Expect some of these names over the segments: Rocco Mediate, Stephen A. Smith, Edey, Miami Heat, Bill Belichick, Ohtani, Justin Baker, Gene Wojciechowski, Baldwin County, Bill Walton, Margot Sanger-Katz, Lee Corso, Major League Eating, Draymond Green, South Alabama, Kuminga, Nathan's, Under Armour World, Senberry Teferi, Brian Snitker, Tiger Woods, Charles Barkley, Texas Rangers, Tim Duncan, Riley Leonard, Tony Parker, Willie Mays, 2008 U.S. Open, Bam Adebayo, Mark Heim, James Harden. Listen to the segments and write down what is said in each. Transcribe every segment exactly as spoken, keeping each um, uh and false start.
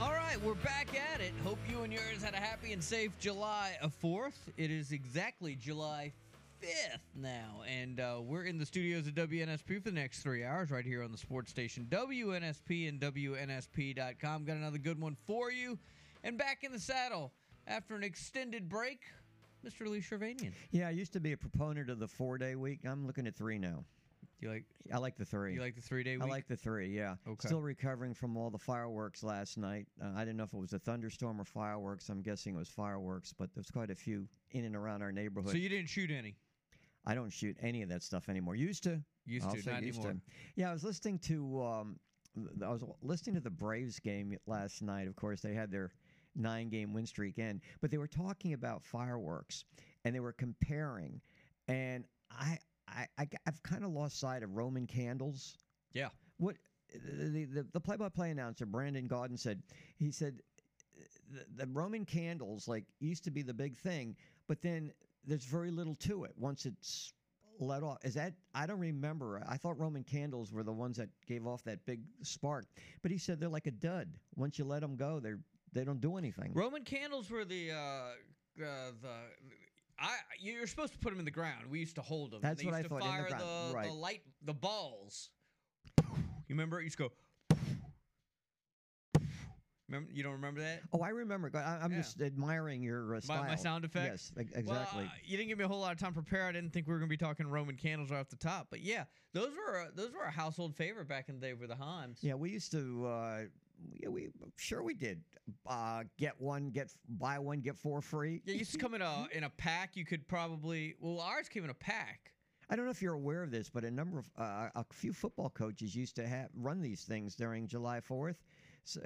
All right, we're back at it. Hope you and yours had a happy and safe July fourth. It is exactly July fifth now, and uh, we're in the studios of W N S P for the next three hours right here on the sports station W N S P and W N S P dot com. Got another good one for you. And back in the saddle after an extended break, Mister Lee Shervanian. Yeah, I used to be a proponent of the four-day week. I'm looking at three now. You like? I like the three. You like the three-day week? I like the three, yeah. Okay. Still recovering from all the fireworks last night. Uh, I didn't know if it was a thunderstorm or fireworks. I'm guessing it was fireworks, but there's quite a few in and around our neighborhood. So you didn't shoot any? I don't shoot any of that stuff anymore. Used to. Used I'll to, not used anymore. To. Yeah, I was listening to um, I was listening to the Braves game last night. Of course, they had their nine-game win streak end, but they were talking about fireworks, and they were comparing. And I, I, I I've kind of lost sight of Roman candles. Yeah. What the the, the play-by-play announcer Brandon Gaudin said. He said the, the Roman candles like used to be the big thing, but then there's very little to it once it's let off. Is that, I don't remember. I thought Roman candles were the ones that gave off that big spark. But he said they're like a dud. Once you let them go, they're they don't do anything. Roman candles were the uh, uh, the I you're supposed to put them in the ground. We used to hold them. That's they what used I to thought. Fire in the, ground. The, right. the light the balls. You remember? It used to go. Remember? You don't remember that? Oh, I remember. I, I'm yeah. just admiring your uh, style. My, my sound effects? Yes, exactly. Well, uh, you didn't give me a whole lot of time to prepare. I didn't think we were going to be talking Roman candles right off the top. But, yeah, those were uh, those were a household favorite back in the day with the Himes. Yeah, we used to uh, yeah, – we sure we did. Uh, get one, get buy one, get four free. Yeah, it used to come in a, in a pack. You could probably – well, ours came in a pack. I don't know if you're aware of this, but a number of uh, – a few football coaches used to have, run these things during July fourth.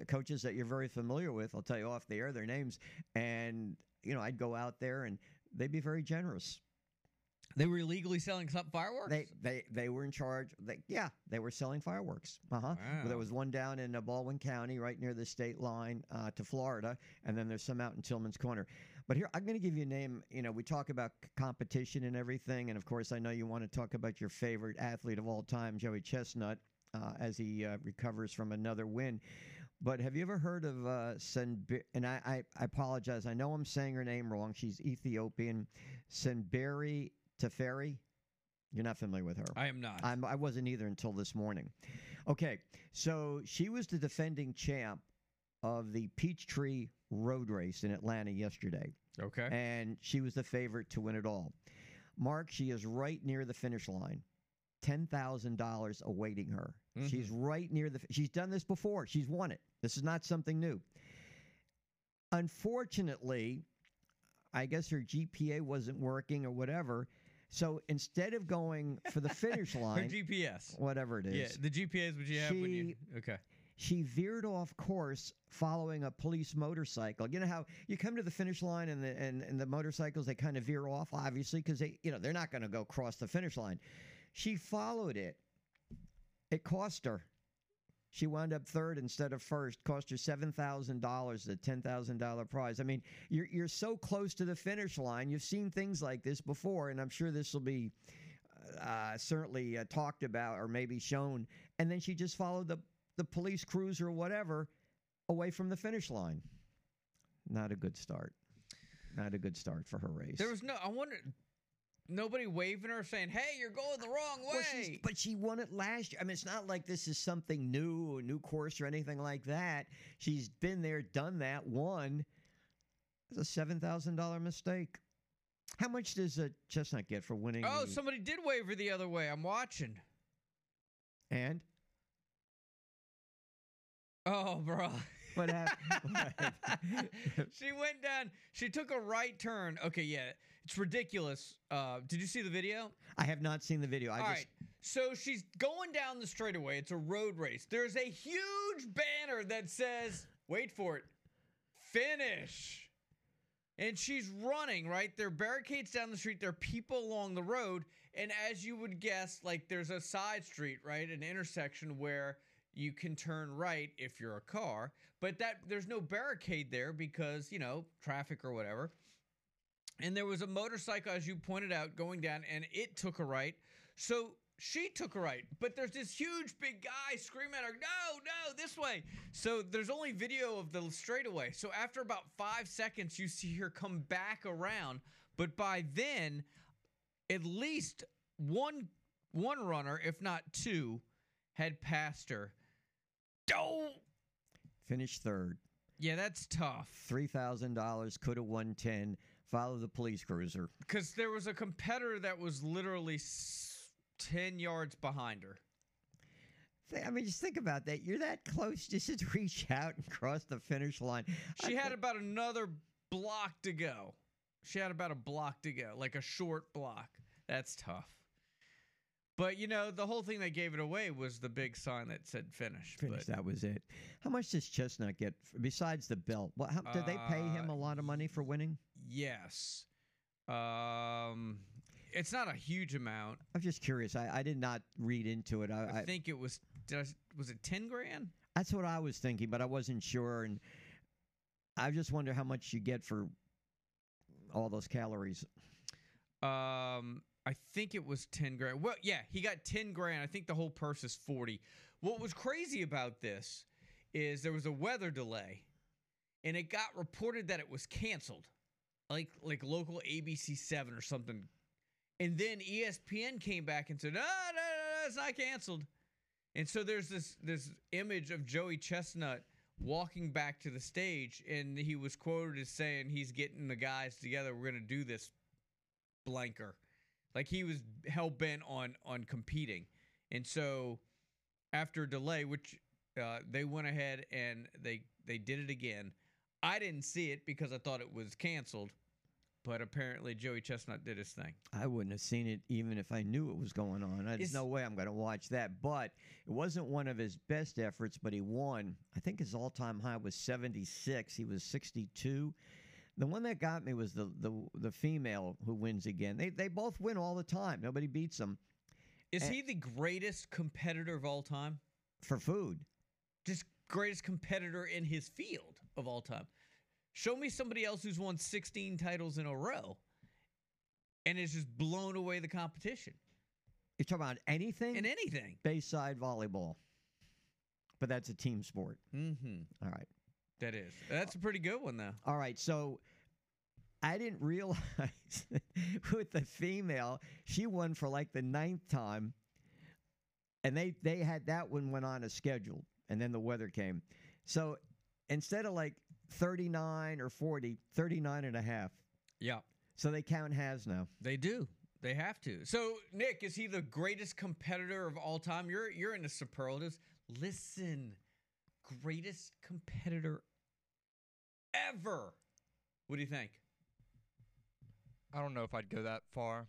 Coaches that you're very familiar with, I'll tell you off the air their names, and you know I'd go out there and they'd be very generous. They were illegally selling fireworks. They they they were in charge. They, yeah, they were selling fireworks. Uh huh. Wow. Well, there was one down in Baldwin County, right near the state line uh, to Florida, and then there's some out in Tillman's Corner. But here, I'm going to give you a name. You know, we talk about competition and everything, and of course, I know you want to talk about your favorite athlete of all time, Joey Chestnut, uh, as he uh, recovers from another win. But have you ever heard of uh, Senberry? And I, I, I apologize. I know I'm saying her name wrong. She's Ethiopian. Senberry Teferi. You're not familiar with her. I am not. I'm, I wasn't either until this morning. Okay, so she was the defending champ of the Peachtree Road Race in Atlanta yesterday. Okay. And she was the favorite to win it all. Mark, she is right near the finish line. ten thousand dollars awaiting her. Mm-hmm. She's right near the – she's done this before. She's won it. This is not something new. Unfortunately, I guess her G P A wasn't working or whatever. So instead of going for the finish line – her G P S. Whatever it is. Yeah, the G P A is what you have she, when you – okay. She veered off course following a police motorcycle. You know how you come to the finish line and the, and, and the motorcycles, they kind of veer off, obviously, because they, you know, they're not going to go cross the finish line. She followed it. It cost her. She wound up third instead of first. Cost her seven thousand dollars, the ten thousand dollars prize. I mean, you're you're so close to the finish line. You've seen things like this before, and I'm sure this will be uh, certainly uh, talked about or maybe shown. And then she just followed the, the police cruiser or whatever away from the finish line. Not a good start. Not a good start for her race. There was no – I wonder – nobody waving her saying, hey, you're going the wrong way. Well, but she won it last year. I mean, it's not like this is something new, a new course or anything like that. She's been there, done that, won. It's a seven thousand dollars mistake. How much does a Chestnut get for winning? Oh, the... somebody did wave her the other way. I'm watching. And? Oh, bro. What happened? She went down. She took a right turn. Okay, yeah. It's ridiculous. Uh, did you see the video? I have not seen the video. I All just... right. So she's going down the straightaway. It's a road race. There's a huge banner that says, wait for it, finish. And she's running, right? There are barricades down the street. There are people along the road. And as you would guess, like, there's a side street, right? An intersection where you can turn right if you're a car. But that there's no barricade there because, you know, traffic or whatever. And there was a motorcycle, as you pointed out, going down, and it took a right. So she took a right. But there's this huge big guy screaming at her, no, no, this way. So there's only video of the straightaway. So after about five seconds, you see her come back around. But by then, at least one one runner, if not two, had passed her. Oh! Finished third. Yeah, that's tough. three thousand dollars, could have won ten. Follow the police cruiser. Because there was a competitor that was literally ten yards behind her. I mean, just think about that. You're that close just to reach out and cross the finish line. She I had th- about another block to go. She had about a block to go, like a short block. That's tough. But, you know, the whole thing that gave it away was the big sign that said finish. Finish, that was it. How much does Chestnut get, besides the belt? Well, how, uh, did they pay him a lot of money for winning? Yes. Um, it's not a huge amount. I'm just curious. I, I did not read into it. I, I think I, it was, did I, was it ten grand? That's what I was thinking, but I wasn't sure. And I just wonder how much you get for all those calories. Um... I think it was ten grand. Well, yeah, he got ten grand. I think the whole purse is forty. What was crazy about this is there was a weather delay, and it got reported that it was canceled, like like local A B C seven or something. And then E S P N came back and said, no, no, no, no, it's not canceled. And so there's this this image of Joey Chestnut walking back to the stage, and he was quoted as saying he's getting the guys together. We're going to do this blanker. Like, he was hell-bent on on competing. And so after delay, which uh, they went ahead and they, they did it again. I didn't see it because I thought it was canceled, but apparently Joey Chestnut did his thing. I wouldn't have seen it even if I knew it was going on. There's it's, no way I'm going to watch that. But it wasn't one of his best efforts, but he won. I think his all-time high was seventy-six. He was sixty-two. The one that got me was the the, the female who wins again. They they both win all the time. Nobody beats them. Is and he the greatest competitor of all time? For food. Just greatest competitor in his field of all time. Show me somebody else who's won sixteen titles in a row and has just blown away the competition. You're talking about anything? In anything. Bayside volleyball. But that's a team sport. Mm-hmm. All right. That is. That's a pretty good one, though. All right, so I didn't realize with the female, she won for like the ninth time, and they, they had that one went on as scheduled, and then the weather came. So instead of like thirty-nine or forty, thirty-nine and a half. Yeah. So they count halves now. They do. They have to. So, Nick, is he the greatest competitor of all time? You're, you're into superlatives. Listen, greatest competitor ever. What do you think? I don't know if I'd go that far.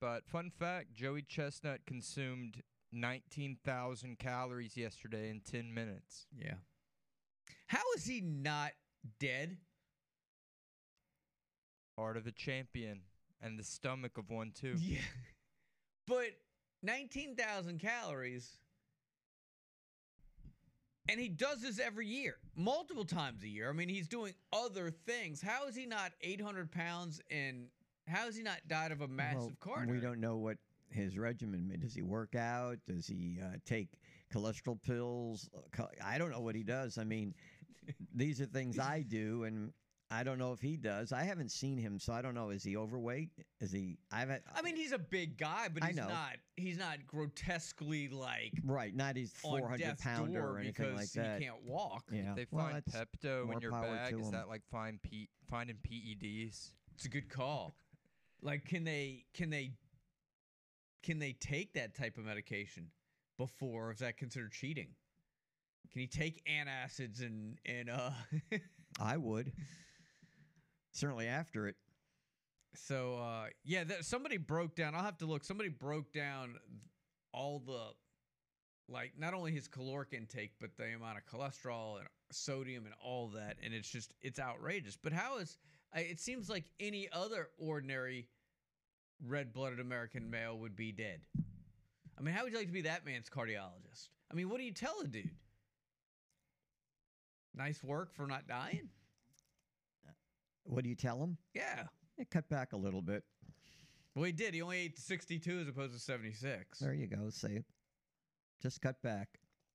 But fun fact, Joey Chestnut consumed nineteen thousand calories yesterday in ten minutes. Yeah. How is he not dead? Heart of a champion and the stomach of one too. Yeah. But nineteen thousand calories. And he does this every year, multiple times a year. I mean, he's doing other things. How is he not eight hundred pounds, and how has he not died of a massive well, cardiac? We don't know what his regimen means. Does he work out? Does he uh, take cholesterol pills? I don't know what he does. I mean, these are things I do, and I don't know if he does. I haven't seen him, so I don't know. Is he overweight? Is he? I've. Had, I mean, he's a big guy, but he's not. He's not grotesquely like. Right, not he's four hundred pounder or anything like that. He can't walk. Yeah. If they well, find Pepto in your bag, is that like find P, finding P E Ds? It's a good call. Like, can they? Can they? Can they take that type of medication before? Is that considered cheating? Can he take antacids and and uh? I would. Certainly after it. So, uh, yeah, that, somebody broke down. I'll have to look. Somebody broke down all the, like, not only his caloric intake, but the amount of cholesterol and sodium and all that, and it's just, it's outrageous. But how is, it seems like any other ordinary red-blooded American male would be dead. I mean, how would you like to be that man's cardiologist? I mean, what do you tell a dude? Nice work for not dying? What do you tell him? Yeah. It cut back a little bit. Well, he did. He only ate sixty-two as opposed to seventy-six. There you go. Say it. Just cut back.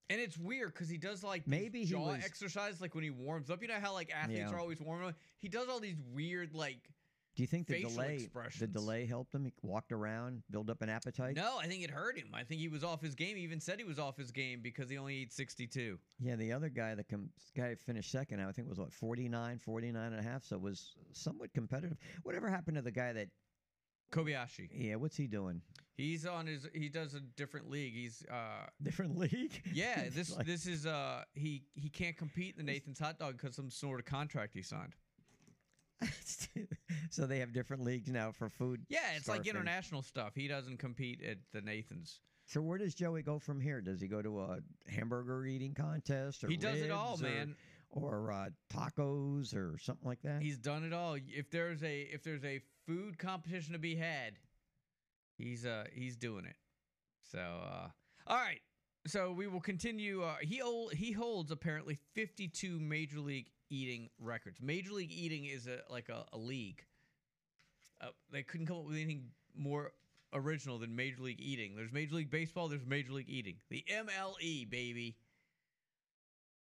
And it's weird because he does like maybe jaw was... exercise, like when he warms up. You know how like athletes yeah. are always warming up? He does all these weird like Do you think the delay, the delay helped him? He walked around, build up an appetite? No, I think it hurt him. I think he was off his game. He even said he was off his game because he only ate sixty-two. Yeah, the other guy that com- guy finished second, I think was what, forty-nine, forty-nine and a half, so it was somewhat competitive. Whatever happened to the guy that Kobayashi. Yeah, what's he doing? He's on his. He does a different league. He's uh, different league. Yeah, this like, this is. Uh, he he can't compete in the Nathan's hot dog because some sort of contract he signed. So they have different leagues now for food. Yeah, it's like things. International stuff. He doesn't compete at the Nathan's. So where does Joey go from here? Does he go to a hamburger eating contest? Or he does it all, or, man. Or uh, tacos or something like that. He's done it all. If there's a if there's a food competition to be had, he's uh he's doing it. So uh, all right. So we will continue. Uh, he ol- he holds apparently fifty-two Major League Eating records. Major League Eating is a like a, a league. Uh, they couldn't come up with anything more original than Major League Eating. There's Major League Baseball. There's Major League Eating. The M L E, baby.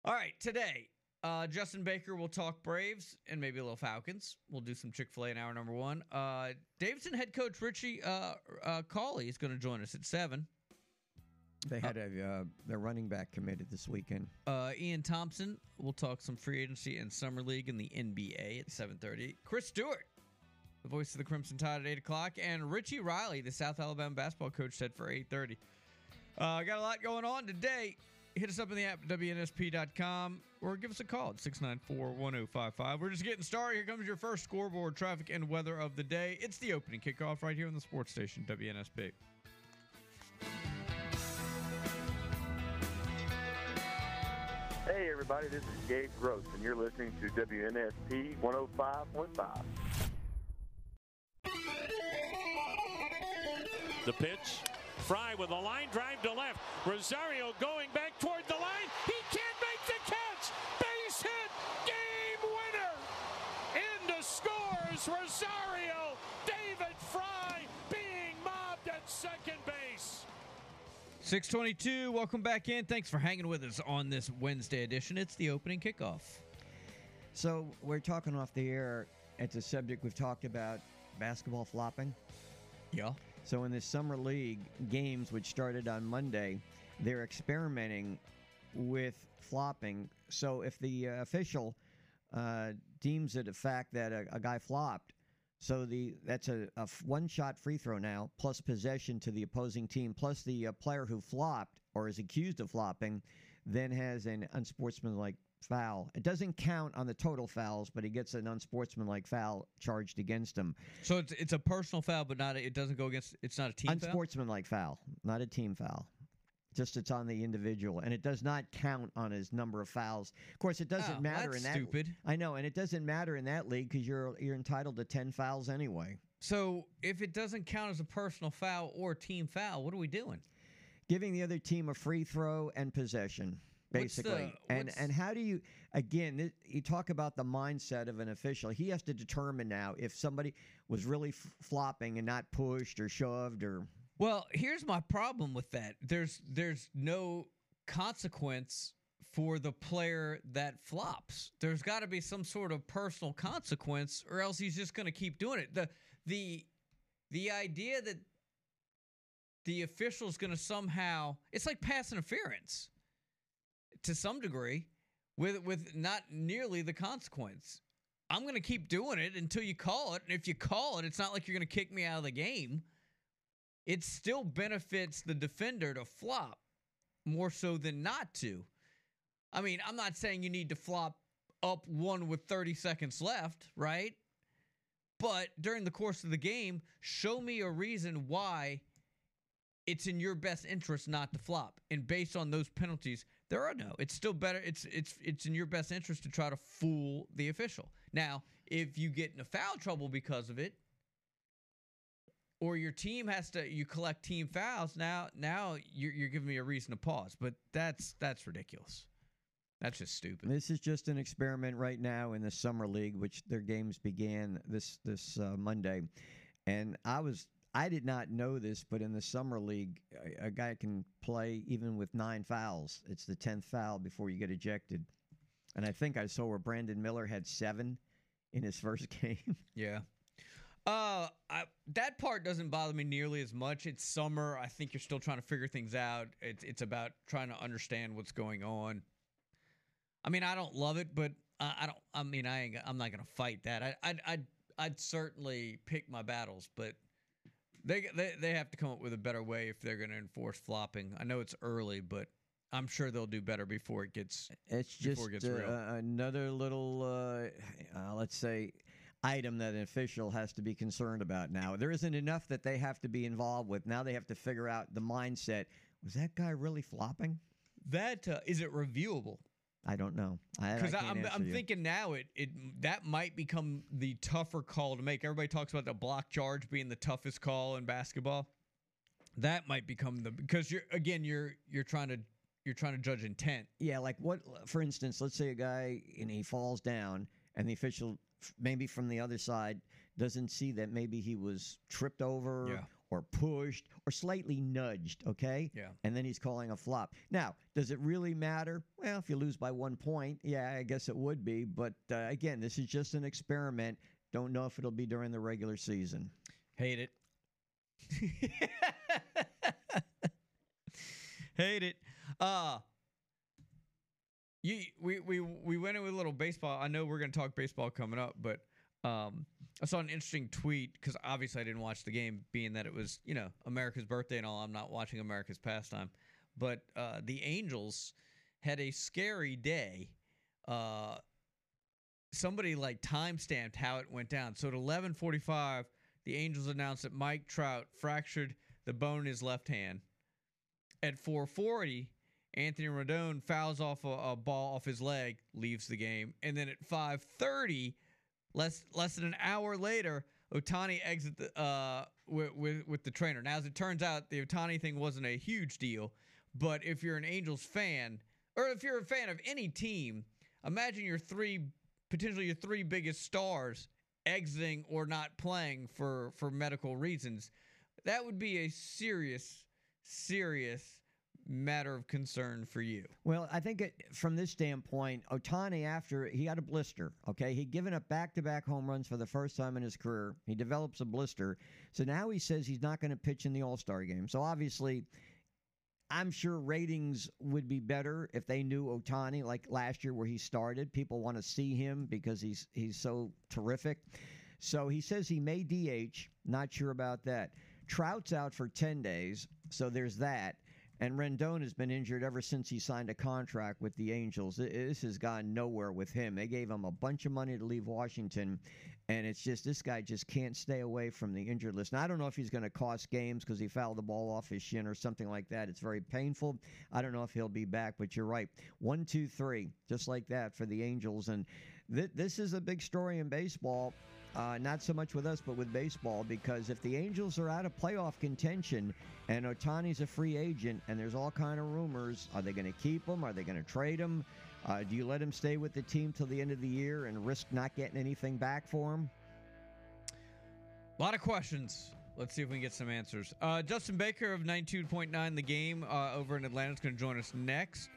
All right, today. Uh, Justin Baker will talk Braves and maybe a little Falcons. We'll do some Chick-fil-A in hour number one. Uh, Davidson head coach Richie uh, uh, Cauley is going to join us at seven. They had uh, a uh, their running back committed this weekend. Uh, Ian Thompson will talk some free agency and summer league in the N B A at seven thirty. Chris Stewart, the voice of the Crimson Tide at eight o'clock. And Richie Riley, the South Alabama basketball coach, said for eight thirty. Uh, got a lot going on today. Hit us up in the app, W N S P dot com, or give us a call at six nine four, one oh five five. We're just getting started. Here comes your first scoreboard, traffic, and weather of the day. It's the opening kickoff right here on the sports station, W N S P. Hey, everybody, this is Gabe Gross, and you're listening to W N S P one oh five point five. The pitch. Fry with a line drive to left. Rosario going back toward the line. He can't make the catch. Base hit. Game winner. Into scores Rosario. David Fry being mobbed at second base. six twenty-two. Welcome back in. Thanks for hanging with us on this Wednesday edition. It's the opening kickoff. So we're talking off the air. It's a subject we've talked about, basketball flopping. Yeah. So in the summer league games, which started on Monday, they're experimenting with flopping. So if the uh, official uh, deems it a fact that a, a guy flopped, so the that's a, a one-shot free throw now, plus possession to the opposing team, plus the uh, player who flopped or is accused of flopping, then has an unsportsmanlike foul. It doesn't count on the total fouls, but he gets an unsportsmanlike foul charged against him. So it's it's a personal foul, but not a, it doesn't go against. It's not a team unsportsmanlike foul? Unsportsmanlike foul, not a team foul. Just it's on the individual, and it does not count on his number of fouls. Of course, it doesn't oh, matter that's in that. Stupid. I know, and it doesn't matter in that league because you're you're entitled to ten fouls anyway. So if it doesn't count as a personal foul or team foul, what are we doing? Giving the other team a free throw and possession. Basically, what's the, what's and and how do you again? Th- you talk about the mindset of an official. He has to determine now if somebody was really f- flopping and not pushed or shoved or. Well, here's my problem with that. There's there's no consequence for the player that flops. There's got to be some sort of personal consequence, or else he's just going to keep doing it. the the The idea that the official's going to somehow it's like pass interference. To some degree, with with not nearly the consequence. I'm going to keep doing it until you call it. And if you call it, it's not like you're going to kick me out of the game. It still benefits the defender to flop more so than not to. I mean, I'm not saying you need to flop up one with thirty seconds left, right? But during the course of the game, show me a reason why it's in your best interest not to flop. And based on those penalties, There are no. It's still better. It's it's it's in your best interest to try to fool the official. Now, if you get into foul trouble because of it, or your team has to, you collect team fouls. Now, now you're you're giving me a reason to pause. But that's that's ridiculous. That's just stupid. This is just an experiment right now in the summer league, which their games began this this uh, Monday, and I was. I did not know this, but in the summer league, a, a guy can play even with nine fouls. It's the tenth foul before you get ejected. And I think I saw where Brandon Miller had seven in his first game. Yeah. Uh, I, that part doesn't bother me nearly as much. It's summer. I think you're still trying to figure things out. It's, it's about trying to understand what's going on. I mean, I don't love it, but I, I don't. I mean, I ain't, I'm not going to fight that. I, I'd, I'd, I'd certainly pick my battles, but... They, they they have to come up with a better way if they're going to enforce flopping. I know it's early, but I'm sure they'll do better before it gets. It's just it gets uh, real. Another little, uh, uh, let's say, item that an official has to be concerned about now. There isn't enough that they have to be involved with. Now they have to figure out the mindset. Was that guy really flopping? That uh, is it reviewable? I don't know. Because I'm, I'm thinking now it, it that might become the tougher call to make. Everybody talks about the block charge being the toughest call in basketball. That might become the because you're again you're you're trying to you're trying to judge intent. Yeah, like what? For instance, let's say a guy and he falls down, and the official maybe from the other side doesn't see that maybe he was tripped over. Yeah. Or pushed, or slightly nudged, okay? Yeah. And then he's calling a flop. Now, does it really matter? Well, if you lose by one point, yeah, I guess it would be. But, uh, again, this is just an experiment. Don't know if it'll be during the regular season. Hate it. Hate it. Uh, you, we, we, we went in with a little baseball. I know we're going to talk baseball coming up, but um, – I saw an interesting tweet because obviously I didn't watch the game, being that it was, you know, America's birthday and all. I'm not watching America's pastime. But uh, the Angels had a scary day. Uh, somebody like timestamped how it went down. So at eleven forty-five, the Angels announced that Mike Trout fractured the bone in his left hand. At four forty, Anthony Rendon fouls off a, a ball off his leg, leaves the game. And then at five thirty... Less less than an hour later, Ohtani exit the, uh, with, with with the trainer. Now, as it turns out, the Ohtani thing wasn't a huge deal, but if you're an Angels fan, or if you're a fan of any team, imagine your three potentially your three biggest stars exiting or not playing for for medical reasons. That would be a serious serious. matter of concern for you. Well, I think it, from this standpoint, Ohtani, after he had a blister, okay, he'd given up back-to-back home runs for the first time in his career. He develops a blister. So now he says he's not going to pitch in the All-Star game. So obviously, I'm sure ratings would be better if they knew Ohtani, like last year where he started. People want to see him because he's he's so terrific. So he says he may D H. Not sure about that. Trout's out for ten days, so there's that. And Rendon has been injured ever since he signed a contract with the Angels. This has gone nowhere with him. They gave him a bunch of money to leave Washington, and it's just this guy just can't stay away from the injured list. Now, I don't know if he's going to cost games because he fouled the ball off his shin or something like that. It's very painful. I don't know if he'll be back, but you're right. One, two, three, just like that for the Angels. And th- this is a big story in baseball, uh, not so much with us, but with baseball, because if the Angels are out of playoff contention – and Ohtani's a free agent, and there's all kind of rumors. Are they going to keep him? Are they going to trade him? Uh, do you let him stay with the team till the end of the year and risk not getting anything back for him? A lot of questions. Let's see if we can get some answers. Uh, Justin Baker of ninety-two point nine The Game uh, over in Atlanta is going to join us next.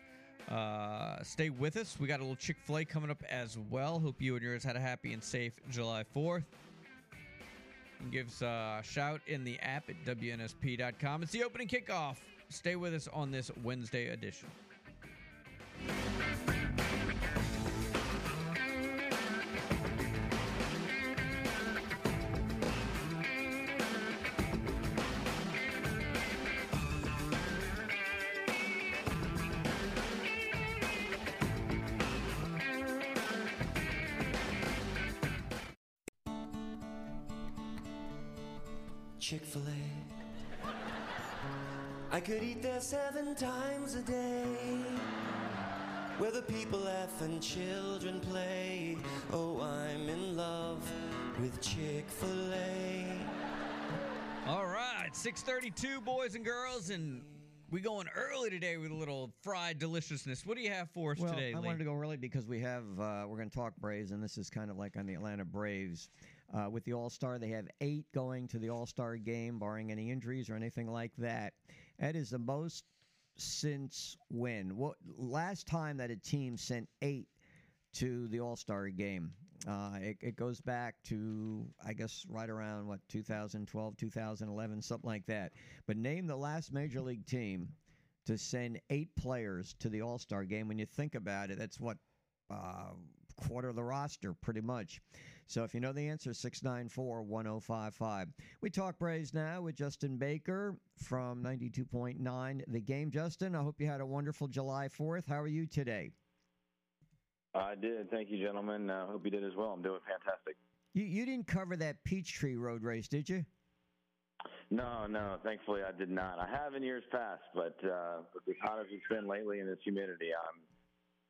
Uh, stay with us. We got a little Chick-fil-A coming up as well. Hope you and yours had a happy and safe July fourth. Gives a shout in the app at W N S P dot com. It's the opening kickoff. Stay with us on this Wednesday edition. Chick-fil-A. I could eat there seven times a day. where the people laugh and children play. Oh, I'm in love with Chick-fil-A. All right, six thirty-two, boys and girls, and we going early today with a little fried deliciousness. What do you have for us well, today, Lee? I wanted to go early because we have, uh, we're going to talk Braves, and this is kind of like on the Atlanta Braves. Uh, with the All-Star, they have eight going to the All-Star game, barring any injuries or anything like that. That is the most since when? What, last time that a team sent eight to the All-Star game. Uh, it, it goes back to, I guess, right around, what, two thousand twelve, two thousand eleven, something like that. But name the last Major League team to send eight players to the All-Star game. When you think about it, that's what, uh, quarter of the roster, pretty much. So if you know the answer, six nine four, one oh five five. We talk Braves now with Justin Baker from ninety-two point nine The Game. Justin, I hope you had a wonderful July fourth. How are you today? I did. Thank you, gentlemen. I uh, hope you did as well. I'm doing fantastic. You you didn't cover that Peachtree Road Race, did you? No, no. Thankfully, I did not. I have in years past, but uh, as hot as it's been lately in this humidity, I'm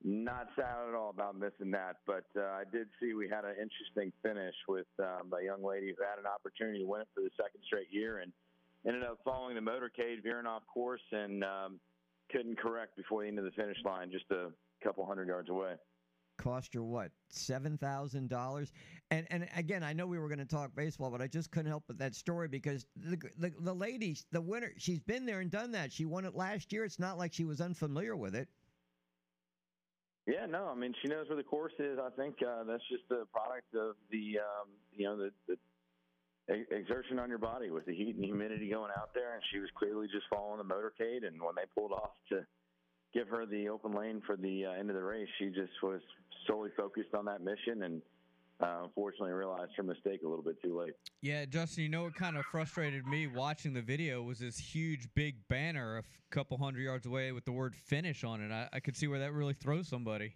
not sad at all about missing that. But uh, I did see we had an interesting finish with um, a young lady who had an opportunity to win it for the second straight year and ended up following the motorcade, veering off course, and um, couldn't correct before the end of the finish line, just a couple hundred yards away. Cost her what, seven thousand dollars? And and again, I know we were going to talk baseball, but I just couldn't help but that story because the, the the lady, the winner, she's been there and done that. She won it last year. It's not like she was unfamiliar with it. Yeah, no, I mean, she knows where the course is. I think uh, that's just the product of the um, you know the, the exertion on your body with the heat and humidity going out there, and she was clearly just following the motorcade. And when they pulled off to give her the open lane for the uh, end of the race, she just was solely focused on that mission and uh, unfortunately realized her mistake a little bit too late. Yeah, Justin, you know what kind of frustrated me watching the video was this huge big banner a couple hundred yards away with the word finish on it. I, I could see where that really throws somebody.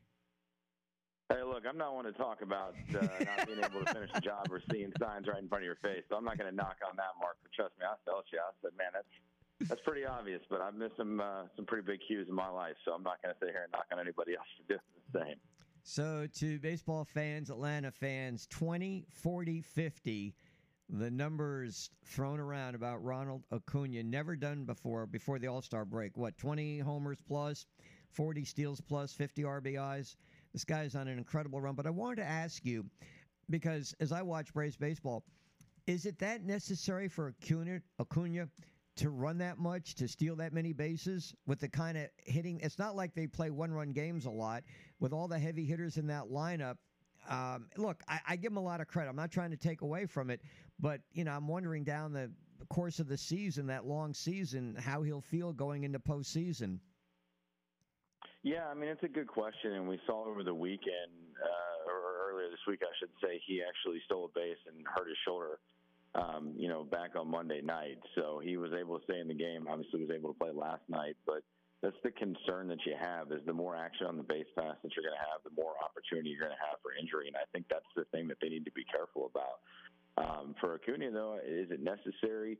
Hey, look, I'm not one to talk about uh, not being able to finish the job or seeing signs right in front of your face, so I'm not going to knock on that, Mark, but trust me, I felt you. I said, man, that's That's pretty obvious, but I've missed some uh, some pretty big cues in my life, so I'm not going to sit here and knock on anybody else for doing the same. So to baseball fans, Atlanta fans, twenty, forty, fifty, the numbers thrown around about Ronald Acuna, never done before, before the All-Star break. What, twenty homers plus, forty steals plus, fifty R B Is? This guy's on an incredible run. But I wanted to ask you, because as I watch Braves baseball, is it that necessary for Acuna, Acuna to run that much, to steal that many bases with the kind of hitting? It's not like they play one-run games a lot. With all the heavy hitters in that lineup, um, look, I, I give them a lot of credit. I'm not trying to take away from it, but, you know, I'm wondering down the course of the season, that long season, how he'll feel going into postseason. Yeah, I mean, it's a good question, and we saw over the weekend, uh, or earlier this week, I should say, he actually stole a base and hurt his shoulder. Um, you know, back on Monday night. So he was able to stay in the game, obviously was able to play last night. But that's the concern that you have is the more action on the base pass that you're going to have, the more opportunity you're going to have for injury. And I think that's the thing that they need to be careful about. Um, for Acuna, though, is it necessary?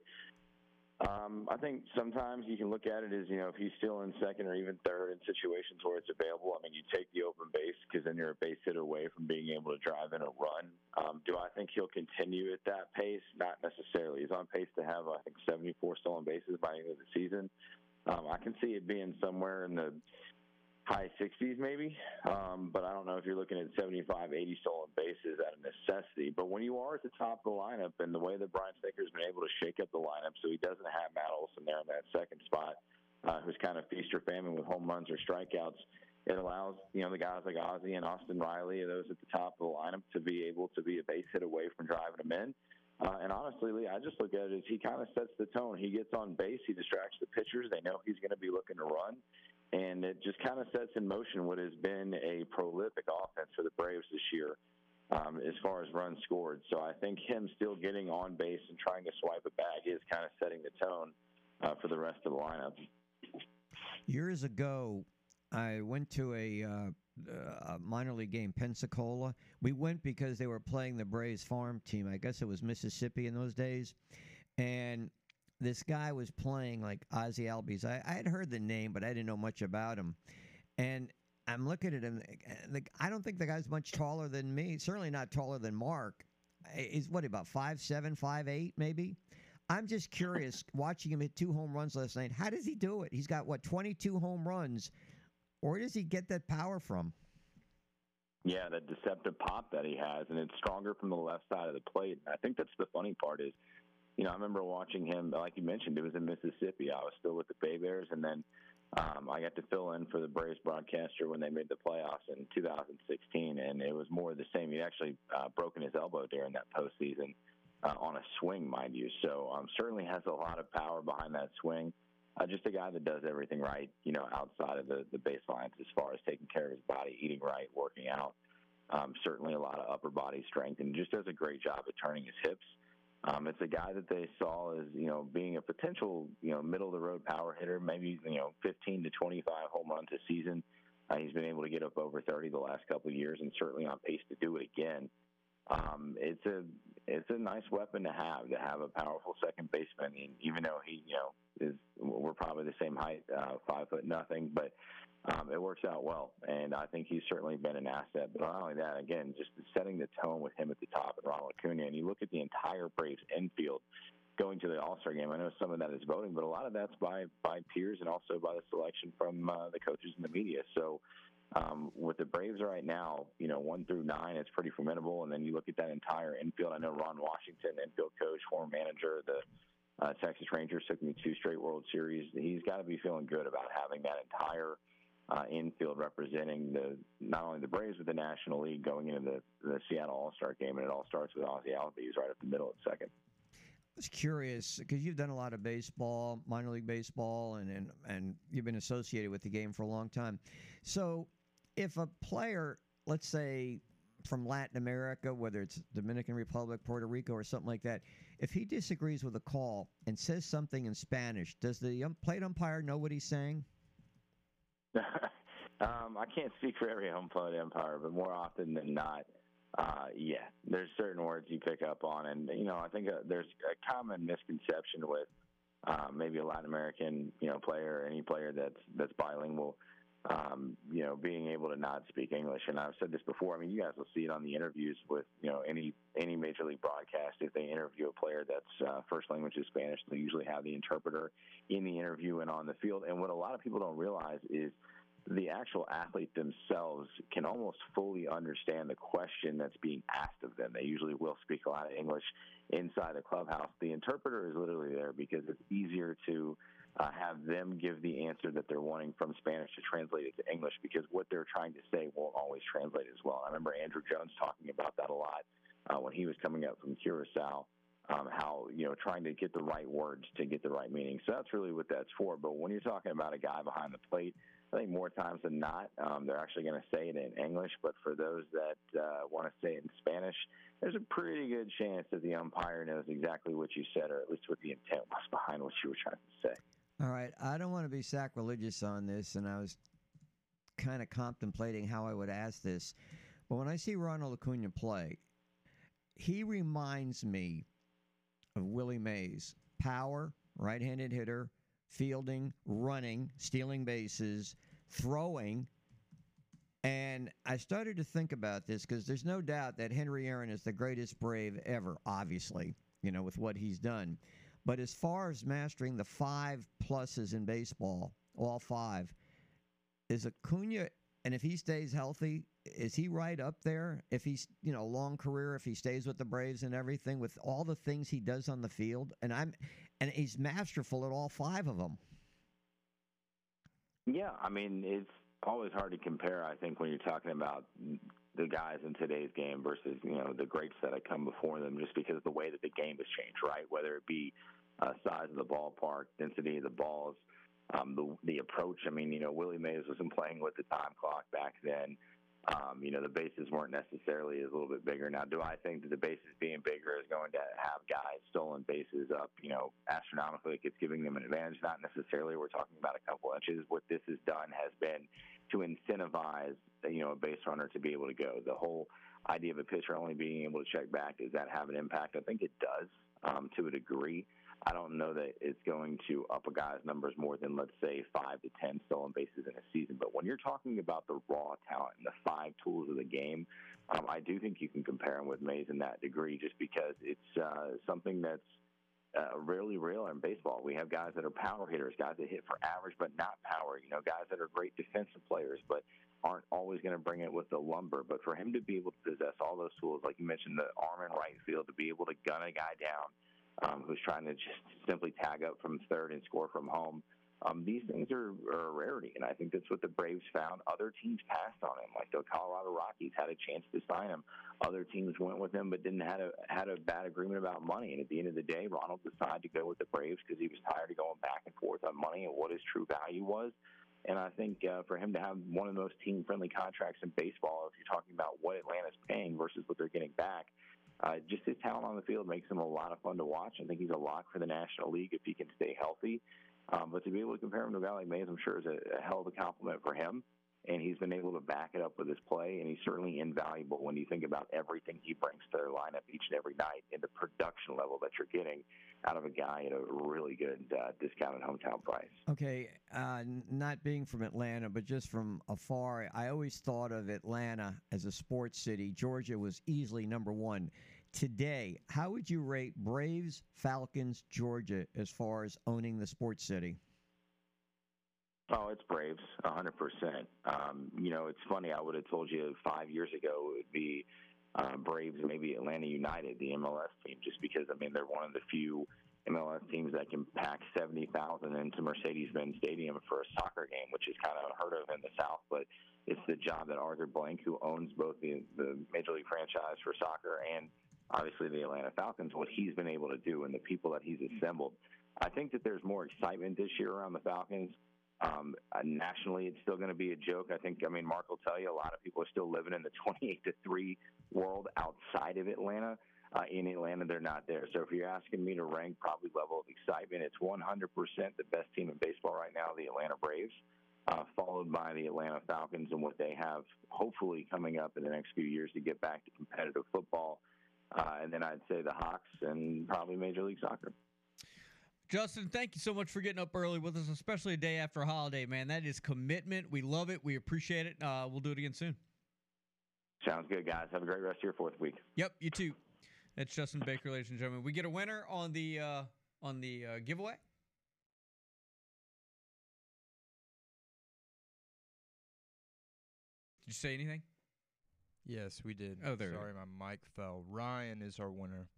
Um, I think sometimes you can look at it as, you know, if he's still in second or even third in situations where it's available, I mean, you take the open base because then you're a base hit away from being able to drive in a run. Um, do I think he'll continue at that pace? Not necessarily. He's on pace to have, I think, seventy-four stolen bases by the end of the season. Um, I can see it being somewhere in the high sixties maybe, um, but I don't know if you're looking at seventy-five, eighty stolen bases out of necessity. But when you are at the top of the lineup and the way that Brian Snitker has been able to shake up the lineup so he doesn't have Matt Olson there in that second spot, uh, who's kind of feast or famine with home runs or strikeouts, it allows, you know, the guys like Ozzie and Austin Riley, those at the top of the lineup, to be able to be a base hit away from driving them in. Uh, and honestly, Lee, I just look at it as he kind of sets the tone. He gets on base. He distracts the pitchers. They know he's going to be looking to run. And it just kind of sets in motion what has been a prolific offense for the Braves this year um, as far as runs scored. So I think him still getting on base and trying to swipe a bag is kind of setting the tone uh, for the rest of the lineup. Years ago, I went to a, uh, a minor league game, Pensacola. We went because they were playing the Braves farm team. I guess it was Mississippi in those days. And this guy was playing like Ozzie Albies. I, I had heard the name, but I didn't know much about him. And I'm looking at him. Like, I don't think the guy's much taller than me. Certainly not taller than Mark. He's what, about five seven, five eight maybe? I'm just curious, watching him hit two home runs last night, how does he do it? He's got, what, twenty-two home runs. Where does he get that power from? Yeah, that deceptive pop that he has, and it's stronger from the left side of the plate. I think that's the funny part is, you know, I remember watching him, like you mentioned, it was in Mississippi. I was still with the Bay Bears, and then um, I got to fill in for the Braves broadcaster when they made the playoffs in two thousand sixteen, and it was more of the same. He actually uh, broken his elbow during that postseason uh, on a swing, mind you. So um, certainly has a lot of power behind that swing. Uh, just a guy that does everything right, you know, outside of the, the baselines as far as taking care of his body, eating right, working out. Um, certainly a lot of upper body strength, and just does a great job at turning his hips. Um, it's a guy that they saw as, you know, being a potential, you know, middle-of-the-road power hitter, maybe, you know, fifteen to twenty-five home runs a season. Uh, he's been able to get up over thirty the last couple of years and certainly on pace to do it again. Um, it's a it's a nice weapon to have, to have a powerful second baseman, and even though he, you know, is we're probably the same height, uh, five foot nothing, but um, it works out well, and I think he's certainly been an asset. But not only that, again, just setting the tone with him at the top and Ronald Acuna, and you look at the entire Braves infield going to the All-Star game. I know some of that is voting, but a lot of that's by, by peers and also by the selection from uh, the coaches and the media. So Um, with the Braves right now, you know, one through nine, it's pretty formidable. And then you look at that entire infield. I know Ron Washington, infield coach, former manager of the uh, Texas Rangers, took me two straight World Series. He's got to be feeling good about having that entire uh, infield representing the not only the Braves, but the National League going into the, the Seattle All-Star game. And it all starts with Ozzie Albies right up the middle at second. I was curious, because you've done a lot of baseball, minor league baseball, and, and, and you've been associated with the game for a long time. So if a player, let's say, from Latin America, whether it's Dominican Republic, Puerto Rico, or something like that, if he disagrees with a call and says something in Spanish, does the plate umpire know what he's saying? um, I can't speak for every home plate umpire, but more often than not, uh, yeah, there's certain words you pick up on. And, you know, I think uh, there's a common misconception with uh, maybe a Latin American, you know, player or any player that's that's bilingual. Um, you know, being able to not speak English. And I've said this before. I mean, you guys will see it on the interviews with, you know, any any major league broadcast. If they interview a player that's uh, first language is Spanish, they usually have the interpreter in the interview and on the field. And what a lot of people don't realize is the actual athlete themselves can almost fully understand the question that's being asked of them. They usually will speak a lot of English inside the clubhouse. The interpreter is literally there because it's easier to Uh, have them give the answer that they're wanting from Spanish to translate it to English, because what they're trying to say won't always translate as well. I remember Andrew Jones talking about that a lot uh, when he was coming up from Curacao, um, how, you know, trying to get the right words to get the right meaning. So that's really what that's for. But when you're talking about a guy behind the plate, I think more times than not, um, they're actually going to say it in English. But for those that uh, want to say it in Spanish, there's a pretty good chance that the umpire knows exactly what you said, or at least what the intent was behind what you were trying to say. All right, I don't want to be sacrilegious on this, and I was kind of contemplating how I would ask this. But when I see Ronald Acuna play, he reminds me of Willie Mays. Power, right-handed hitter, fielding, running, stealing bases, throwing. And I started to think about this, because there's no doubt that Henry Aaron is the greatest Brave ever, obviously, you know, with what he's done. But as far as mastering the five pluses in baseball, all five, is Acuna, and if he stays healthy, is he right up there? If he's, you know, long career, if he stays with the Braves and everything, with all the things he does on the field, and I'm, and he's masterful at all five of them. Yeah, I mean, it's always hard to compare, I think, when you're talking about the guys in today's game versus, you know, the greats that have come before them, just because of the way that the game has changed, right? Whether it be uh, size of the ballpark, density of the balls, um, the, the approach. I mean, you know, Willie Mays wasn't playing with the time clock back then. Um, you know, the bases weren't necessarily as a little bit bigger. Now, do I think that the bases being bigger is going to have guys stolen bases up, you know, astronomically? Like it's giving them an advantage. Not necessarily. We're talking about a couple inches. What this has done has been to incentivize, you know, a base runner to be able to go. The whole idea of a pitcher only being able to check back, does that have an impact? I think it does um, to a degree. I don't know that it's going to up a guy's numbers more than, let's say, five to ten stolen bases in a season. But when you're talking about the raw talent and the five tools of the game, um, I do think you can compare him with Mays in that degree, just because it's uh, something that's uh, rarely real in baseball. We have guys that are power hitters, guys that hit for average but not power, you know, guys that are great defensive players but aren't always going to bring it with the lumber. But for him to be able to possess all those tools, like you mentioned, the arm in right field, to be able to gun a guy down, Um, who's trying to just simply tag up from third and score from home. Um, these things are, are a rarity, and I think that's what the Braves found. Other teams passed on him, like the Colorado Rockies had a chance to sign him. Other teams went with him but didn't had a, had a bad agreement about money, and at the end of the day, Ronald decided to go with the Braves because he was tired of going back and forth on money and what his true value was. And I think uh, for him to have one of the most team-friendly contracts in baseball, if you're talking about what Atlanta's paying versus what they're getting back, Uh, just his talent on the field makes him a lot of fun to watch. I think he's a lock for the National League if he can stay healthy. Um, but to be able to compare him to a guy like Mays, I'm sure, is a, a hell of a compliment for him. And he's been able to back it up with his play, and he's certainly invaluable when you think about everything he brings to their lineup each and every night and the production level that you're getting out of a guy at a really good uh, discounted hometown price. Okay, uh, not being from Atlanta, but just from afar, I always thought of Atlanta as a sports city. Georgia was easily number one. Today, how would you rate Braves, Falcons, Georgia as far as owning the sports city? Oh, it's Braves, one hundred percent. Um, you know, it's funny. I would have told you five years ago it would be uh, Braves, maybe Atlanta United, the M L S team, just because, I mean, they're one of the few M L S teams that can pack seventy thousand into Mercedes-Benz Stadium for a soccer game, which is kind of unheard of in the South. But it's the job that Arthur Blank, who owns both the, the Major League franchise for soccer and obviously the Atlanta Falcons, what he's been able to do and the people that he's assembled. I think that there's more excitement this year around the Falcons. Um, nationally, it's still going to be a joke. I think, I mean, Mark will tell you a lot of people are still living in the twenty-eight to three world outside of Atlanta. Uh, in Atlanta, they're not there. So if you're asking me to rank probably level of excitement, it's one hundred percent the best team in baseball right now, the Atlanta Braves, uh, followed by the Atlanta Falcons and what they have hopefully coming up in the next few years to get back to competitive football. Uh, and then I'd say the Hawks and probably Major League Soccer. Justin, thank you so much for getting up early with us, especially a day after a holiday, man. That is commitment. We love it. We appreciate it. Uh, we'll do it again soon. Sounds good, guys. Have a great rest of your fourth week. Yep, you too. That's Justin Baker, ladies and gentlemen. We get a winner on the uh, on the uh, giveaway. Did you say anything? Yes, we did. Oh, there. Sorry, my mic fell. Ryan is our winner.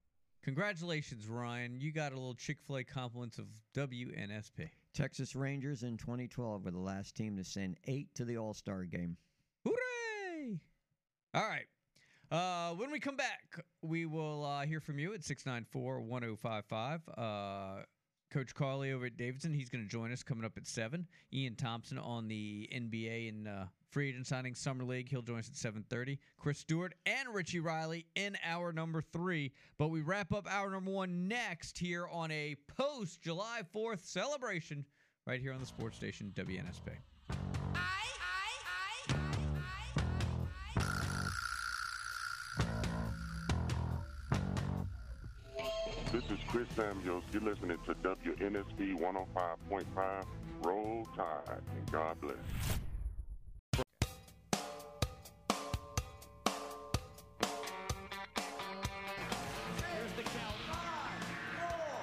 Congratulations, Ryan. You got a little Chick-fil-A compliments of W N S P. Texas Rangers in twenty twelve were the last team to send eight to the All-Star game. Hooray! All right. Uh, when we come back, we will uh, hear from you at six nine four, one oh five five. Uh, Coach Carly over at Davidson, he's going to join us coming up at seven. Ian Thompson on the N B A and uh, free agent signing Summer League, he'll join us at seven thirty. Chris Stewart and Richie Riley in hour number three. But we wrap up hour number one next here on a post-July fourth celebration right here on the sports station W N S P. This is Chris Samuels. You're listening to W N S P one oh five point five. Roll Tide, and God bless. Here's the count. Five, four,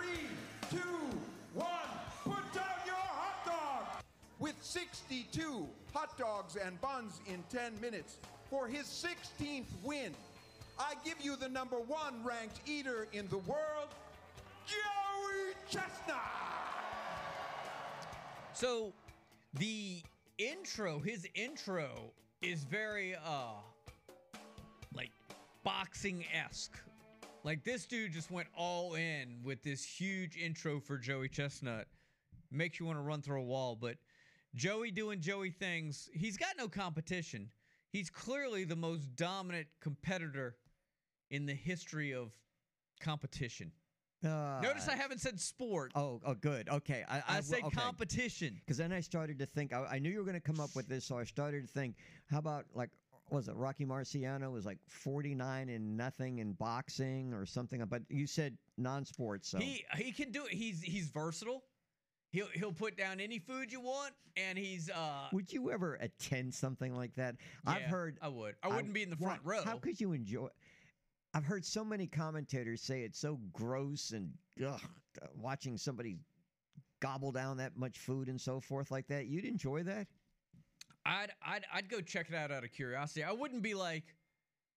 three, two, one. Put down your hot dog. With sixty-two hot dogs and buns in ten minutes for his sixteenth win, I give you the number one ranked eater in the world, Joey Chestnut. So the intro, his intro is very uh like boxing-esque. Like this dude just went all in with this huge intro for Joey Chestnut. Makes you want to run through a wall, but Joey doing Joey things. He's got no competition. He's clearly the most dominant competitor in the history of competition. Uh, Notice I haven't said sport. Oh, oh, good. Okay. I, I, I said okay. Competition. Because then I started to think, I, I knew you were going to come up with this, so I started to think, how about like what was it, Rocky Marciano was like forty-nine and nothing in boxing or something. But you said non-sports. So. He he can do it. He's he's versatile. He'll he'll put down any food you want, and he's. Uh, would you ever attend something like that? Yeah, I've heard. I would. I wouldn't I, be in the front why, row. How could you enjoy? I've heard so many commentators say it's so gross and ugh, watching somebody gobble down that much food and so forth like that. You'd enjoy that? I'd I'd I'd go check it out out of curiosity. I wouldn't be like,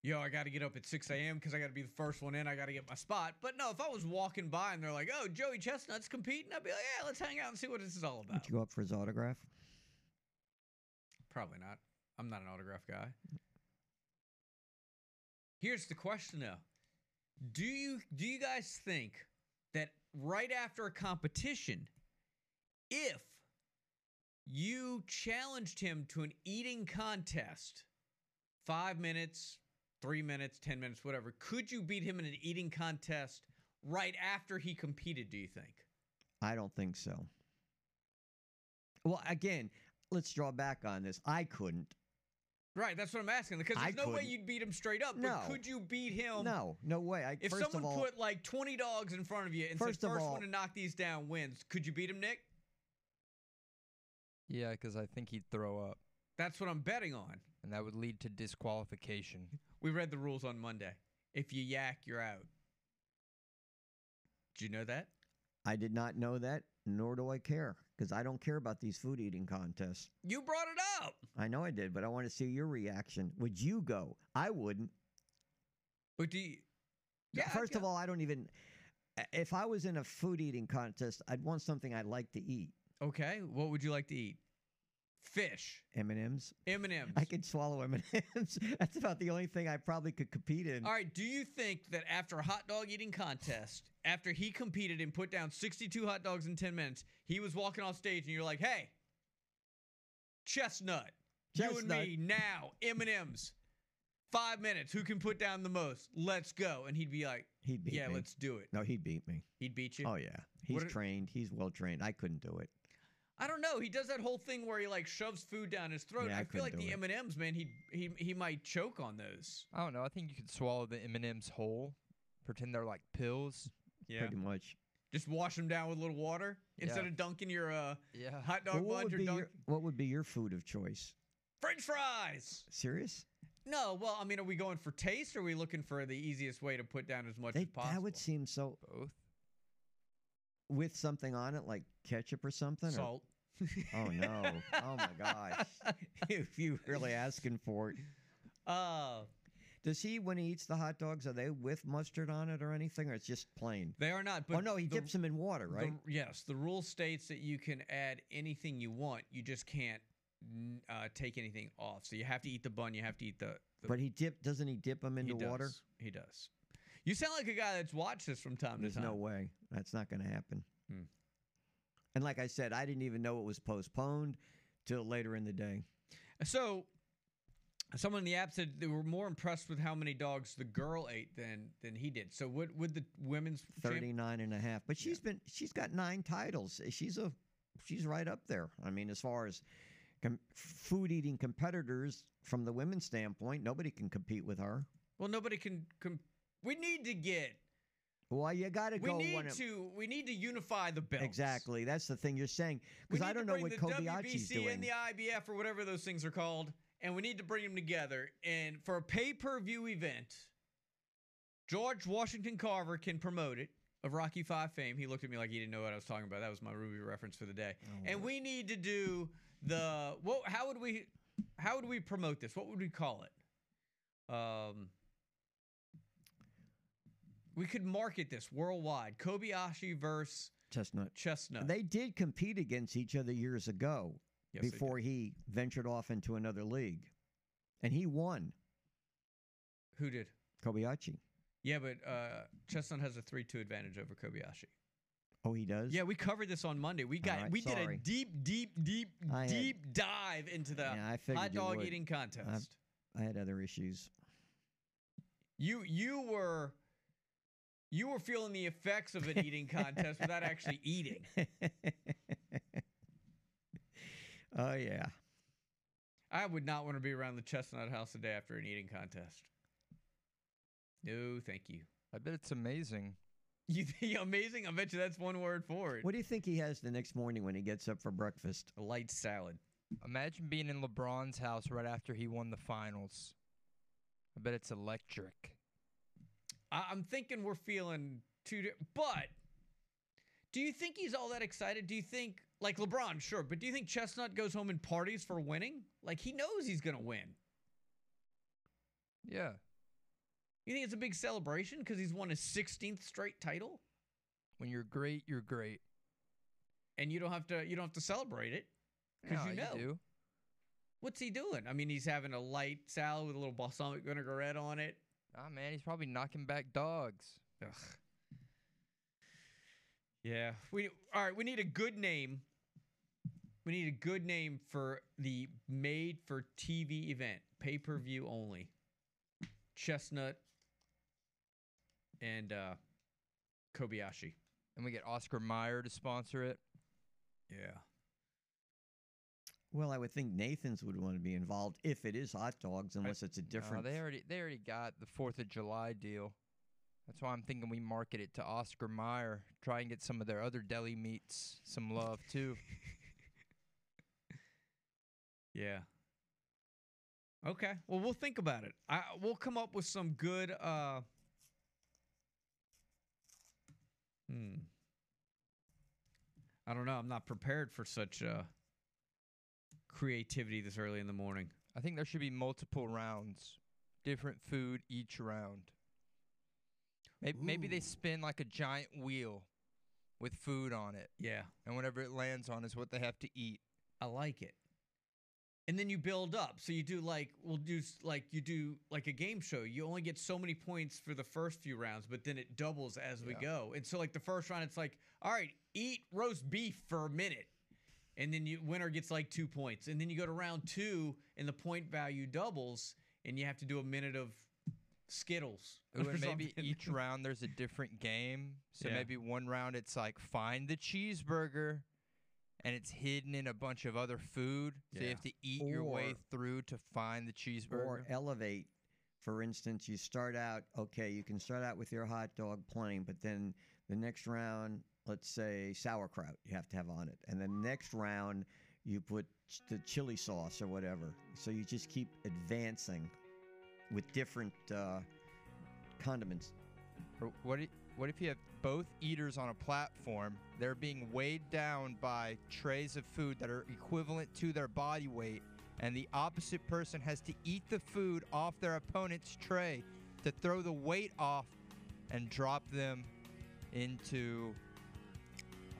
yo, I got to get up at six a m because I got to be the first one in. I got to get my spot. But no, if I was walking by and they're like, oh, Joey Chestnut's competing, I'd be like, yeah, let's hang out and see what this is all about. Would you go up for his autograph? Probably not. I'm not an autograph guy. Here's the question, though. Do you, do you guys think that right after a competition, if you challenged him to an eating contest, five minutes, three minutes, ten minutes, whatever, could you beat him in an eating contest right after he competed, do you think? I don't think so. Well, again, let's draw back on this. I couldn't. Right, that's what I'm asking. Because there's I no couldn't. way you'd beat him straight up. But no. Could you beat him? No, no way. I, if first someone of all, put like twenty dogs in front of you and said first, first all, one to knock these down wins, could you beat him, Nick? Yeah, because I think he'd throw up. That's what I'm betting on. And that would lead to disqualification. We read the rules on Monday. If you yak, you're out. Did you know that? I did not know that, nor do I care. Because I don't care about these food eating contests. You brought it up. I know I did, but I want to see your reaction. Would you go? I wouldn't. But do you? Yeah, First of all, I don't even. If I was in a food eating contest, I'd want something I'd like to eat. Okay. What would you like to eat? Fish. M and M's. M and M's. I could swallow M and M's. That's about the only thing I probably could compete in. All right. Do you think that after a hot dog eating contest, after he competed and put down sixty-two hot dogs in ten minutes, he was walking off stage and you're like, hey, Chestnut, Chestnut. you and me now, M and M's, five minutes, who can put down the most? Let's go. And he'd be like, he'd beat yeah, me. let's do it. No, he'd beat me. He'd beat you? Oh, yeah. He's trained. He's well trained. I couldn't do it. I don't know. He does that whole thing where he like shoves food down his throat. Yeah, I, I feel like the M and M's, man, he he he might choke on those. I don't know. I think you could swallow the M and M's whole, pretend they're like pills. Yeah, pretty much. Just wash them down with a little water yeah. instead of dunking your uh yeah. hot dog well, lunch. Or dunk- your, what would be your food of choice? French fries. Serious? No. Well, I mean, are we going for taste? Or are we looking for the easiest way to put down as much they, as possible? That would seem so. Both. With something on it, like ketchup or something? Salt. Or? Oh, no. Oh, my gosh. If you really asking for it. Uh, Does he, when he eats the hot dogs, are they with mustard on it or anything, or it's just plain? They are not. But oh, no, he the, dips them in water, right? The, yes. The rule states that you can add anything you want. You just can't uh, take anything off. So you have to eat the bun. You have to eat the... the but he dip, doesn't he dip them into he water? He does. You sound like a guy that's watched this from time There's to time. There's no way. That's not going to happen. Hmm. And like I said, I didn't even know it was postponed till later in the day. So someone in the app said they were more impressed with how many dogs the girl ate than than he did. So what would the women's thirty-nine champ- and a half. But she's yeah. been she's got nine titles. She's a she's right up there. I mean, as far as com- food eating competitors from the women's standpoint, nobody can compete with her. Well, nobody can com- We need to get. Well, you got to go. We need one to. Of, we need to unify the belts. Exactly. That's the thing you're saying. Because I don't know what Kobayashi's doing. We need to bring the W B C and the I B F or whatever those things are called, and we need to bring them together. And for a pay-per-view event, George Washington Carver can promote it of Rocky Five fame. He looked at me like he didn't know what I was talking about. That was my Ruby reference for the day. Oh, and wow. we need to do the. What? How would we? How would we promote this? What would we call it? Um. We could market this worldwide. Kobayashi versus Chestnut. Chestnut. They did compete against each other years ago yes, before he ventured off into another league. And he won. Who did? Kobayashi. Yeah, but uh, Chestnut has a three two advantage over Kobayashi. Oh, he does? Yeah, we covered this on Monday. We got right, we sorry. did a deep, deep, deep, I deep had, dive into the yeah, hot dog eating contest. I've, I had other issues. You You were... You were feeling the effects of an eating contest without actually eating. Oh, yeah. I would not want to be around the Chestnut house the day after an eating contest. No, thank you. I bet it's amazing. You think amazing? I bet you that's one word for it. What do you think he has the next morning when he gets up for breakfast? A light salad. Imagine being in LeBron's house right after he won the finals. I bet it's electric. I- I'm thinking we're feeling two di- but do you think he's all that excited? Do you think, like LeBron, sure, but do you think Chestnut goes home and parties for winning? Like, he knows he's going to win. Yeah. You think it's a big celebration because he's won his sixteenth straight title? When you're great, you're great. And you don't have to, you don't have to celebrate it because no, you know. You do. What's he doing? I mean, he's having a light salad with a little balsamic vinaigrette on it. Ah, man, he's probably knocking back dogs. Ugh. Yeah. We all right, we need a good name. We need a good name for the made-for-T V event, pay-per-view only. Chestnut and uh, Kobayashi. And we get Oscar Mayer to sponsor it. Yeah. Well, I would think Nathan's would want to be involved if it is hot dogs, unless I, it's a different. No, they already they already got the Fourth of July deal. That's why I'm thinking we market it to Oscar Mayer. Try and get some of their other deli meats some love, too. Yeah. Okay. Well, we'll think about it. I, we'll come up with some good... Uh, hmm. I don't know. I'm not prepared for such uh, creativity this early in the morning. I think there should be multiple rounds. Different food each round. Maybe, maybe they spin like a giant wheel with food on it. Yeah. And whatever it lands on is what they have to eat. I like it. And then you build up. So you do like, we'll do like, you do like a game show. You only get so many points for the first few rounds, but then it doubles as yeah. we go. And so like the first round, it's like, all right, eat roast beef for a minute. And then you winner gets like two points. And then you go to round two and the point value doubles and you have to do a minute of Skittles. Ooh, and maybe each round there's a different game. So yeah. maybe one round it's like find the cheeseburger, and it's hidden in a bunch of other food. So yeah. you have to eat or, your way through to find the cheeseburger. Or elevate. For instance, you start out, okay, you can start out with your hot dog plain, but then the next round, let's say sauerkraut you have to have on it. And the next round you put ch- the chili sauce or whatever. So you just keep advancing with different uh, condiments. What if, what if you have both eaters on a platform? They're being weighed down by trays of food that are equivalent to their body weight, and the opposite person has to eat the food off their opponent's tray to throw the weight off and drop them into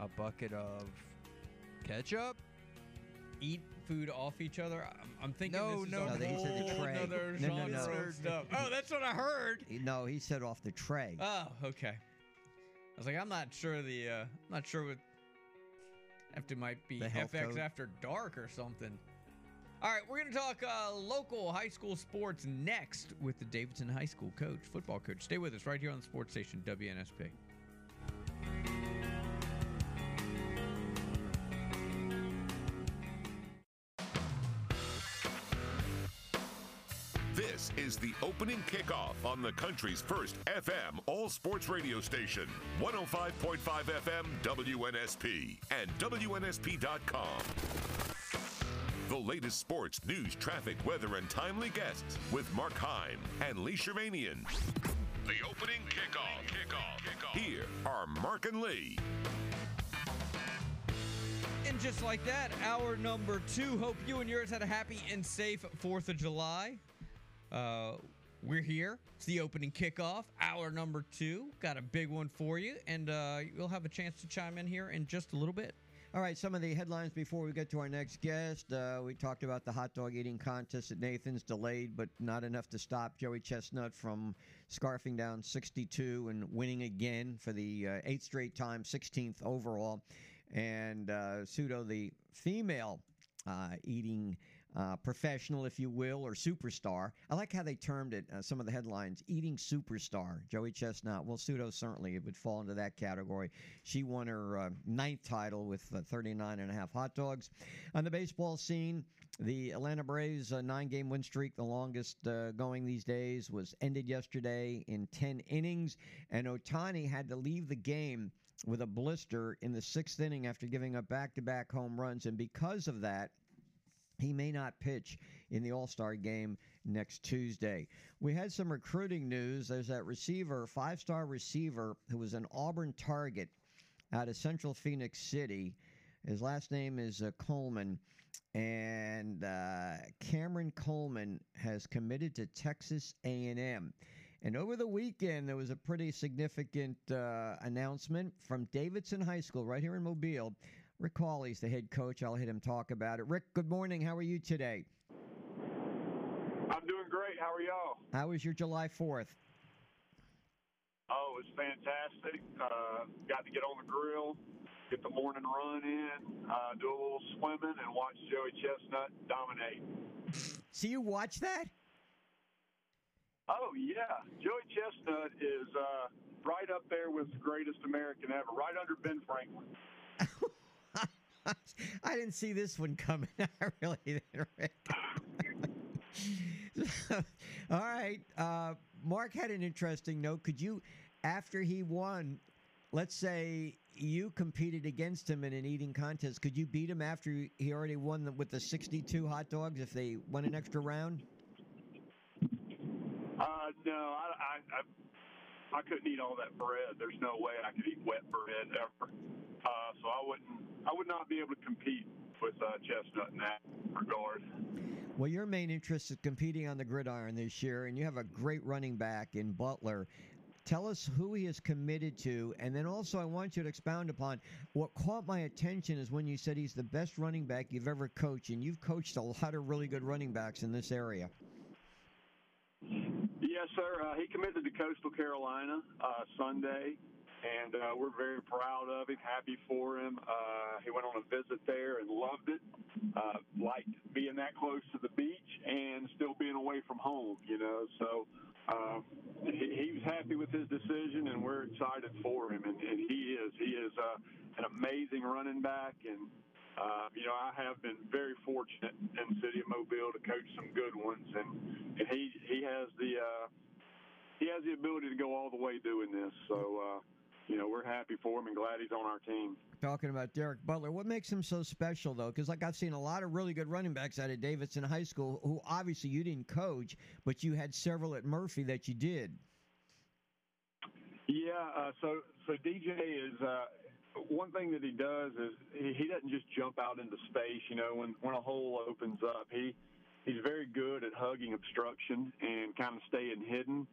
a bucket of ketchup? Eat food off each other. I'm, I'm thinking no, this is no, no, they said the tray. Another no, genre no, no. stuff. Oh, that's what I heard. No, he said off the tray. Oh, okay. I was like, I'm not sure the, uh, I'm not sure what, after might be F X code. After dark or something. All right, we're going to talk uh, local high school sports next with the Davidson High School coach, football coach. Stay with us right here on the sports station, W N S P. Is the opening kickoff on the country's first F M all sports radio station, one oh five point five F M W N S P and W N S P dot com. The latest sports, news, traffic, weather, and timely guests with Mark Heim and Lee Shermanian. The opening kickoff. Kickoff. Here are Mark and Lee. And just like that, hour number two. Hope you and yours had a happy and safe fourth of July. Uh, we're here. It's the opening kickoff, hour number two. Got a big one for you, and uh, you'll have a chance to chime in here in just a little bit. All right, some of the headlines before we get to our next guest. Uh, we talked about the hot dog eating contest at Nathan's, delayed but not enough to stop Joey Chestnut from scarfing down sixty-two and winning again for the uh, eighth straight time, sixteenth overall. And uh, Sudo, the female uh, eating uh, professional, if you will, or superstar. I like how they termed it, uh, some of the headlines, Eating Superstar, Joey Chestnut. Well, pseudo certainly it would fall into that category. She won her uh, ninth title with uh, thirty-nine and a half hot dogs. On the baseball scene, the Atlanta Braves' uh, nine-game win streak, the longest uh, going these days, was ended yesterday in ten innings, and Ohtani had to leave the game with a blister in the sixth inning after giving up back-to-back home runs, and because of that, he may not pitch in the All-Star game next Tuesday. We had some recruiting news. There's that receiver, five-star receiver, who was an Auburn target out of Central Phoenix City. His last name is uh, Coleman, and uh, Cameron Coleman has committed to Texas A and M. And over the weekend, there was a pretty significant uh, announcement from Davidson High School right here in Mobile. Rick Hawley's the head coach. I'll let him talk about it. Rick, good morning. How are you today? I'm doing great. How are y'all? How was your July fourth? Oh, it was fantastic. Uh, got to get on the grill, get the morning run in, uh, do a little swimming, and watch Joey Chestnut dominate. So you watch that? Oh, yeah. Joey Chestnut is uh, right up there with the greatest American ever, right under Ben Franklin. I didn't see this one coming. I really didn't, Rick. So, all right. Uh, Mark had an interesting note. Could you, after he won, let's say you competed against him in an eating contest, could you beat him after he already won the, with the sixty-two hot dogs if they went an extra round? Uh, no, I, I, I, I couldn't eat all that bread. There's no way I could eat wet bread ever. Uh, so I wouldn't. I would not be able to compete with uh, Chestnut in that regard. Well, your main interest is competing on the gridiron this year, and you have a great running back in Butler. Tell us who he is committed to, and then also I want you to expound upon what caught my attention is when you said he's the best running back you've ever coached, and you've coached a lot of really good running backs in this area. Yes, sir. Uh, he committed to Coastal Carolina uh, Sunday. And uh, we're very proud of him, happy for him. Uh, he went on a visit there and loved it, uh, liked being that close to the beach and still being away from home, you know. So uh, he, he was happy with his decision, and we're excited for him. And, and he is. He is uh, an amazing running back. And, uh, you know, I have been very fortunate in the city of Mobile to coach some good ones. And, and he, he has the uh, he has the ability to go all the way doing this. So, uh you know, we're happy for him and glad he's on our team. Talking about Derek Butler, what makes him so special, though? Because, like, I've seen a lot of really good running backs out of Davidson High School who obviously you didn't coach, but you had several at Murphy that you did. Yeah, uh, so so D J is uh, – one thing that he does is he, he doesn't just jump out into space, you know, when, when a hole opens up. He He's very good at hugging obstruction and kind of staying hidden.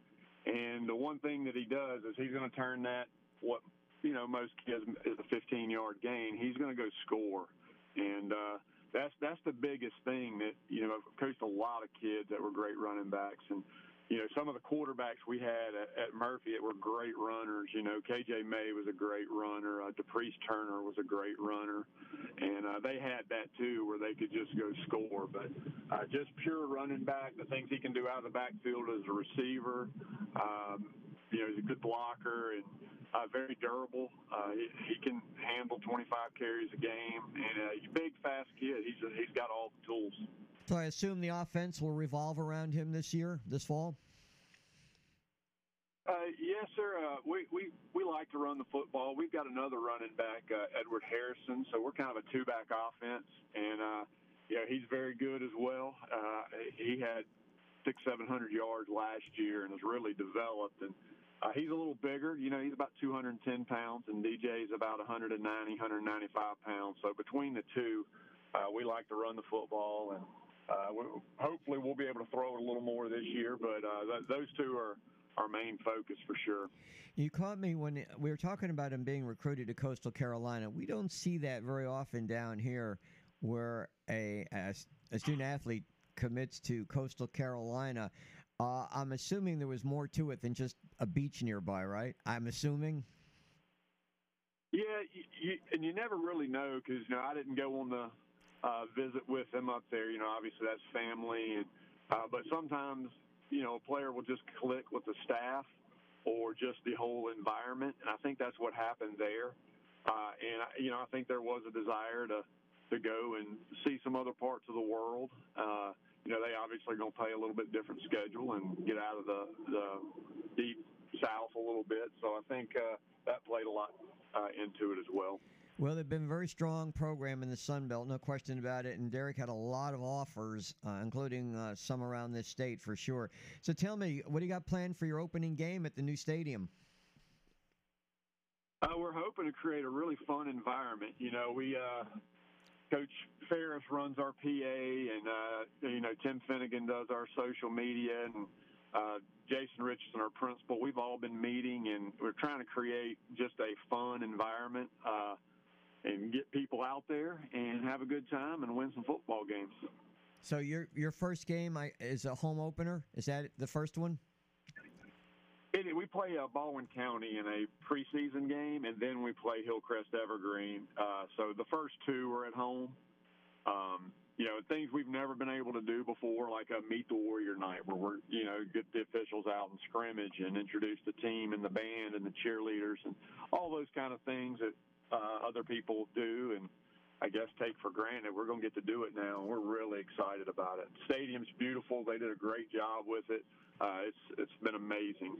And the one thing that he does is he's going to turn that – what you know most kids is a fifteen-yard gain. He's going to go score, and uh, that's that's the biggest thing that you know. I've coached a lot of kids that were great running backs, and you know some of the quarterbacks we had at, at Murphy that were great runners. You know, K J May was a great runner. Uh, DePriest Turner was a great runner, and uh, they had that too, where they could just go score. But uh, just pure running back, the things he can do out of the backfield as a receiver. Um, you know, he's a good blocker and. Uh, very durable. Uh, he, he can handle twenty-five carries a game, and uh, he's a big, fast kid. He's a, he's got all the tools. So I assume the offense will revolve around him this year, this fall. Uh, yes, sir. Uh, we we we like to run the football. We've got another running back, uh, Edward Harrison. So we're kind of a two-back offense, and uh, yeah, he's very good as well. Uh, he had six, seven hundred yards last year, and has really developed and. Uh, he's a little bigger. You know, he's about two hundred ten pounds, and D J's about one ninety, one ninety-five pounds. So between the two, uh, we like to run the football, and uh, we, hopefully we'll be able to throw it a little more this year. But uh, th those two are our main focus for sure. You caught me when we were talking about him being recruited to Coastal Carolina. We don't see that very often down here where a, a, a student-athlete commits to Coastal Carolina. Uh, I'm assuming there was more to it than just a beach nearby, right? I'm assuming. Yeah, you, you, and you never really know because you know I didn't go on the uh, visit with him up there. You know, obviously that's family. And, uh, but sometimes, you know, a player will just click with the staff or just the whole environment. And I think that's what happened there. Uh, and, you know, I think there was a desire to, to go and see some other parts of the world. Uh, you know, they obviously are going to play a little bit different schedule and get out of the, the deep south a little bit. So I think uh, that played a lot uh, into it as well. Well, they've been a very strong program in the Sun Belt, no question about it. And Derek had a lot of offers, uh, including uh, some around this state for sure. So tell me, what do you got planned for your opening game at the new stadium? Uh, we're hoping to create a really fun environment. You know, we uh, Coach Ferris runs our P A, and uh, you know, Tim Finnegan does our social media, and uh, Jason Richardson, our principal. We've all been meeting, and we're trying to create just a fun environment. Uh, and get people out there and have a good time and win some football games. So your your first game is a home opener? Is that the first one? It, we play uh, Baldwin County in a preseason game, and then we play Hillcrest Evergreen. Uh, so the first two are at home. Um, you know, things we've never been able to do before, like a Meet the Warrior night where we're, you know, get the officials out and scrimmage and introduce the team and the band and the cheerleaders and all those kind of things that Uh, other people do and I guess take for granted. We're going to get to do it now. We're really excited about it. The stadium's beautiful. They did a great job with it. Uh, it's it's been amazing.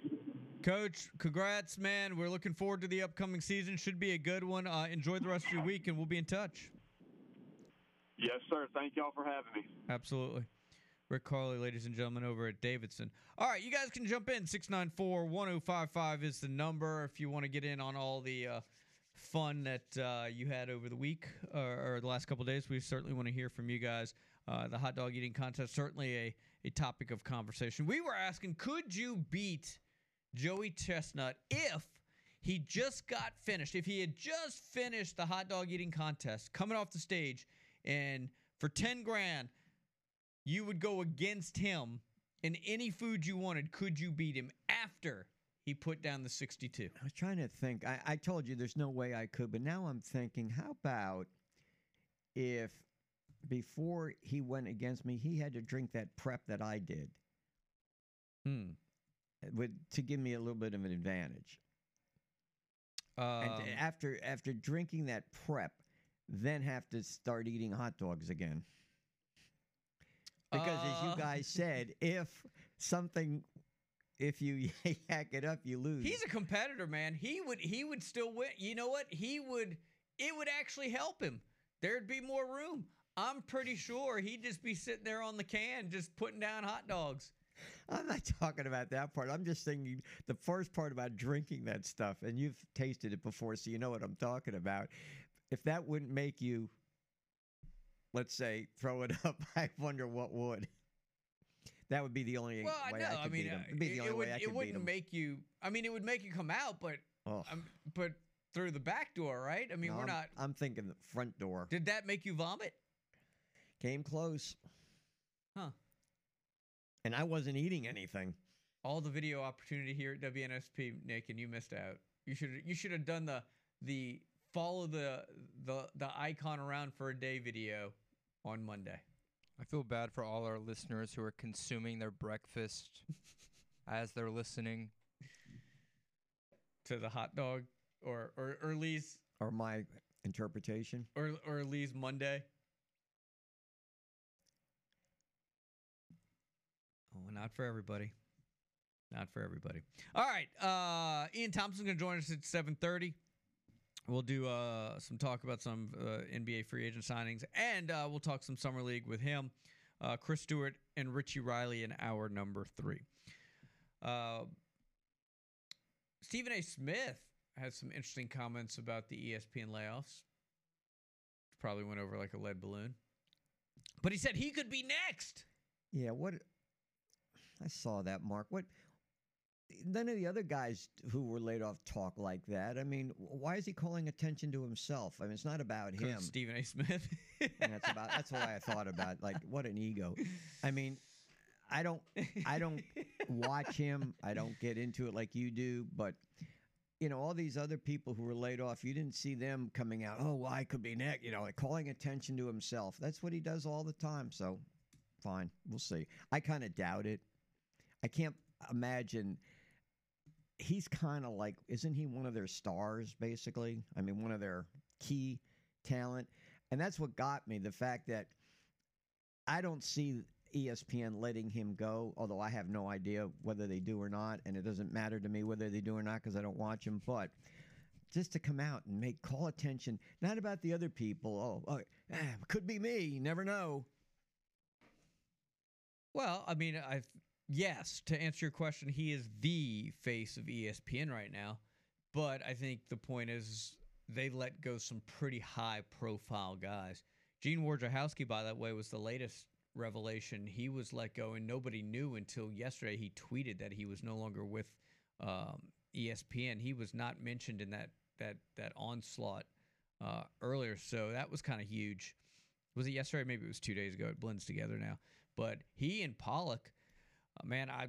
Coach, congrats, man. We're looking forward to the upcoming season. Should be a good one. Uh, enjoy the rest of your week, and we'll be in touch. Yes, sir. Thank y'all for having me. Absolutely. Rick Carly, ladies and gentlemen, over at Davidson. All right, you guys can jump in. six nine four, one oh five five is the number if you want to get in on all the uh, – fun that uh, you had over the week or, or the last couple of days. We certainly want to hear from you guys. Uh, the hot dog eating contest, certainly a, a topic of conversation. We were asking, could you beat Joey Chestnut if he just got finished, if he had just finished the hot dog eating contest, coming off the stage, and for ten grand, you would go against him in any food you wanted. Could you beat him after he put down the sixty-two? I was trying to think. I, I told you there's no way I could, but now I'm thinking, how about if before he went against me, he had to drink that prep that I did hmm. with, to give me a little bit of an advantage. Um, and after after drinking that prep, then have to start eating hot dogs again. Because uh, as you guys said, if something... If you hack it up, you lose. He's a competitor, man. He would he would still win. You know what? He would it would actually help him. There'd be more room. I'm pretty sure he'd just be sitting there on the can just putting down hot dogs. I'm not talking about that part. I'm just thinking the first part about drinking that stuff, and you've tasted it before, so you know what I'm talking about. If that wouldn't make you, let's say, throw it up, I wonder what would. That would be the only well, way no, I could I mean, beat him. It'd be the only it would, way I could beat him. It wouldn't make you. I mean, it would make you come out, but oh. um, but through the back door, right? I mean, no, we're I'm, not. I'm thinking the front door. Did that make you vomit? Came close. Huh. And I wasn't eating anything. All the video opportunity here at W N S P, Nick, and you missed out. You should you should have done the the follow the the the icon around for a day video on Monday. I feel bad for all our listeners who are consuming their breakfast as they're listening to the hot dog or, or, or Lee's. Or my interpretation. Or, or Lee's Monday. Oh, not for everybody. Not for everybody. All right. Uh, Ian Thompson's going to join us at seven thirty. We'll do uh, some talk about some uh, N B A free agent signings, and uh, we'll talk some summer league with him, uh, Chris Stewart, and Richie Riley in hour number three. Uh, Stephen A. Smith has some interesting comments about the E S P N layoffs. Probably went over like a lead balloon, but he said he could be next. Yeah, what? I saw that, Mark. What? None of the other guys who were laid off talk like that. I mean, why is he calling attention to himself? I mean, it's not about him. Stephen A. Smith. And that's about. That's why I thought about. Like, what an ego. I mean, I don't. I don't watch him. I don't get into it like you do. But you know, all these other people who were laid off, you didn't see them coming out, oh, well, I could be next, you know, like calling attention to himself. That's what he does all the time. So, fine. We'll see. I kind of doubt it. I can't imagine. He's kind of like, isn't he one of their stars, basically? I mean, one of their key talent. And that's what got me, the fact that I don't see E S P N letting him go, although I have no idea whether they do or not, and it doesn't matter to me whether they do or not because I don't watch him. But just to come out and make call attention, not about the other people. Oh, oh ah, could be me. You never know. Well, I mean, I've yes, to answer your question, he is the face of E S P N right now. But I think the point is they let go some pretty high-profile guys. Gene Wojciechowski, by the way, was the latest revelation. He was let go, and nobody knew until yesterday. He tweeted that he was no longer with um, E S P N. He was not mentioned in that that that onslaught uh, earlier, so that was kind of huge. Was it yesterday? Maybe it was two days ago. It blends together now. But he and Pollock, uh, man, I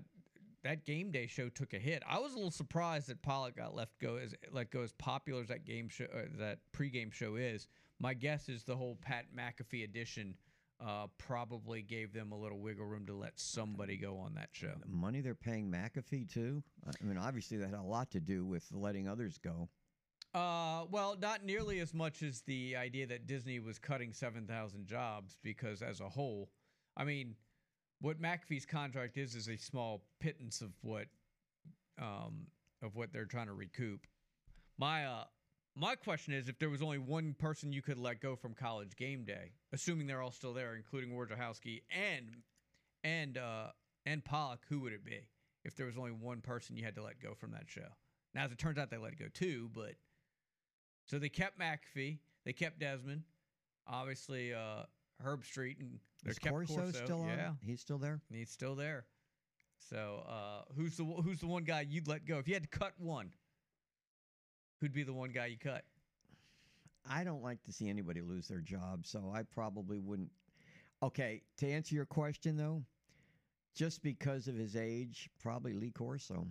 that game day show took a hit. I was a little surprised that Pollock got left go as let go as popular as that game show, uh, that pregame show is. My guess is the whole Pat McAfee edition uh, probably gave them a little wiggle room to let somebody go on that show. The money they're paying McAfee, too? I mean, obviously that had a lot to do with letting others go. Uh, well, not nearly as much as the idea that Disney was cutting seven thousand jobs, because as a whole, I mean, what McAfee's contract is is a small pittance of what um, of what they're trying to recoup. My uh, My question is, if there was only one person you could let go from College Game Day, assuming they're all still there, including Wojciechowski and and uh, and Pollock, who would it be? If there was only one person you had to let go from that show. Now, as it turns out, they let go two, but so they kept McAfee, they kept Desmond, obviously uh, Herb Street, and they kept Corso. Corso still yeah. on? He's still there. He's still there. So uh, who's the who's the one guy you'd let go if you had to cut one? Who'd be the one guy you cut? I don't like to see anybody lose their job, so I probably wouldn't. Okay, to answer your question, though, just because of his age, probably Lee Corso.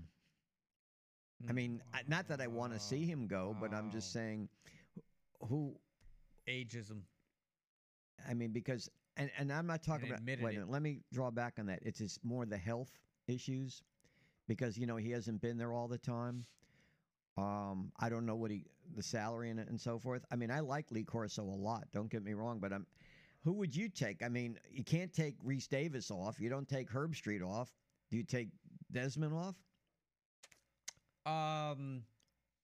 Mm. I mean, wow. I, not that I want to see him go, wow. but I'm just saying who. Ageism. I mean, because, and, and I'm not talking about, wait a minute, let me draw back on that. It's just more the health issues because, you know, he hasn't been there all the time. Um, I don't know what he the salary and and so forth. I mean, I like Lee Corso a lot. Don't get me wrong, but I'm. Who would you take? I mean, you can't take Reese Davis off. You don't take Herb Street off. Do you take Desmond off? Um,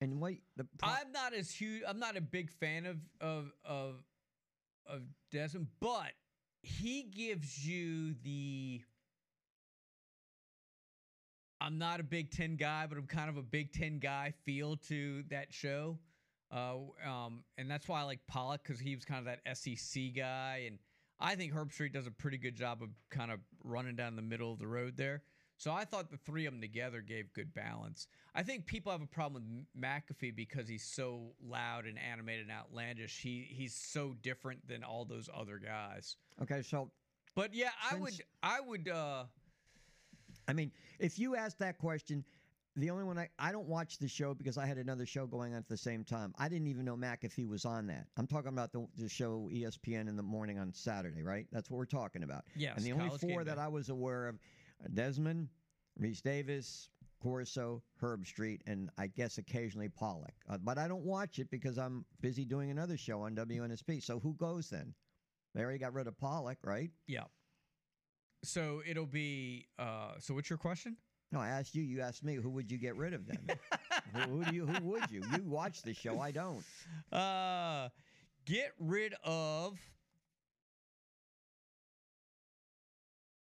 and wait, the pro- I'm not as huge. I'm not a big fan of of of of Desmond, but he gives you the. I'm not a Big Ten guy, but I'm kind of a Big Ten guy feel to that show. Uh, um, and that's why I like Pollock, because he was kind of that S E C guy. And I think Herb Street does a pretty good job of kind of running down the middle of the road there. So I thought the three of them together gave good balance. I think people have a problem with McAfee because he's so loud and animated and outlandish. He He's so different than all those other guys. Okay, so... But, yeah, I would... I would uh, I mean, if you ask that question, the only one I, I don't watch the show because I had another show going on at the same time. I didn't even know McAfee was on that. I'm talking about the, the show E S P N in the morning on Saturday, right? That's what we're talking about. Yes. And the only four that I was aware of, Desmond, Reese Davis, Corso, Herb Street, and I guess occasionally Pollock. Uh, but I don't watch it because I'm busy doing another show on W N S P. So who goes then? They already got rid of Pollock, right? Yeah. So it'll be. Uh, so what's your question? No, I asked you. You asked me. Who would you get rid of then? who, who do you? Who would you? You watch the show. I don't. Uh, get rid of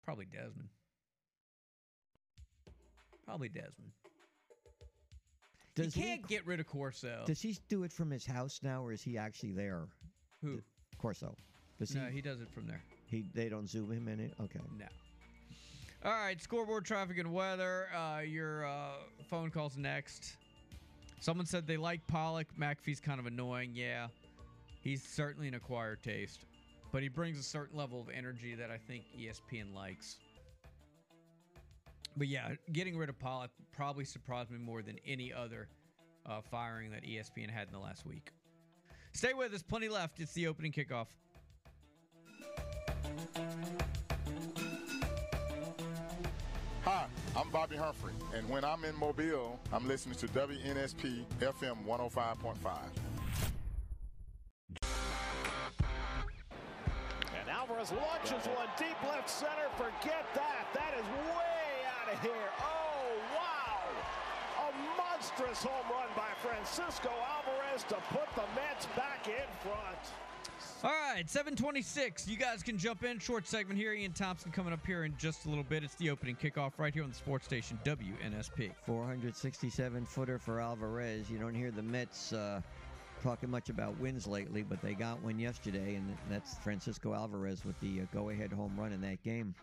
probably Desmond. Probably Desmond. Does you can't he, get rid of Corso. Does he do it from his house now, or is he actually there? Who? Corso. Does no, he, he does it from there. He, they don't zoom him in it? Okay. No. All right, scoreboard, traffic, and weather. Uh, your uh, phone call's next. Someone said they like Pollock. McAfee's kind of annoying. Yeah, he's certainly an acquired taste, but he brings a certain level of energy that I think E S P N likes. But, yeah, getting rid of Pollock probably surprised me more than any other uh, firing that E S P N had in the last week. Stay with us. Plenty left. It's the opening kickoff. Hi, I'm Bobby Humphrey, and when I'm in Mobile, I'm listening to W N S P F M one oh five point five. And Alvarez launches one deep left center. Forget that. That is way out of here. Oh, wow. A monstrous home run by Francisco Alvarez to put the Mets back in front. All right, seven twenty-six. You guys can jump in. Short segment here. Ian Thompson coming up here in just a little bit. It's the opening kickoff right here on the sports station W N S P. four sixty-seven footer for Alvarez. You don't hear the Mets uh, talking much about wins lately, but they got one yesterday, and that's Francisco Alvarez with the uh, go-ahead home run in that game.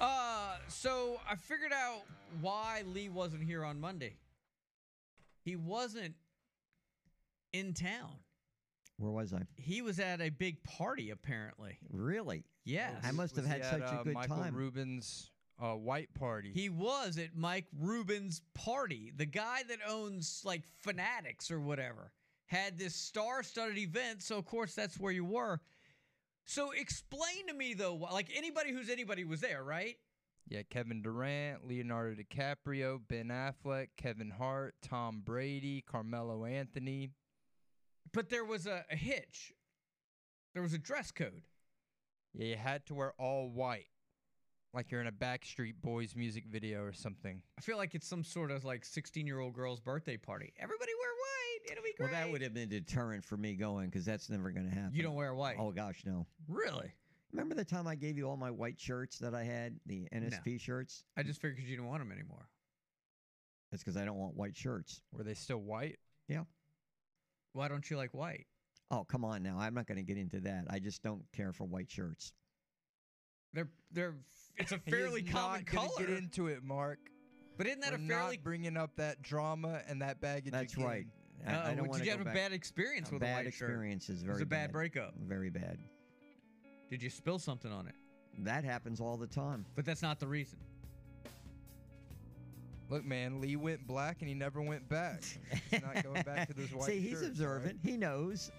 Uh, so I figured out why Lee wasn't here on Monday. He wasn't in town. Where was I? He was at a big party, apparently. Really? Yes. I must have had such a good time. Michael Rubin's uh, white party. He was at Mike Rubin's party. The guy that owns, like, Fanatics or whatever had this star-studded event, so, of course, that's where you were. So explain to me, though, like, anybody who's anybody was there, right? Yeah, Kevin Durant, Leonardo DiCaprio, Ben Affleck, Kevin Hart, Tom Brady, Carmelo Anthony. But there was a, a hitch. There was a dress code. Yeah, you had to wear all white, like you're in a Backstreet Boys music video or something. I feel like it's some sort of like sixteen-year-old girl's birthday party. Everybody wear white. It'll be great. Well, that would have been a deterrent for me going because that's never going to happen. You don't wear white. Oh, gosh, no. Really? Remember the time I gave you all my white shirts that I had, the N S P no. shirts? I just figured you didn't want them anymore. That's because I don't want white shirts. Were they still white? Yeah. Why don't you like white? Oh, come on now. I'm not going to get into that. I just don't care for white shirts. They're they're it's a fairly common color. Get into it, Mark. But isn't that We're a fairly not bringing up that drama and that baggage? That's again. Right. I, uh, I don't did you have a back. bad experience a with bad a white experience shirt? Is very it was a bad, bad breakup. Very bad. Did you spill something on it? That happens all the time. But that's not the reason. Look, man, Lee went black and he never went back. He's not going back to this white See, he's shirt, observant. Right? He knows.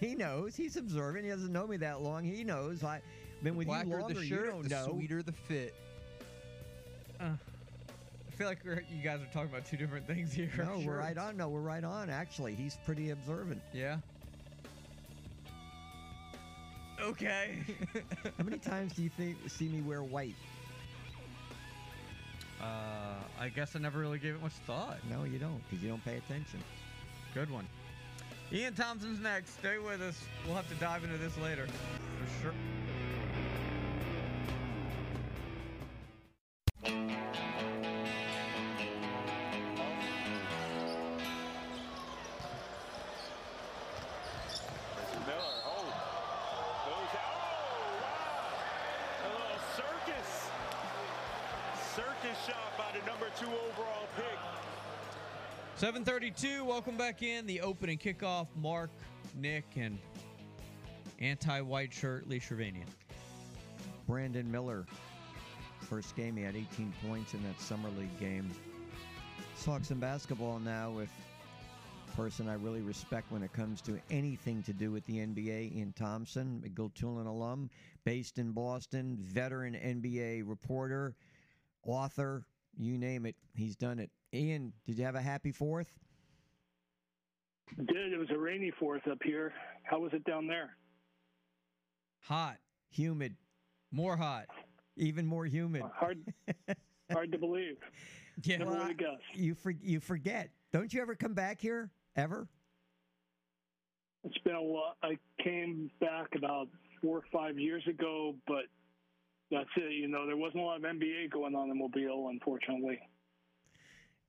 He knows. He's observant. He doesn't know me that long. He knows. I've been the with you longer. The shirt, you don't the know. The sweeter the fit. Uh, I feel like we're, you guys are talking about two different things here. No, we're right on. No, we're right on, actually. He's pretty observant. Yeah. Okay. How many times do you think, see me wear white? Uh, I guess I never really gave it much thought. No, you don't, because you don't pay attention. Good one. Ian Thompson's next. Stay with us. We'll have to dive into this later. For sure. seven thirty-two, welcome back in. The opening kickoff, Mark, Nick, and anti-white shirt, Lee Shervanian. Brandon Miller, first game he had eighteen points in that summer league game. Let's talk some basketball now with a person I really respect when it comes to anything to do with the N B A, Ian Thompson, a Giltulin alum, based in Boston, veteran N B A reporter, author, you name it, he's done it. Ian, did you have a happy fourth? Did. It was a rainy fourth up here. How was it down there? Hot. Humid. More hot. Even more humid. Hard hard to believe. Yeah. Never well, I, guess. You, for, you forget. Don't you ever come back here? Ever? It's been a while. I came back about four or five years ago, but that's it. You know, there wasn't a lot of N B A going on in Mobile, unfortunately.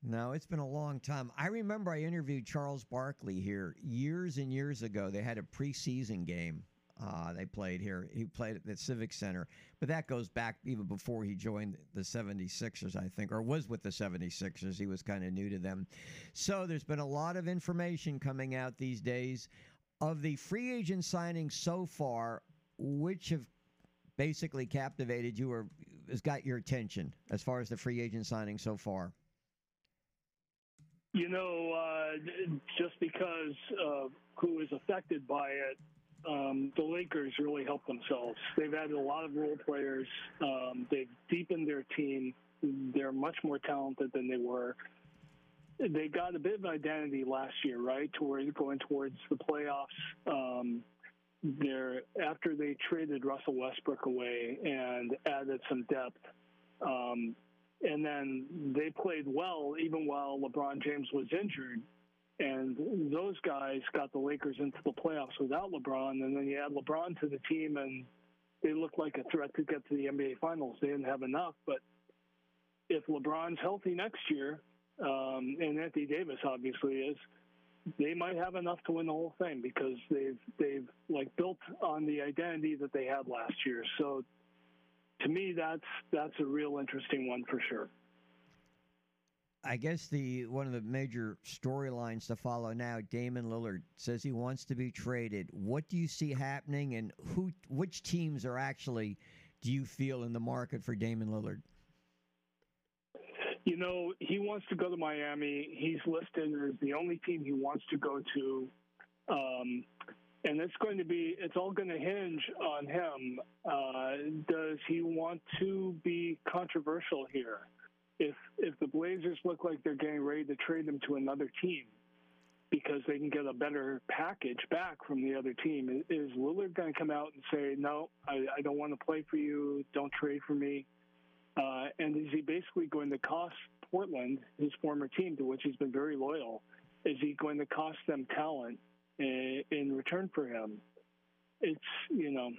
No, it's been a long time. I remember I interviewed Charles Barkley here years and years ago. They had a preseason game uh, they played here. He played at the Civic Center. But that goes back even before he joined the seventy-sixers, I think, or was with the seventy-sixers. He was kind of new to them. So there's been a lot of information coming out these days. Of the free agent signings so far, which have basically captivated you or has got your attention as far as the free agent signing so far? You know, uh, just because uh, who is affected by it, um, the Lakers really helped themselves. They've added a lot of role players. Um, they've deepened their team. They're much more talented than they were. They got a bit of an identity last year, right, toward, going towards the playoffs. Um, they're, after they traded Russell Westbrook away and added some depth, um, and then they played well even while LeBron James was injured. And those guys got the Lakers into the playoffs without LeBron. And then you add LeBron to the team, and they looked like a threat to get to the N B A Finals. They didn't have enough. But if LeBron's healthy next year, um, and Anthony Davis obviously is, they might have enough to win the whole thing because they've they've like built on the identity that they had last year. So to me, that's that's a real interesting one for sure. I guess the one of the major storylines to follow now, Damian Lillard says he wants to be traded. What do you see happening, and who, which teams are actually, do you feel, in the market for Damian Lillard? You know, he wants to go to Miami. He's listed as the only team he wants to go to. Um, and it's going to be, it's all going to hinge on him. Uh, does he want to be controversial here? If if the Blazers look like they're getting ready to trade them to another team because they can get a better package back from the other team, is Lillard going to come out and say, no, I, I don't want to play for you, don't trade for me? Uh, and is he basically going to cost Portland, his former team, to which he's been very loyal? Is he going to cost them talent in, in return for him? It's, you know,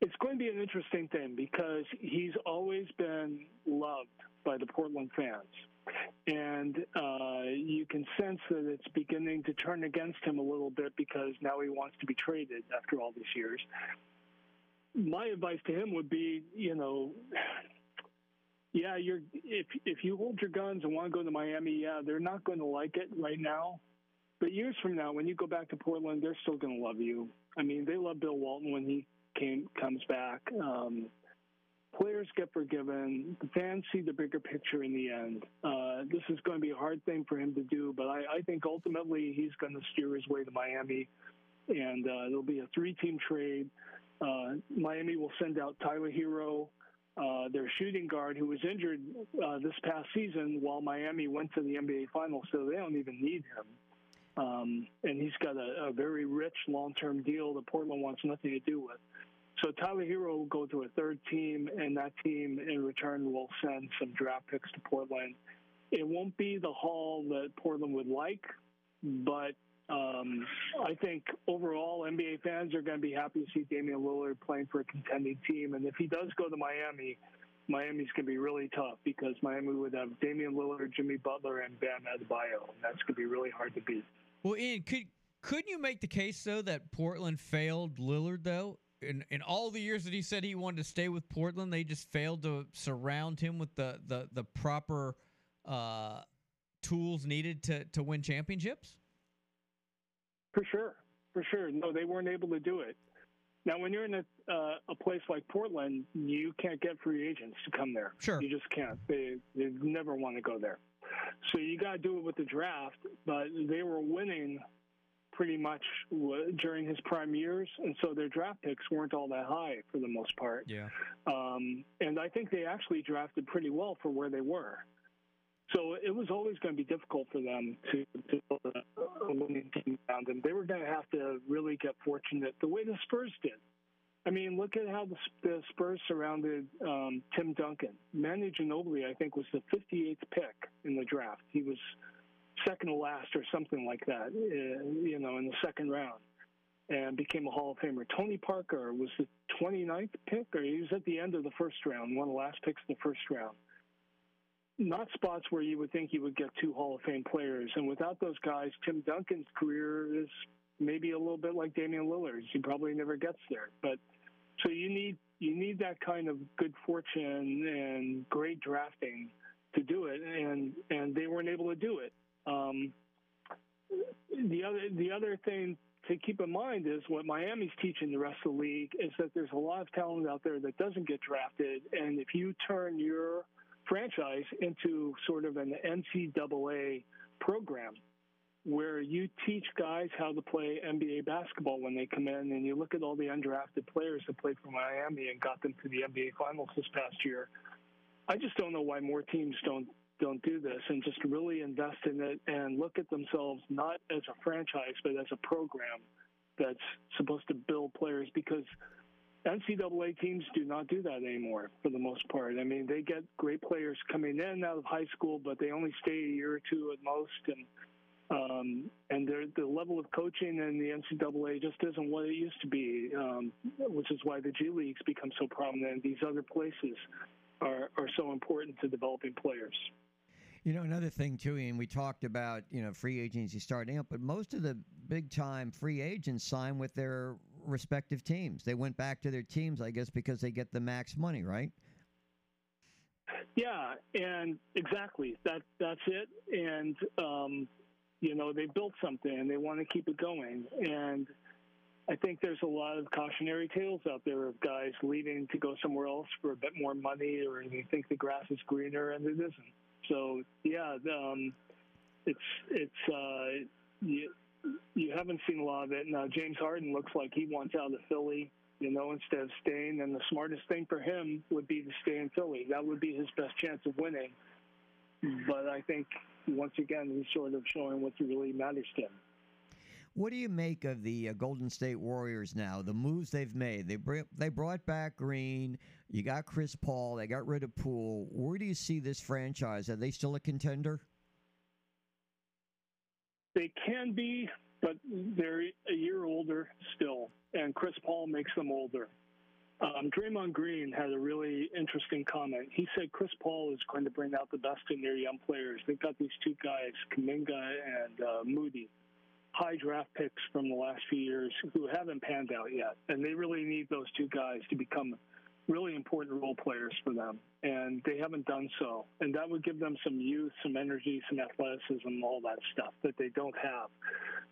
it's going to be an interesting thing because he's always been loved by the Portland fans. And uh, you can sense that it's beginning to turn against him a little bit because now he wants to be traded after all these years. My advice to him would be, you know, yeah, you're if if you hold your guns and want to go to Miami, yeah, they're not going to like it right now. But years from now, when you go back to Portland, they're still going to love you. I mean, they love Bill Walton when he came comes back. Um, players get forgiven. The fans see the bigger picture in the end. Uh, this is going to be a hard thing for him to do, but I, I think ultimately he's going to steer his way to Miami, and uh, there'll be a three-team trade. Uh, Miami will send out Tyler Hero, Uh, their shooting guard, who was injured uh, this past season while Miami went to the N B A Finals, so they don't even need him. Um, and he's got a, a very rich long-term deal that Portland wants nothing to do with. So Tyler Hero will go to a third team, and that team in return will send some draft picks to Portland. It won't be the haul that Portland would like, but um, I think overall N B A fans are going to be happy to see Damian Lillard playing for a contending team. And if he does go to Miami, Miami's going to be really tough because Miami would have Damian Lillard, Jimmy Butler, and Bam Adebayo. And that's going to be really hard to beat. Well, Ian, could, couldn't you make the case, though, that Portland failed Lillard, though? In, in all the years that he said he wanted to stay with Portland, they just failed to surround him with the, the, the proper uh, tools needed to, to win championships? For sure. For sure. No, they weren't able to do it. Now, when you're in a, uh, a place like Portland, you can't get free agents to come there. Sure. You just can't. They, they never want to go there. So you got to do it with the draft, but they were winning pretty much during his prime years, and so their draft picks weren't all that high for the most part. Yeah. Um, and I think they actually drafted pretty well for where they were. So it was always going to be difficult for them to, to build a, a winning team around them. They were going to have to really get fortunate the way the Spurs did. I mean, look at how the, the Spurs surrounded um, Tim Duncan. Manu Ginobili, I think, was the fifty-eighth pick in the draft. He was second to last or something like that, you know, in the second round, and became a Hall of Famer. Tony Parker was the twenty-ninth pick, or he was at the end of the first round, one of the last picks in the first round. Not spots where you would think you would get two Hall of Fame players. And without those guys, Tim Duncan's career is maybe a little bit like Damian Lillard's. He probably never gets there. But so you need you need that kind of good fortune and great drafting to do it, and and they weren't able to do it. Um, the other the other thing to keep in mind is what Miami's teaching the rest of the league is that there's a lot of talent out there that doesn't get drafted, and if you turn your franchise into sort of an N C double A program where you teach guys how to play N B A basketball when they come in, and you look at all the undrafted players that played for Miami and got them to the N B A Finals this past year. I just don't know why more teams don't don't do this and just really invest in it and look at themselves not as a franchise, but as a program that's supposed to build players, because N C double A teams do not do that anymore for the most part. I mean, they get great players coming in out of high school, but they only stay a year or two at most, and um, and the level of coaching in the N C double A just isn't what it used to be, um, which is why the G Leagues become so prominent, and these other places are, are so important to developing players. You know, another thing, too, and we talked about, you know, free agency starting up, but most of the big-time free agents sign with their respective teams. They went back to their teams, I guess, because they get the max money, right? Yeah, and exactly. That That's it. And, um, you know, they built something, and they want to keep it going. And I think there's a lot of cautionary tales out there of guys leaving to go somewhere else for a bit more money, or they think the grass is greener, and it isn't. So yeah, um, it's it's uh, you, you haven't seen a lot of it now. James Harden looks like he wants out of Philly, you know, instead of staying. And the smartest thing for him would be to stay in Philly. That would be his best chance of winning. But I think once again, he's sort of showing what really matters to him. What do you make of the uh, Golden State Warriors now? The moves they've made. They br- they brought back Green. You got Chris Paul. They got rid of Poole. Where do you see this franchise? Are they still a contender? They can be, but they're a year older still, and Chris Paul makes them older. Um, Draymond Green had a really interesting comment. He said Chris Paul is going to bring out the best in their young players. They've got these two guys, Kuminga and uh, Moody, high draft picks from the last few years who haven't panned out yet. And they really need those two guys to become really important role players for them. And they haven't done so. And that would give them some youth, some energy, some athleticism, all that stuff that they don't have.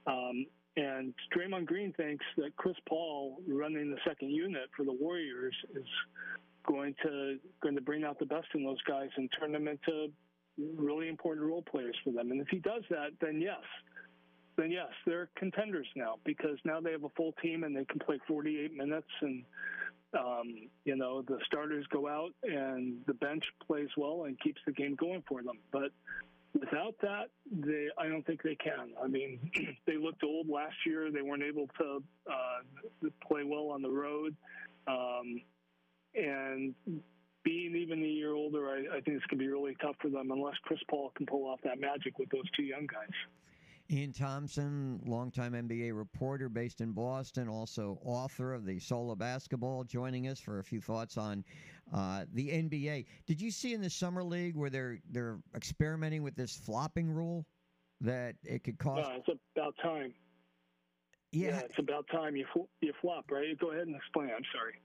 Um, and Draymond Green thinks that Chris Paul running the second unit for the Warriors is going to, going to bring out the best in those guys and turn them into really important role players for them. And if he does that, then yes, then yes, they're contenders now, because now they have a full team and they can play forty-eight minutes, and, um, you know, the starters go out and the bench plays well and keeps the game going for them. But without that, they, I don't think they can. I mean, they looked old last year. They weren't able to uh, play well on the road. Um, and being even a year older, I, I think it's going to be really tough for them unless Chris Paul can pull off that magic with those two young guys. Ian Thompson, longtime N B A reporter based in Boston, also author of The Soul of Basketball, joining us for a few thoughts on uh, the N B A. Did you see in the Summer League where they're they're experimenting with this flopping rule that it could cause? No, it's about time. Yeah, yeah it's about time you fl- you flop, right? Go ahead and explain. I'm sorry.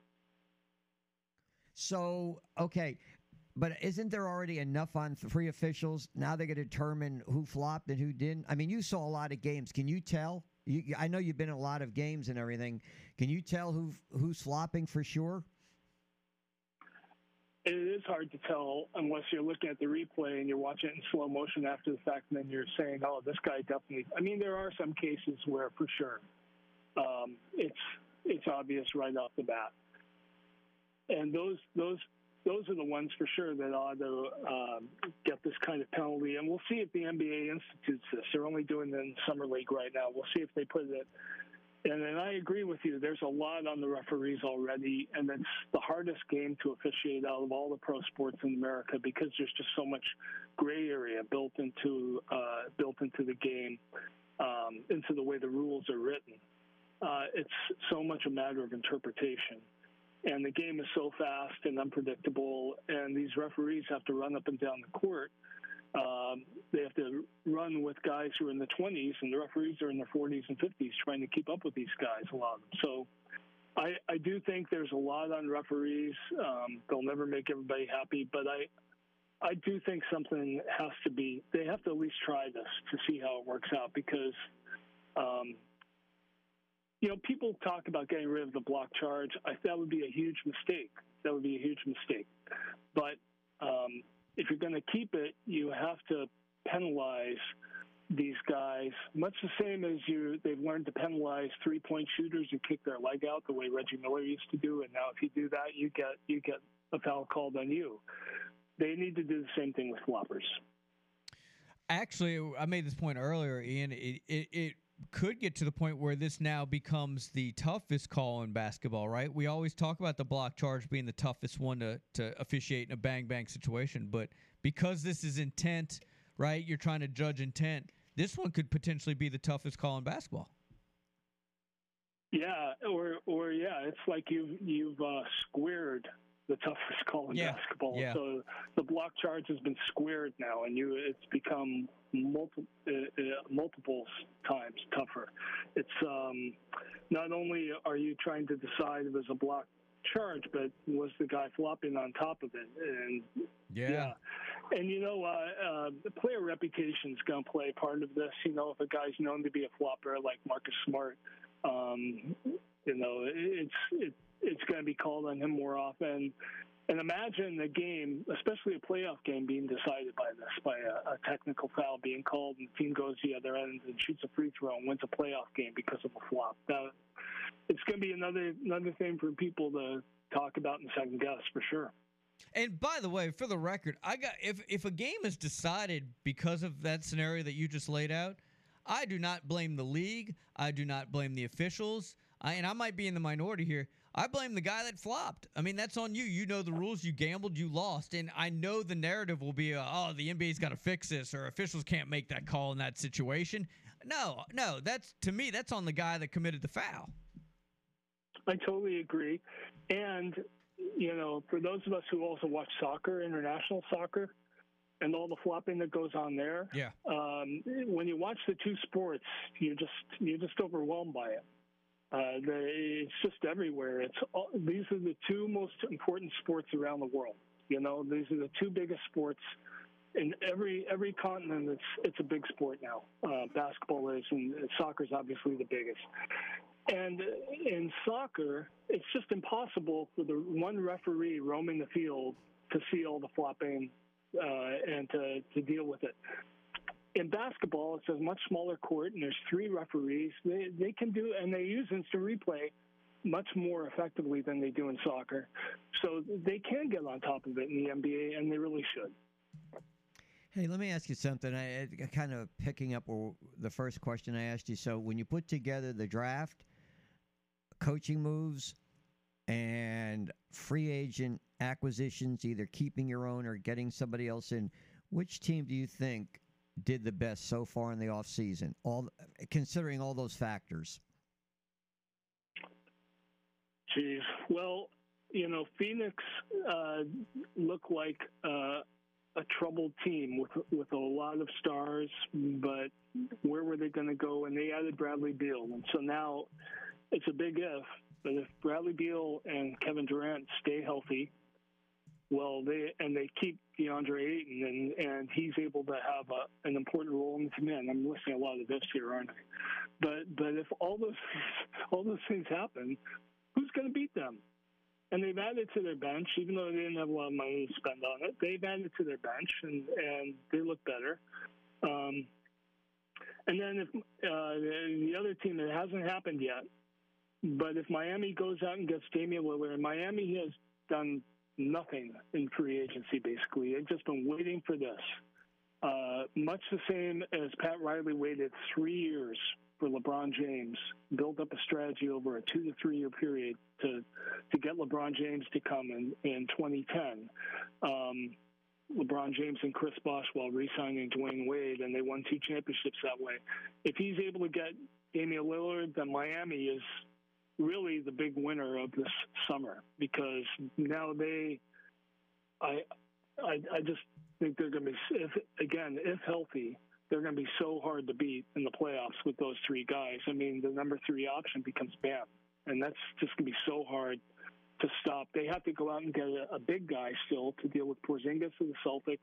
So, okay. But isn't there already enough on three officials? Now they're going to determine who flopped and who didn't. I mean, you saw a lot of games. Can you tell? You, I know you've been in a lot of games and everything. Can you tell who who's flopping for sure? It is hard to tell unless you're looking at the replay and you're watching it in slow motion after the fact, and then you're saying, oh, this guy definitely. I mean, there are some cases where for sure um, it's it's obvious right off the bat. And those those. Those are the ones for sure that ought to um, get this kind of penalty. And we'll see if the N B A institutes this. They're only doing it in Summer League right now. We'll see if they put it in. And then I agree with you. There's a lot on the referees already, and it's the hardest game to officiate out of all the pro sports in America because there's just so much gray area built into uh, built into the game, um, into the way the rules are written. Uh, it's so much a matter of interpretation. And the game is so fast and unpredictable, and these referees have to run up and down the court. Um, they have to run with guys who are in the twenties, and the referees are in their forties and fifties trying to keep up with these guys, a lot of them. So I, I do think there's a lot on referees. Um, they'll never make everybody happy, but I I do think something has to be – they have to at least try this to see how it works out because um, – you know, people talk about getting rid of the block charge. I, that would be a huge mistake. That would be a huge mistake. But um, if you're going to keep it, you have to penalize these guys, much the same as you, they've learned to penalize three-point shooters who kick their leg out the way Reggie Miller used to do. And now if you do that, you get you get a foul called on you. They need to do the same thing with floppers. Actually, I made this point earlier, Ian. It, it, it could get to the point where this now becomes the toughest call in basketball, right? We always talk about the block charge being the toughest one to, to officiate in a bang-bang situation. But because this is intent, right, you're trying to judge intent, this one could potentially be the toughest call in basketball. Yeah, or or yeah, it's like you've you've uh, squared the toughest call in yeah. basketball. Yeah. So the block charge has been squared now, and you it's become multiple uh, uh, multiple times tougher. It's um, not only are you trying to decide if it's a block charge, but was the guy flopping on top of it? And yeah. yeah. And, you know, uh, uh, the player reputation's going to play a part of this. You know, if a guy's known to be a flopper like Marcus Smart, um, you know, it's it, it's going to be called on him more often. And imagine a game, especially a playoff game, being decided by this, by a, a technical foul being called, and the team goes to the other end and shoots a free throw and wins a playoff game because of a flop. Now, it's going to be another another thing for people to talk about and second guess for sure. And by the way, for the record, I got if if a game is decided because of that scenario that you just laid out, I do not blame the league. I do not blame the officials. I, and I might be in the minority here. I blame the guy that flopped. I mean, that's on you. You know the rules. You gambled. You lost. And I know the narrative will be, uh, oh, the N B A's got to fix this, or officials can't make that call in that situation. No, no. That's, to me, that's on the guy that committed the foul. I totally agree. And you know, for those of us who also watch soccer, international soccer, and all the flopping that goes on there, yeah. Um, when you watch the two sports, you just you're just overwhelmed by it. Uh, they, it's just everywhere. It's all, these are the two most important sports around the world. You know, these are the two biggest sports in every every continent. It's it's a big sport now. Uh, basketball is, and soccer is obviously the biggest. And in soccer, it's just impossible for the one referee roaming the field to see all the flopping uh, and to, to deal with it. In basketball, it's a much smaller court, and there's three referees. They they can do, and they use instant replay much more effectively than they do in soccer. So they can get on top of it in the N B A, and they really should. Hey, let me ask you something. I, I kind of picking up the first question I asked you. So when you put together the draft, coaching moves and free agent acquisitions, either keeping your own or getting somebody else in, which team do you think did the best so far in the offseason, all considering all those factors? Geez. Well, you know, Phoenix uh, looked like uh, a troubled team with with a lot of stars, but where were they going to go? And they added Bradley Beal. And so now it's a big if, but if Bradley Beal and Kevin Durant stay healthy, well, they and they keep DeAndre Ayton, and, and he's able to have a, an important role in the team. And I'm listing a lot of ifs here, aren't I? But but if all those all those things happen, who's going to beat them? And they've added to their bench, even though they didn't have a lot of money to spend on it. They've added to their bench, and, and they look better. Um, and then if uh, the other team, it hasn't happened yet, but if Miami goes out and gets Damian Lillard, Miami has done nothing in free agency, basically. They've just been waiting for this. Uh, much the same as Pat Riley waited three years for LeBron James, build up a strategy over a two to three year period to to get LeBron James to come in in twenty ten. Um, LeBron James and Chris Bosh while re-signing Dwayne Wade, and they won two championships that way. If he's able to get Damian Lillard, then Miami is really the big winner of this summer, because now they, I, I, I just think they're going to be, if, again, if healthy, they're going to be so hard to beat in the playoffs with those three guys. I mean, the number three option becomes Bam, and that's just going to be so hard to stop. They have to go out and get a, a big guy still to deal with Porzingis and the Celtics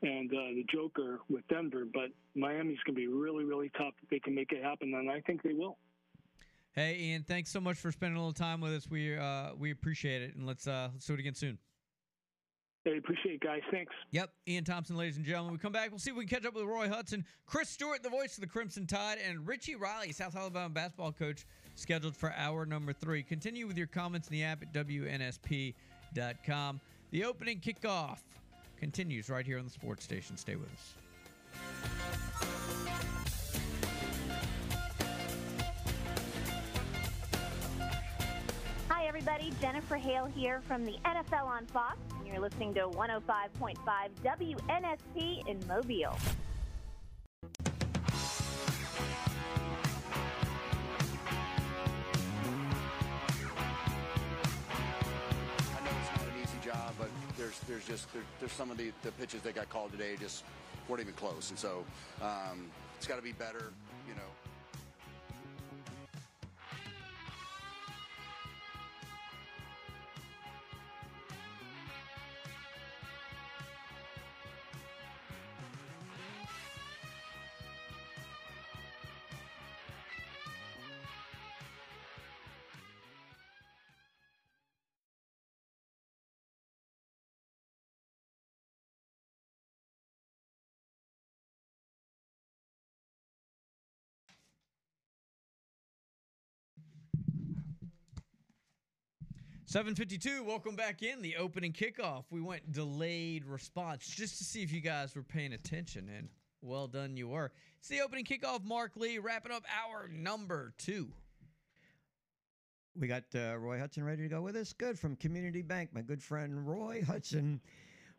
and uh, the Joker with Denver, but Miami's going to be really, really tough if they can make it happen, and I think they will. Hey, Ian, thanks so much for spending a little time with us. We uh, we appreciate it, and let's, uh, let's do it again soon. Hey, appreciate it, guys. Thanks. Yep. Ian Thompson, ladies and gentlemen. We come back. We'll see if we can catch up with Roy Hudson, Chris Stewart, the voice of the Crimson Tide, and Richie Riley, South Alabama basketball coach, scheduled for hour number three. Continue with your comments in the app at W N S P dot com. The opening kickoff continues right here on the sports station. Stay with us. Hi, everybody. Jennifer Hale here from the N F L on Fox, and you're listening to one oh five point five W N S P in Mobile. But there's there's just there, there's some of the, the pitches that got called today just weren't even close, and so um, it's got to be better, you know. seven fifty-two, welcome back in. The opening kickoff. We went delayed response just to see if you guys were paying attention, and well done, you were. It's the opening kickoff. Mark Lee wrapping up hour number two. We got uh, Roy Hudson ready to go with us. Good. From Community Bank, my good friend Roy Hudson,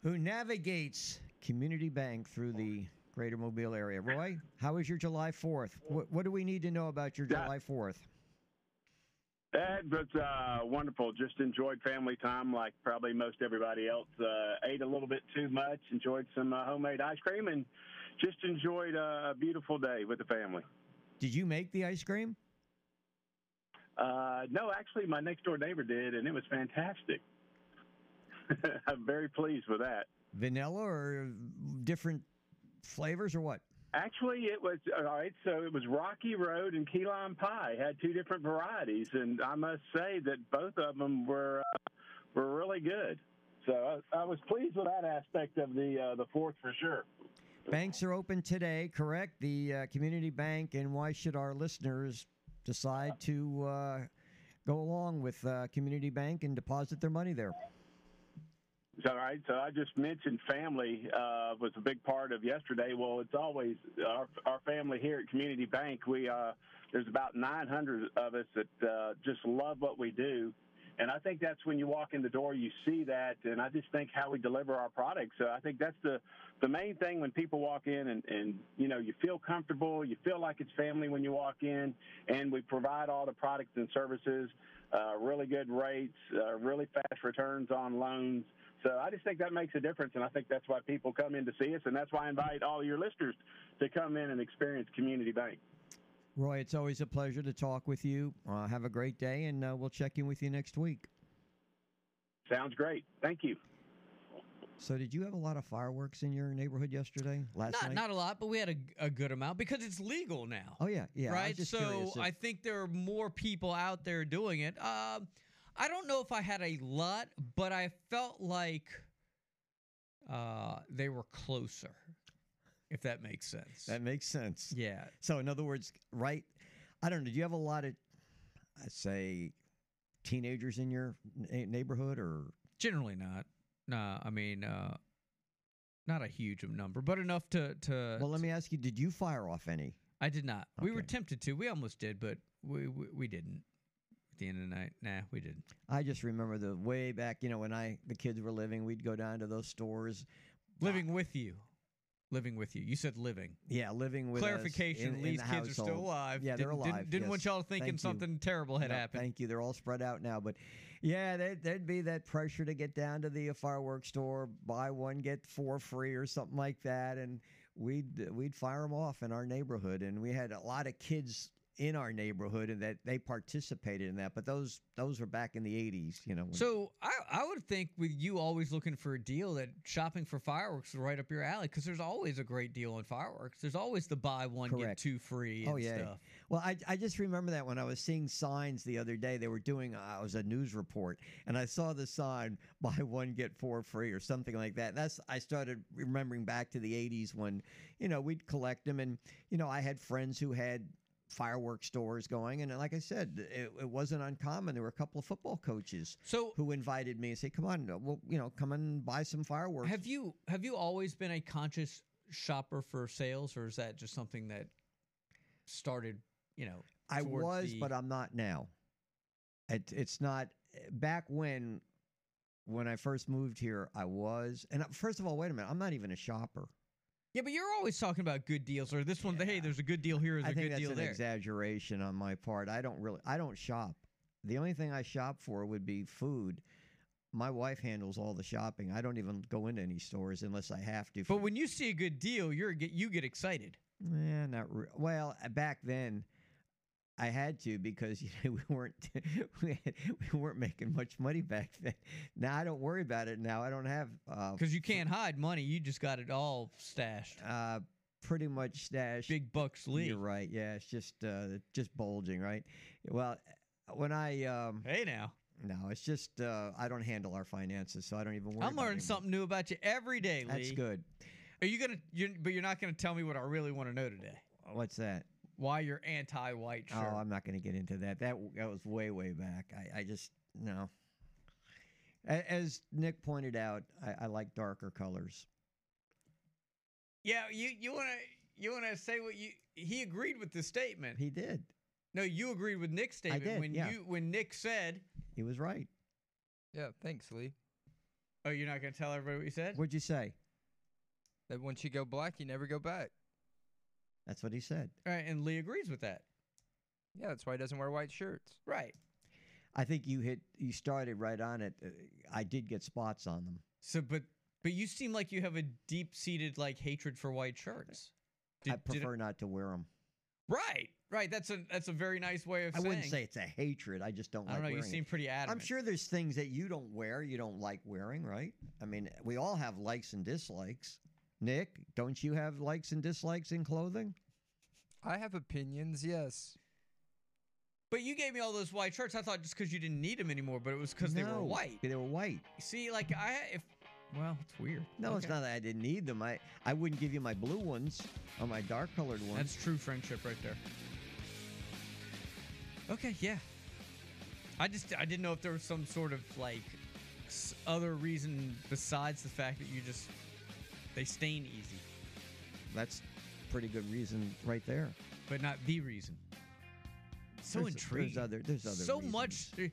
who navigates Community Bank through the greater Mobile area. Roy, how was your July fourth? What, what do we need to know about your July fourth? That was uh, wonderful. Just enjoyed family time like probably most everybody else. Uh, ate a little bit too much, enjoyed some uh, homemade ice cream, and just enjoyed a beautiful day with the family. Did you make the ice cream? Uh, no, actually, my next-door neighbor did, and it was fantastic. I'm very pleased with that. Vanilla or different flavors or what? Actually, it was all right. So it was Rocky Road and Key Lime Pie. Had two different varieties, and I must say that both of them were uh, were really good. So I, I was pleased with that aspect of the uh, the fourth for sure. Banks are open today, correct? The uh, community bank, and why should our listeners decide to uh, go along with uh, community bank and deposit their money there? All right, so I just mentioned family uh, was a big part of yesterday. Well, it's always our, our family here at Community Bank. We uh, there's about nine hundred of us that uh, just love what we do, and I think that's when you walk in the door, you see that, and I just think how we deliver our products. So I think that's the, the main thing when people walk in, and, and, you know, you feel comfortable, you feel like it's family when you walk in, and we provide all the products and services, uh, really good rates, uh, really fast returns on loans. So I just think that makes a difference, and I think that's why people come in to see us, and that's why I invite all your listeners to come in and experience Community Bank. Roy, it's always a pleasure to talk with you. Uh, have a great day, and uh, we'll check in with you next week. Sounds great. Thank you. So did you have a lot of fireworks in your neighborhood yesterday, last not, night? Not a lot, but we had a, a good amount because it's legal now. Oh, yeah. yeah. Right? I was just so if- I think there are more people out there doing it. Um I don't know if I had a lot, but I felt like uh, they were closer, if that makes sense. That makes sense. Yeah. So, in other words, right, I don't know, do you have a lot of, I'd say, teenagers in your n- neighborhood? Or generally not. Nah, I mean, uh, not a huge number, but enough to, to... Well, let me ask you, did you fire off any? I did not. Okay. We were tempted to. We almost did, but we we, we didn't. The end of the night. Nah, we didn't. I just remember the way back, you know, when I the kids were living, we'd go down to those stores. Living ah. with you. Living with you. You said living. Yeah, living with Clarification, us in, these in the kids household. Are still alive. Yeah, they're didn't, alive. Didn't, didn't yes. want y'all thinking thank something you. Terrible had no, happened. Thank you. They're all spread out now. But, yeah, there'd, there'd be that pressure to get down to the fireworks store, buy one, get four free or something like that. And we'd, we'd fire them off in our neighborhood. And we had a lot of kids in our neighborhood, and that they participated in that, but those those were back in the eighties, you know. So I, I would think with you always looking for a deal that shopping for fireworks is right up your alley because there's always a great deal on fireworks. There's always the buy one, correct. Get two free and oh, yeah. stuff. Well, I, I just remember that when I was seeing signs the other day, they were doing, uh, it was a news report, and I saw the sign, buy one, get four free or something like that. And that's, I started remembering back to the eighties when, you know, we'd collect them. And, you know, I had friends who had fireworks stores going, and like I said, it, it wasn't uncommon. There were a couple of football coaches so, who invited me and said, come on, well, you know, come and buy some fireworks. Have you, have you always been a conscious shopper for sales, or is that just something that started, you know? I was, but I'm not now. It, it's not back when, when I first moved here, I was, and first of all, wait a minute, I'm not even a shopper. Yeah, but you're always talking about good deals, or this one, yeah. Hey, there's a good deal here, there's I a think good that's deal an there. Exaggeration on my part. I don't really, I don't shop. The only thing I shop for would be food. My wife handles all the shopping. I don't even go into any stores unless I have to. But when you see a good deal, you're you get excited. Yeah, not re- well. Back then, I had to, because you know, we weren't we, had, we weren't making much money back then. Now I don't worry about it. Now I don't have because uh, you can't hide money. You just got it all stashed. Uh, pretty much stashed. Big bucks leave. You're right. Yeah, it's just uh, just bulging, right? Well, when I um, hey now. No, it's just uh, I don't handle our finances, so I don't even worry. I'm learning something new about you every day, Lee. That's good. Are you gonna? You're, but you're not gonna tell me what I really want to know today. What's that? Why you're anti-white shirt? Oh, I'm not gonna get into that. That that was way way back. I, I just no. As Nick pointed out, I, I like darker colors. Yeah, you you wanna you wanna say what you? He agreed with the statement. He did. No, you agreed with Nick's statement. I did, when yeah. you when Nick said. He was right. Yeah, thanks, Lee. Oh, you're not going to tell everybody what you said? What'd you say? That once you go black, you never go back. That's what he said. All right, and Lee agrees with that. Yeah, that's why he doesn't wear white shirts. Right. I think you hit. You started right on it. Uh, I did get spots on them. So, but but you seem like you have a deep-seated like hatred for white shirts. Did, I prefer not to wear them. Right, right. That's a that's a very nice way of I saying. I wouldn't say it's a hatred. I just don't I like wearing I don't know. You seem it. Pretty adamant. I'm sure there's things that you don't wear, you don't like wearing, right? I mean, we all have likes and dislikes. Nick, don't you have likes and dislikes in clothing? I have opinions, yes. But you gave me all those white shirts. I thought just because you didn't need them anymore, but it was because no, they were white. They were white. See, like, I... if. Well, it's weird. No, okay. It's not that I didn't need them. I, I wouldn't give you my blue ones or my dark-colored ones. That's true friendship right there. Okay, yeah. I just I didn't know if there was some sort of, like, other reason besides the fact that you just, they stain easy. That's pretty good reason right there. But not the reason. So there's intriguing. A, there's other, there's other so reasons. Much... There,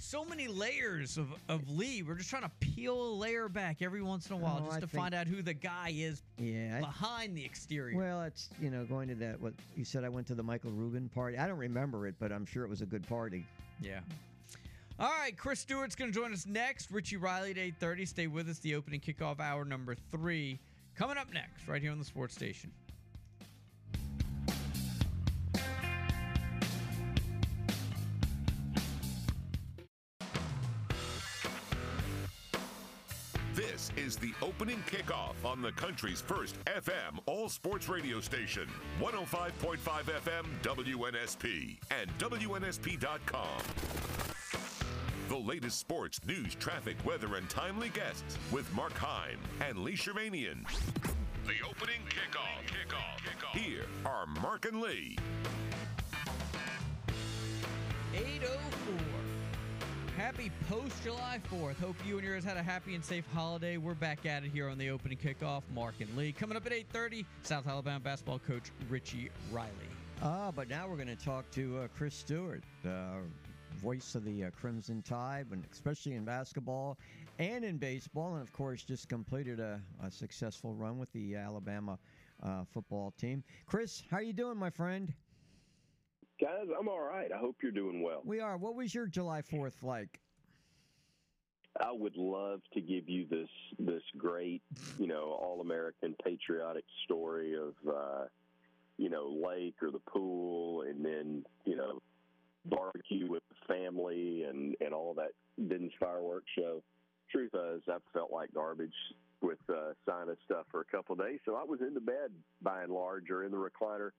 So many layers of, of Lee. We're just trying to peel a layer back every once in a while oh, just I to find out who the guy is yeah, behind I, the exterior. Well, it's, you know, going to that, what you said, I went to the Michael Rubin party. I don't remember it, but I'm sure it was a good party. Yeah. All right, Chris Stewart's going to join us next. Richie Riley at eight thirty. Stay with us. The opening kickoff hour number three coming up next right here on the Sports Station. Is the opening kickoff on the country's first F M all-sports radio station, one oh five point five F M W N S P and W N S P dot com. The latest sports, news, traffic, weather, and timely guests with Mark Heim and Lee Shermanian. The opening kickoff. Kickoff. Kickoff. Here are Mark and Lee. eight oh four. Happy post-July fourth. Hope you and yours had a happy and safe holiday. We're back at it here on the opening kickoff. Mark and Lee. Coming up at eight thirty, South Alabama basketball coach Richie Riley. Ah, uh, but now we're going to talk to uh, Chris Stewart, uh, voice of the uh, Crimson Tide, and especially in basketball and in baseball, and, of course, just completed a, a successful run with the Alabama uh, football team. Chris, how you doing, my friend? Guys, I'm all right. I hope you're doing well. We are. What was your July fourth like? I would love to give you this this great, you know, all-American patriotic story of, uh, you know, lake or the pool and then, you know, barbecue with the family and, and all that. Didn't fireworks show. Truth is, I felt like garbage with uh, sinus stuff for a couple of days, so I was in the bed by and large or in the recliner.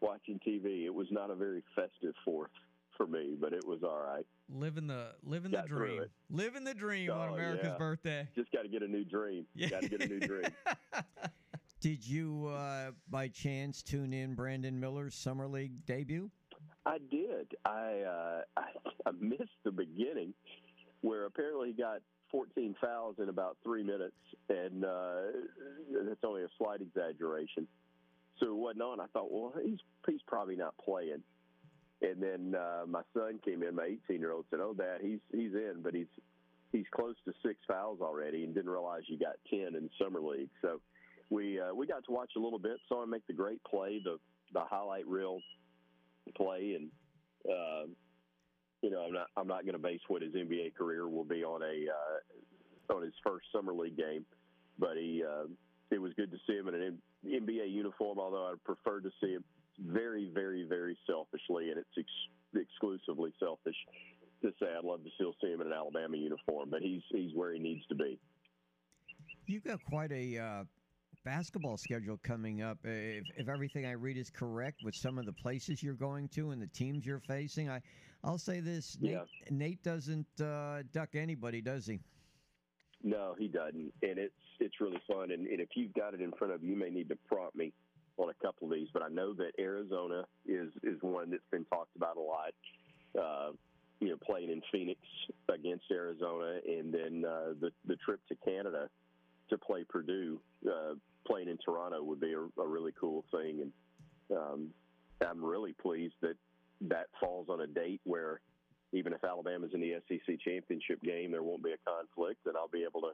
watching T V. It was not a very festive Fourth for me, but it was all right. Living the living got the dream. Living the dream oh, on America's yeah. birthday. Just got to get a new dream. Yeah. Got to get a new dream. Did you, uh, by chance, tune in Brandon Miller's Summer League debut? I did. I uh, I, I missed the beginning where apparently he got fourteen fouls in about three minutes, and uh, that's only a slight exaggeration. So it wasn't on. I thought, well, he's, he's probably not playing. And then uh, my son came in, my eighteen-year-old, said, oh, Dad, he's he's in, but he's he's close to six fouls already and didn't realize you got ten in Summer League. So we uh, we got to watch a little bit, saw him make the great play, the, the highlight reel play. And, uh, you know, I'm not I'm not going to base what his N B A career will be on a uh, on his first Summer League game. But he uh, it was good to see him in an N B A uniform, although I preferred to see him very, very, very selfishly, and it's ex- exclusively selfish to say I'd love to still see him in an Alabama uniform, but he's he's where he needs to be. You've got quite a uh, basketball schedule coming up. If, if everything I read is correct with some of the places you're going to and the teams you're facing, I, I'll say this, Nate, yeah. Nate doesn't uh, duck anybody, does he? No, he doesn't, and it's, it's really fun, and, and if you've got it in front of you, you may need to prompt me on a couple of these, but I know that Arizona is is one that's been talked about a lot. Uh, you know, playing in Phoenix against Arizona, and then uh, the the trip to Canada to play Purdue, uh, playing in Toronto would be a, a really cool thing. And um, I'm really pleased that that falls on a date where even if Alabama's in the S E C championship game, there won't be a conflict, and I'll be able to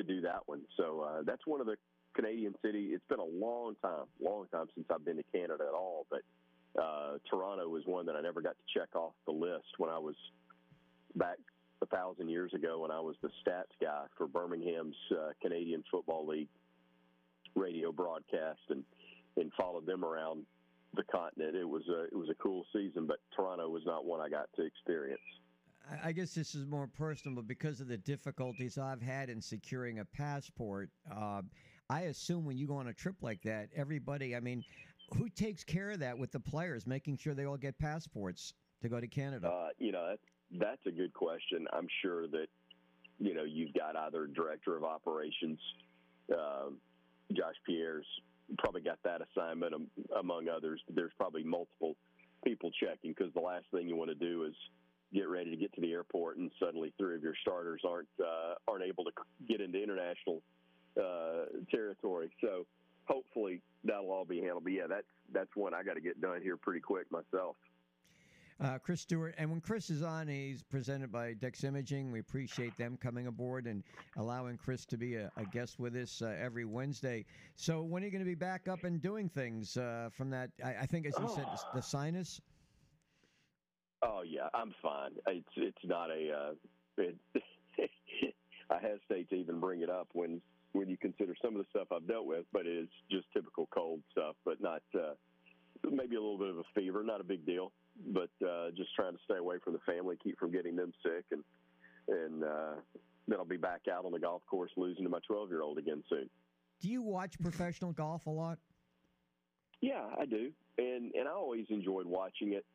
to do that one. So uh, that's one of the Canadian city. It's been a long time, long time since I've been to Canada at all, but uh, Toronto was one that I never got to check off the list when I was back a thousand years ago when I was the stats guy for Birmingham's uh, Canadian Football League radio broadcast and, and followed them around the continent. It was, a, it was a cool season, but Toronto was not one I got to experience. I guess this is more personal, but because of the difficulties I've had in securing a passport, uh, I assume when you go on a trip like that, everybody, I mean, who takes care of that with the players, making sure they all get passports to go to Canada? Uh, you know, that, that's a good question. I'm sure that, you know, you've got either director of operations, uh, Josh Pierre's probably got that assignment um, among others. There's probably multiple people checking because the last thing you want to do is get ready to get to the airport and suddenly three of your starters aren't uh, aren't able to get into international uh, territory. So hopefully that'll all be handled. But yeah, that's that's one I got to get done here pretty quick myself. Uh, Chris Stewart, and when Chris is on, he's presented by Dex Imaging. We appreciate them coming aboard and allowing Chris to be a, a guest with us uh, every Wednesday. So when are you going to be back up and doing things uh, from that? I, I think as you oh. said, the sinus. Oh yeah, I'm fine. It's it's not a. Uh, it, I hesitate to even bring it up when when you consider some of the stuff I've dealt with, but it's just typical cold stuff, but not uh, maybe a little bit of a fever, not a big deal, but uh, just trying to stay away from the family, keep from getting them sick, and and uh, then I'll be back out on the golf course losing to my twelve-year-old again soon. Do you watch professional golf a lot? Yeah, I do, and and I always enjoyed watching it,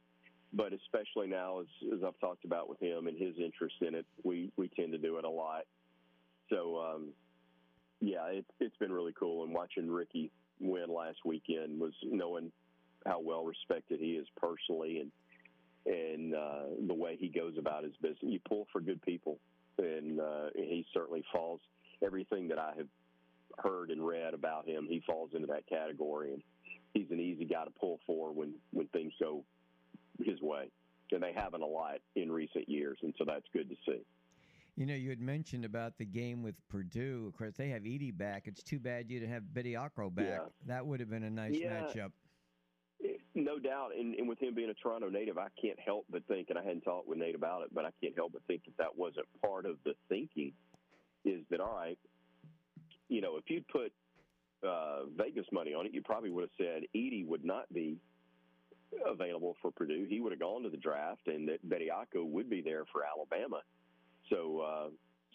but especially now, as, as I've talked about with him and his interest in it, we, we tend to do it a lot. So, um, yeah, it, it's been really cool. And watching Ricky win last weekend was knowing how well respected he is personally and and uh, the way he goes about his business. You pull for good people, and uh, he certainly falls. Everything that I have heard and read about him, he falls into that category. And he's an easy guy to pull for when, when things go his way. And they haven't a lot in recent years, and so that's good to see. You know, you had mentioned about the game with Purdue. Of course, they have Edey back. It's too bad you didn't have Bediako back. Yeah. That would have been a nice yeah, matchup. No doubt. And, and with him being a Toronto native, I can't help but think, and I hadn't talked with Nate about it, but I can't help but think that that wasn't part of the thinking, is that, all right, you know, if you'd put uh, Vegas money on it, you probably would have said Edey would not be available for Purdue. He would have gone to the draft, and that Bediako would be there for Alabama. So, uh,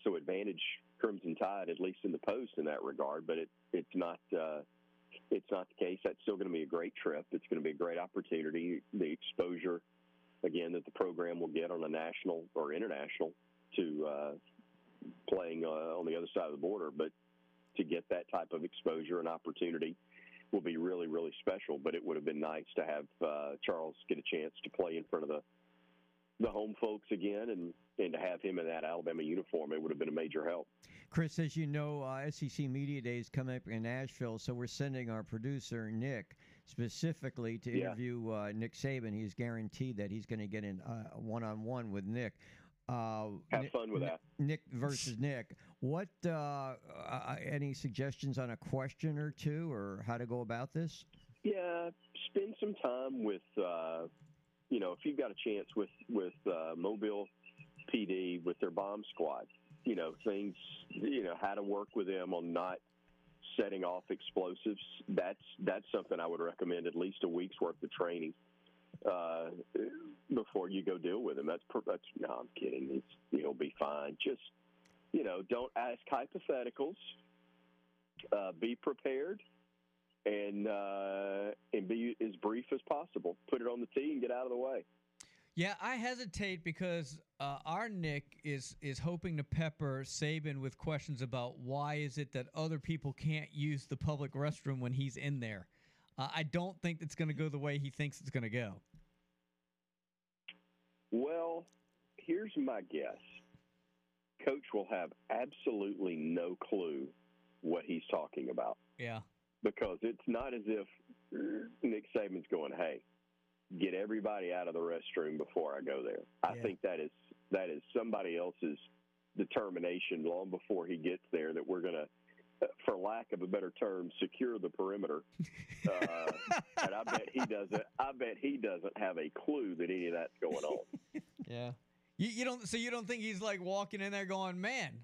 so advantage Crimson Tide, at least in the post in that regard, but it, it's not, uh, it's not the case. That's still going to be a great trip. It's going to be a great opportunity. The exposure, again, that the program will get on a national or international to uh, playing uh, on the other side of the border, but to get that type of exposure and opportunity will be really, really special. But it would have been nice to have uh, Charles get a chance to play in front of the the home folks again, and, and to have him in that Alabama uniform, it would have been a major help. Chris, as you know, uh, S E C Media Days coming up in Asheville, so we're sending our producer, Nick, specifically to interview yeah. uh, Nick Saban. He's guaranteed that he's going to get in uh, one-on-one with Nick. Uh, have Nick, fun with that. Nick versus Nick. What, uh, uh, any suggestions on a question or two or how to go about this? Yeah, spend some time with... Uh, You know, if you've got a chance with with uh, Mobile P D with their bomb squad, you know things. You know how to work with them on not setting off explosives. That's that's something I would recommend at least a week's worth of training uh, before you go deal with them. That's, that's no, I'm kidding. It's, you'll be fine. Just you know, don't ask hypotheticals. Uh, be prepared. And uh, and be as brief as possible. Put it on the tee and get out of the way. Yeah, I hesitate because uh, our Nick is is hoping to pepper Saban with questions about why is it that other people can't use the public restroom when he's in there. Uh, I don't think it's going to go the way he thinks it's going to go. Well, here's my guess. Coach will have absolutely no clue what he's talking about. Yeah. Because it's not as if Nick Saban's going, hey, get everybody out of the restroom before I go there. I yeah. think that is that is somebody else's determination long before he gets there that we're going to, for lack of a better term, secure the perimeter. Uh, and I bet he doesn't. I bet he doesn't have a clue that any of that's going on. Yeah. You, you don't. So you don't think he's like walking in there going, man,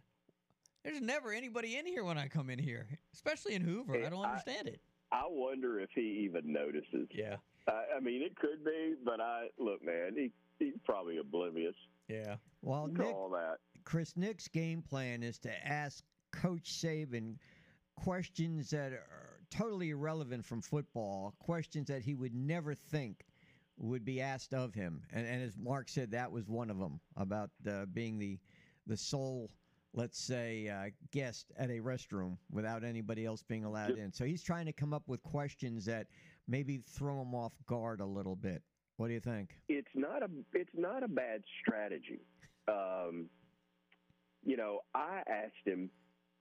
there's never anybody in here when I come in here, especially in Hoover. And I don't understand I, it. I wonder if he even notices. Yeah. I, I mean, it could be, but I look, man, he, he's probably oblivious. Yeah. Well, Nick, that. Chris, Nick's game plan is to ask Coach Saban questions that are totally irrelevant from football, questions that he would never think would be asked of him. And, and as Mark said, that was one of them about uh, being the, the sole – let's say, uh, guest at a restroom without anybody else being allowed in. So he's trying to come up with questions that maybe throw him off guard a little bit. What do you think? It's not a it's not a bad strategy. Um, you know, I asked him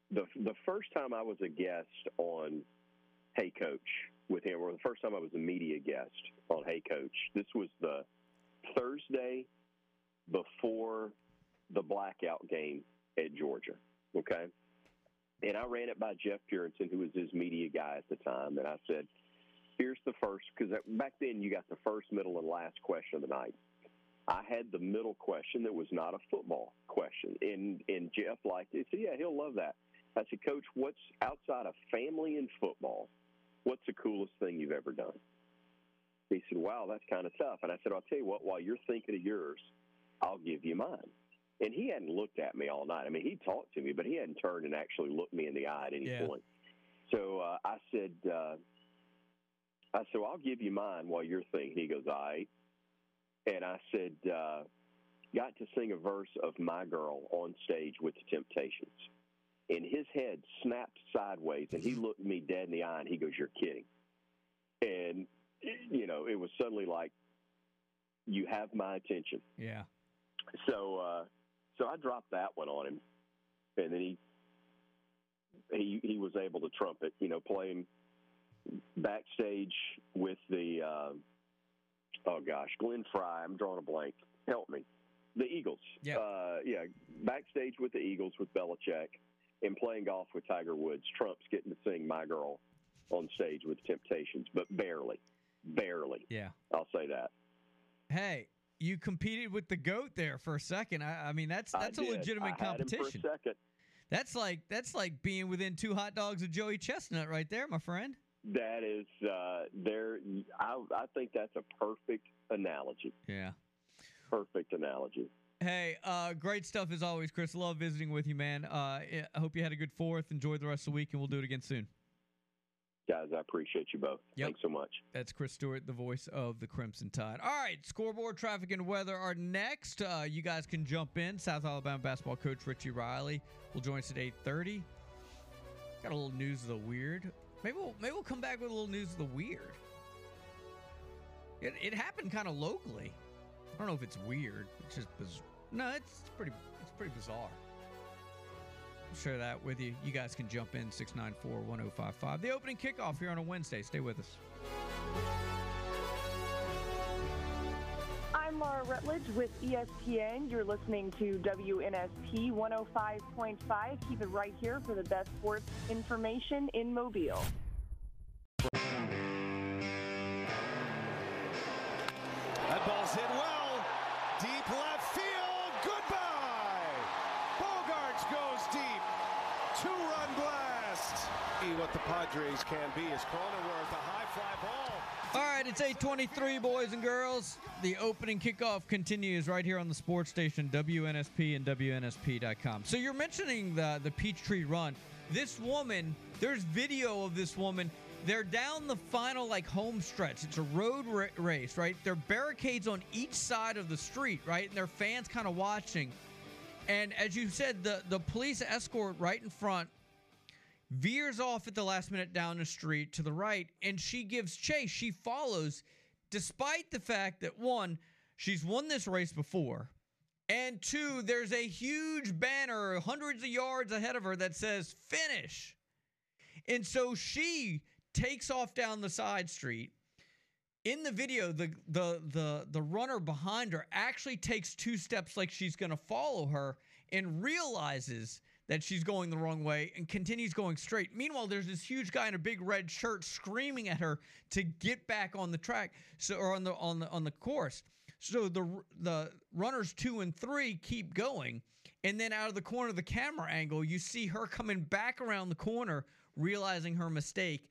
the the first time I was a guest on Hey Coach with him, or the first time I was a media guest on Hey Coach. This was the Thursday before the blackout game at Georgia, okay? And I ran it by Jeff Purinton, who was his media guy at the time, and I said, here's the first, because back then you got the first, middle, and last question of the night. I had the middle question that was not a football question, and and Jeff liked it. He said, yeah, he'll love that. I said, Coach, what's outside of family and football, what's the coolest thing you've ever done? He said, wow, that's kind of tough. And I said, I'll tell you what, while you're thinking of yours, I'll give you mine. And he hadn't looked at me all night. I mean, he talked to me, but he hadn't turned and actually looked me in the eye at any yeah. point. So uh, I said, uh, I said, well, I'll give you mine while you're thinking. He goes, all right. And I said, uh, got to sing a verse of My Girl on stage with the Temptations. And his head snapped sideways, and he looked me dead in the eye, and he goes, you're kidding. And, you know, it was suddenly like, you have my attention. Yeah. So, uh, So I dropped that one on him, and then he he he was able to trump it. You know, playing backstage with the uh, oh gosh, Glenn Fry. I'm drawing a blank. Help me, the Eagles. Yeah, uh, yeah. Backstage with the Eagles with Belichick, and playing golf with Tiger Woods. Trump's getting to sing My Girl on stage with the Temptations, but barely, barely. Yeah, I'll say that. Hey. You competed with the GOAT there for a second. I, I mean, that's that's I a did. legitimate I competition. Had him for a second. That's like that's like being within two hot dogs of Joey Chestnut, right there, my friend. That is uh, there. I, I think that's a perfect analogy. Yeah, perfect analogy. Hey, uh, great stuff as always, Chris. Love visiting with you, man. Uh, I hope you had a good fourth. Enjoy the rest of the week, and we'll do it again soon. Guys, I appreciate you both. Yep. Thanks so much. That's Chris Stewart, the voice of the Crimson Tide. All right, scoreboard, traffic, and weather are next. Uh, you guys can jump in. South Alabama basketball coach Richie Riley will join us at eight thirty. Got a little news of the weird. Maybe we'll, maybe we'll come back with a little news of the weird. It, it happened kind of locally. I don't know if it's weird. It's just biz- no, it's pretty. It's pretty bizarre. I'll share that with you. You guys can jump in six nine four, one oh five five. The opening kickoff here on a Wednesday. Stay with us. I'm Laura Rutledge with E S P N. You're listening to W N S P one oh five point five. Keep it right here for the best sports information in Mobile. That ball's hit well. Deep left field. Goodbye. Bogarts goes deep. Two-run blast. See what the Padres can be is Cronenworth, a high fly ball. All right, it's eight twenty-three, boys and girls. The opening kickoff continues right here on the sports station W N S P and W N S P dot com. So you're mentioning the, the Peachtree Run. This woman, there's video of this woman. They're down the final, like, home stretch. It's a road ra- race, right? There are barricades on each side of the street, right? And their fans kind of watching. And as you said, the, the police escort right in front veers off at the last minute down the street to the right, and she gives chase. She follows, despite the fact that, one, she's won this race before, and two, there's a huge banner hundreds of yards ahead of her that says, finish. And so she takes off down the side street. In the video, the the the the runner behind her actually takes two steps like she's going to follow her and realizes that she's going the wrong way and continues going straight. Meanwhile, there's this huge guy in a big red shirt screaming at her to get back on the track, so or on the on the on the course. So the the runners two and three keep going, and then out of the corner of the camera angle, you see her coming back around the corner, realizing her mistake.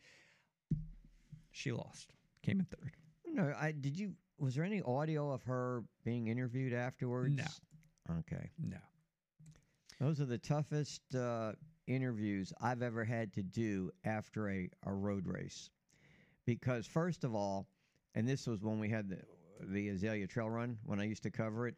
She lost. Came in third. No, I did you. Was there any audio of her being interviewed afterwards? No. Okay. No. Those are the toughest uh, interviews I've ever had to do after a, a road race, because first of all, and this was when we had the the Azalea Trail Run when I used to cover it.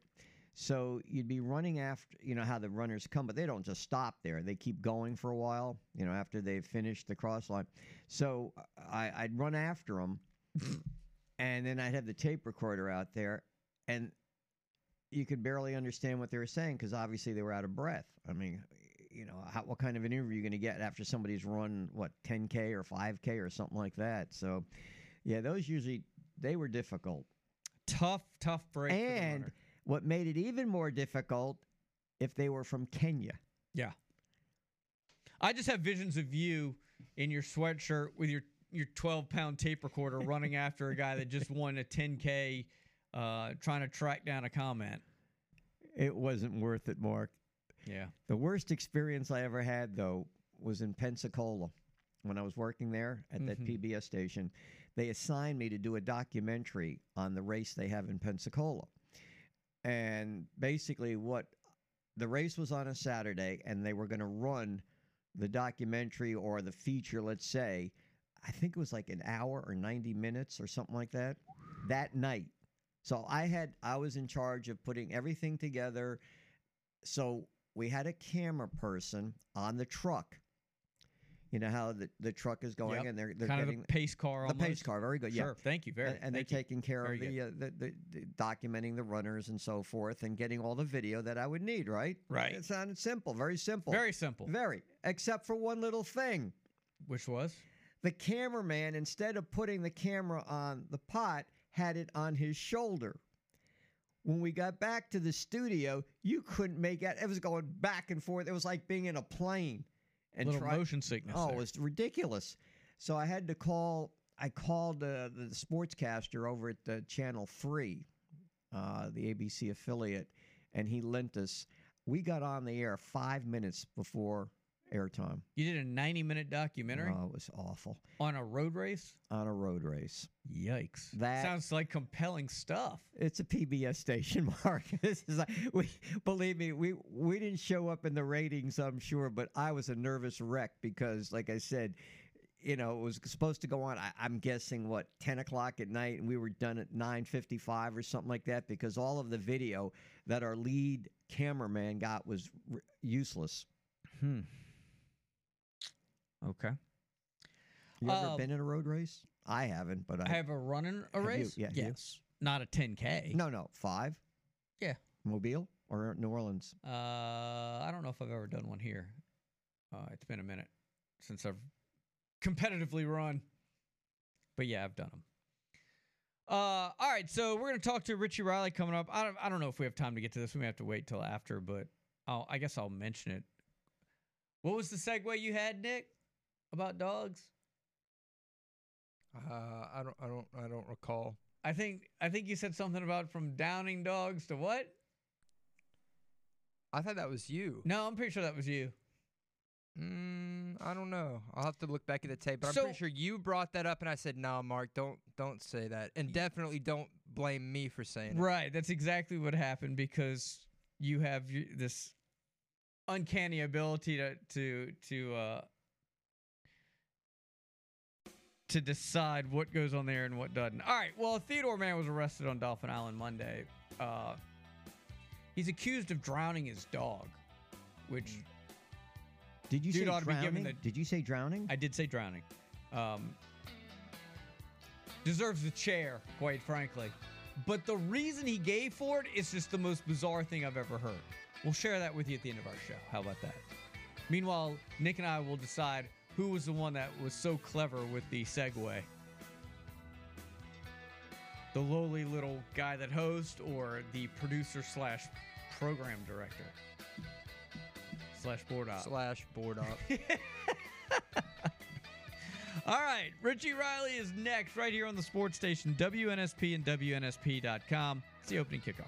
So you'd be running after, you know, how the runners come, but they don't just stop there. They keep going for a while, you know, after they've finished the cross line. So I, I'd run after them, and then I'd have the tape recorder out there, and you could barely understand what they were saying because obviously they were out of breath. I mean, you know, how, what kind of an interview are you going to get after somebody's run, what, ten K or five K or something like that? So, yeah, those usually, they were difficult. Tough, tough break and for the what made it even more difficult if they were from Kenya. Yeah. I just have visions of you in your sweatshirt with your your twelve-pound tape recorder running after a guy that just won a ten K uh, trying to track down a comment. It wasn't worth it, Mark. Yeah. The worst experience I ever had, though, was in Pensacola when I was working there at mm-hmm. that P B S station. They assigned me to do a documentary on the race they have in Pensacola. And basically what the race was on a Saturday, and they were going to run the documentary or the feature, let's say, I think it was like an hour or ninety minutes or something like that, that night. So I had I was in charge of putting everything together. So we had a camera person on the truck. You know how the, the truck is going, yep. and they're they're kind getting of a pace car. The almost. pace car, very good. Sure, yeah. thank you very. And, and they're taking care very of the, uh, the, the the documenting the runners and so forth, and getting all the video that I would need. Right, right. It sounded simple, very simple, very simple, very. Except for one little thing, which was the cameraman. Instead of putting the camera on the pot, had it on his shoulder. When we got back to the studio, you couldn't make out. It was going back and forth. It was like being in a plane. And little try, motion sickness. Oh, there. It was ridiculous. So I had to call. I called uh, the sportscaster over at uh, Channel Three, uh, the A B C affiliate, and he lent us. We got on the air five minutes before airtime. You did a ninety-minute documentary. Oh, it was awful. On a road race. On a road race. Yikes! That sounds like compelling stuff. It's a P B S station, Mark. This is like, we believe me. We we didn't show up in the ratings, I'm sure, but I was a nervous wreck because, like I said, you know, it was supposed to go on, I, I'm guessing, what, ten o'clock at night, and we were done at nine fifty-five or something like that, because all of the video that our lead cameraman got was r- useless. Hmm. Okay. You ever uh, been in a road race? I haven't, but I... I have a run in a race? You, yeah, yes. You? Not a ten K. No, no. Five? Yeah. Mobile or New Orleans? Uh, I don't know if I've ever done one here. Uh, it's been a minute since I've competitively run. But yeah, I've done them. Uh, all right, so we're going to talk to Richie Riley coming up. I don't, I don't know if we have time to get to this. We may have to wait till after, but I'll, I guess I'll mention it. What was the segue you had, Nick, about dogs? Uh, I don't, I don't, I don't recall. I think, I think you said something about from downing dogs to what? I thought that was you. No, I'm pretty sure that was you. Mm, I don't know. I'll have to look back at the tape, but so, I'm pretty sure you brought that up, and I said, "No, nah, Mark, don't, don't say that," and definitely don't blame me for saying it. Right, that's exactly what happened, because you have this uncanny ability to, to, to. Uh, to decide what goes on there and what doesn't. All right, well, Theodore Mann was arrested on Dolphin Island Monday. Uh, he's accused of drowning his dog, which did you dude say ought drowning? To be given the, did you say drowning? I did say drowning. Um, deserves the chair, quite frankly. But the reason he gave for it is just the most bizarre thing I've ever heard. We'll share that with you at the end of our show. How about that? Meanwhile, Nick and I will decide who was the one that was so clever with the segue? The lowly little guy that hosts, or the producer slash program director slash board op slash board op. All right, Richie Riley is next right here on the sports station W N S P and W N S P dot com. It's the opening kickoff.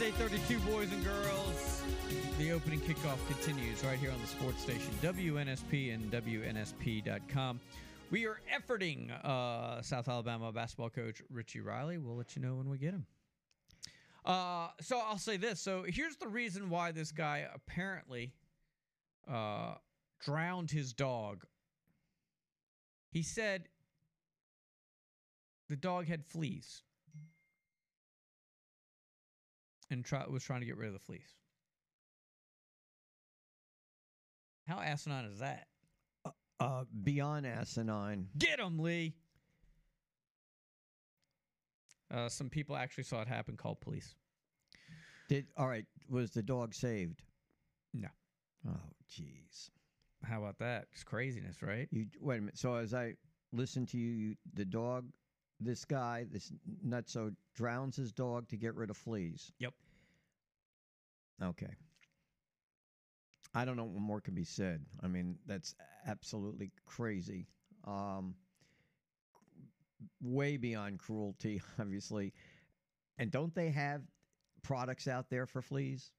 eight thirty-two, boys and girls. The opening kickoff continues right here on the sports station W N S P and W N S P dot com. We are efforting uh, South Alabama basketball coach Richie Riley. We'll let you know when we get him. Uh, so I'll say this. So here's the reason why this guy apparently uh, drowned his dog. He said the dog had fleas and try, was trying to get rid of the fleas. How asinine is that? Uh, uh, beyond asinine. Get him, Lee! Uh, some people actually saw it happen, called police. Did all right, was the dog saved? No. Oh, jeez. How about that? It's craziness, right? You, wait a minute. So as I listen to you, you the dog... This guy, this nutso, drowns his dog to get rid of fleas. Yep. Okay. I don't know what more can be said. I mean, that's absolutely crazy. Um, way beyond cruelty, obviously. And don't they have products out there for fleas?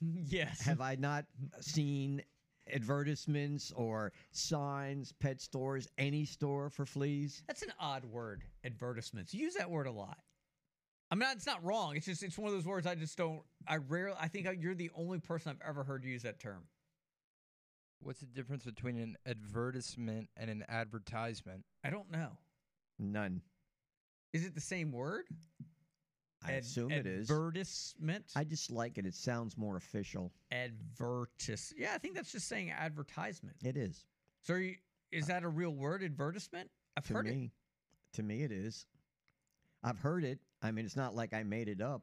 Yes. Have I not seen advertisements or signs, pet stores, any store for fleas? That's an odd word, advertisements. You use that word a lot. I mean, it's not wrong. It's just, it's one of those words I just don't, I rarely, I think you're the only person I've ever heard use that term. What's the difference between an advertisement and an advertisement? I don't know. None. Is it the same word? I Ad- assume it is. Advertisement? I just like it. It sounds more official. Advertis. Yeah, I think that's just saying advertisement. It is. So are you, is that a real word, advertisement? I've to heard me, it. To me, it is. I've heard it. I mean, it's not like I made it up.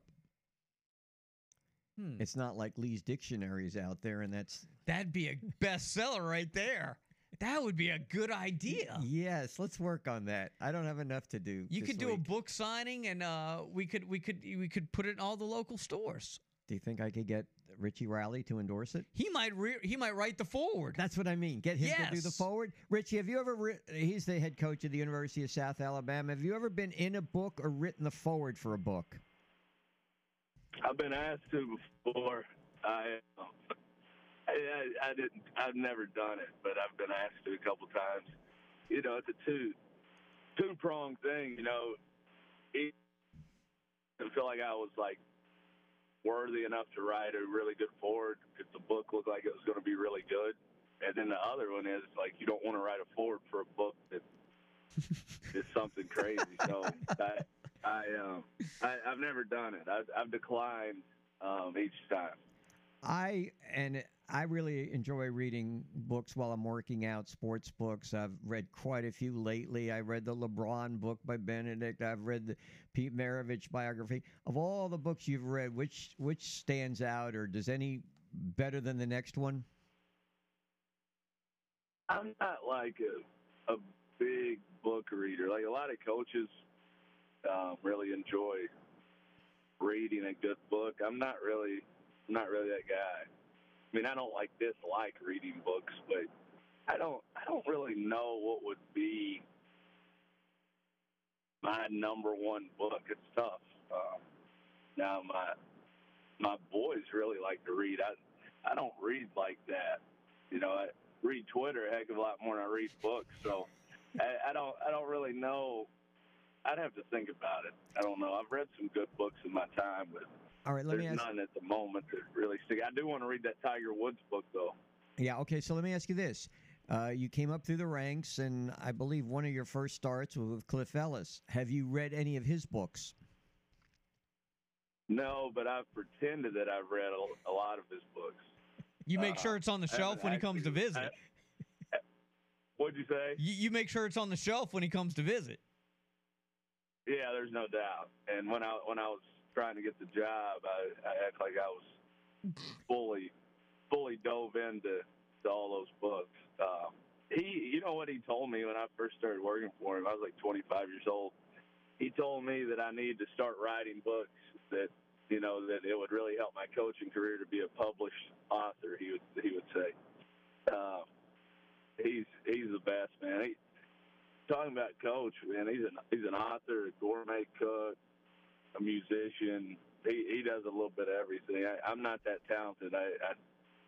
Hmm. It's not like Lee's Dictionary is out there, and that's... That'd be a bestseller right there. That would be a good idea. Yes, let's work on that. I don't have enough to do. You could do week. a book signing, and uh, we could we could we could put it in all the local stores. Do you think I could get Richie Riley to endorse it? He might re- he might write the forward. That's what I mean. Get him yes. to do the forward. Richie, have you ever re- he's the head coach of the University of South Alabama. Have you ever been in a book or written the forward for a book? I've been asked to before. I I, I didn't I've never done it, but I've been asked to a couple times. You know, it's a two two pronged thing, you know. It didn't feel like I was like worthy enough to write a really good forward because the book looked like it was going to be really good. And then the other one is like you don't want to write a forward for a book that is something crazy. So I, I, um, I, I've never done it. I've, I've declined um, each time. I and I really enjoy reading books while I'm working out. Sports books. I've read quite a few lately. I read the LeBron book by Benedict. I've read the Pete Maravich biography. Of all the books you've read, which which stands out, or does any better than the next one? I'm not like a a big book reader. Like a lot of coaches, um, really enjoy reading a good book. I'm not really. I'm not really that guy. I mean, I don't like dislike reading books, but I don't I don't really know what would be my number one book. It's tough. Um, now my my boys really like to read. I I don't read like that. You know, I read Twitter a heck of a lot more than I read books. So I, I don't I don't really know. I'd have to think about it. I don't know. I've read some good books in my time, but. All right, let There's me ask. None at the moment that really stick. I do want to read that Tiger Woods book, though. Yeah, okay, so let me ask you this. Uh, you came up through the ranks, and I believe one of your first starts was with Cliff Ellis. Have you read any of his books? No, but I've pretended that I've read a, a lot of his books. You make uh, sure it's on the shelf when he comes to visit. I, what'd you say? You, you make sure it's on the shelf when he comes to visit. Yeah, there's no doubt. And when I when I was trying to get the job, I, I act like I was fully, fully dove into to all those books. Um, he, you know what he told me when I first started working for him? I was like twenty-five years old. He told me that I need to start writing books that, you know, that it would really help my coaching career to be a published author. He would, he would say, uh, he's, he's the best, man. He, talking about coach, man, he's an, he's an author, a gourmet cook, a musician. He, he does a little bit of everything. I, I'm not that talented. I, I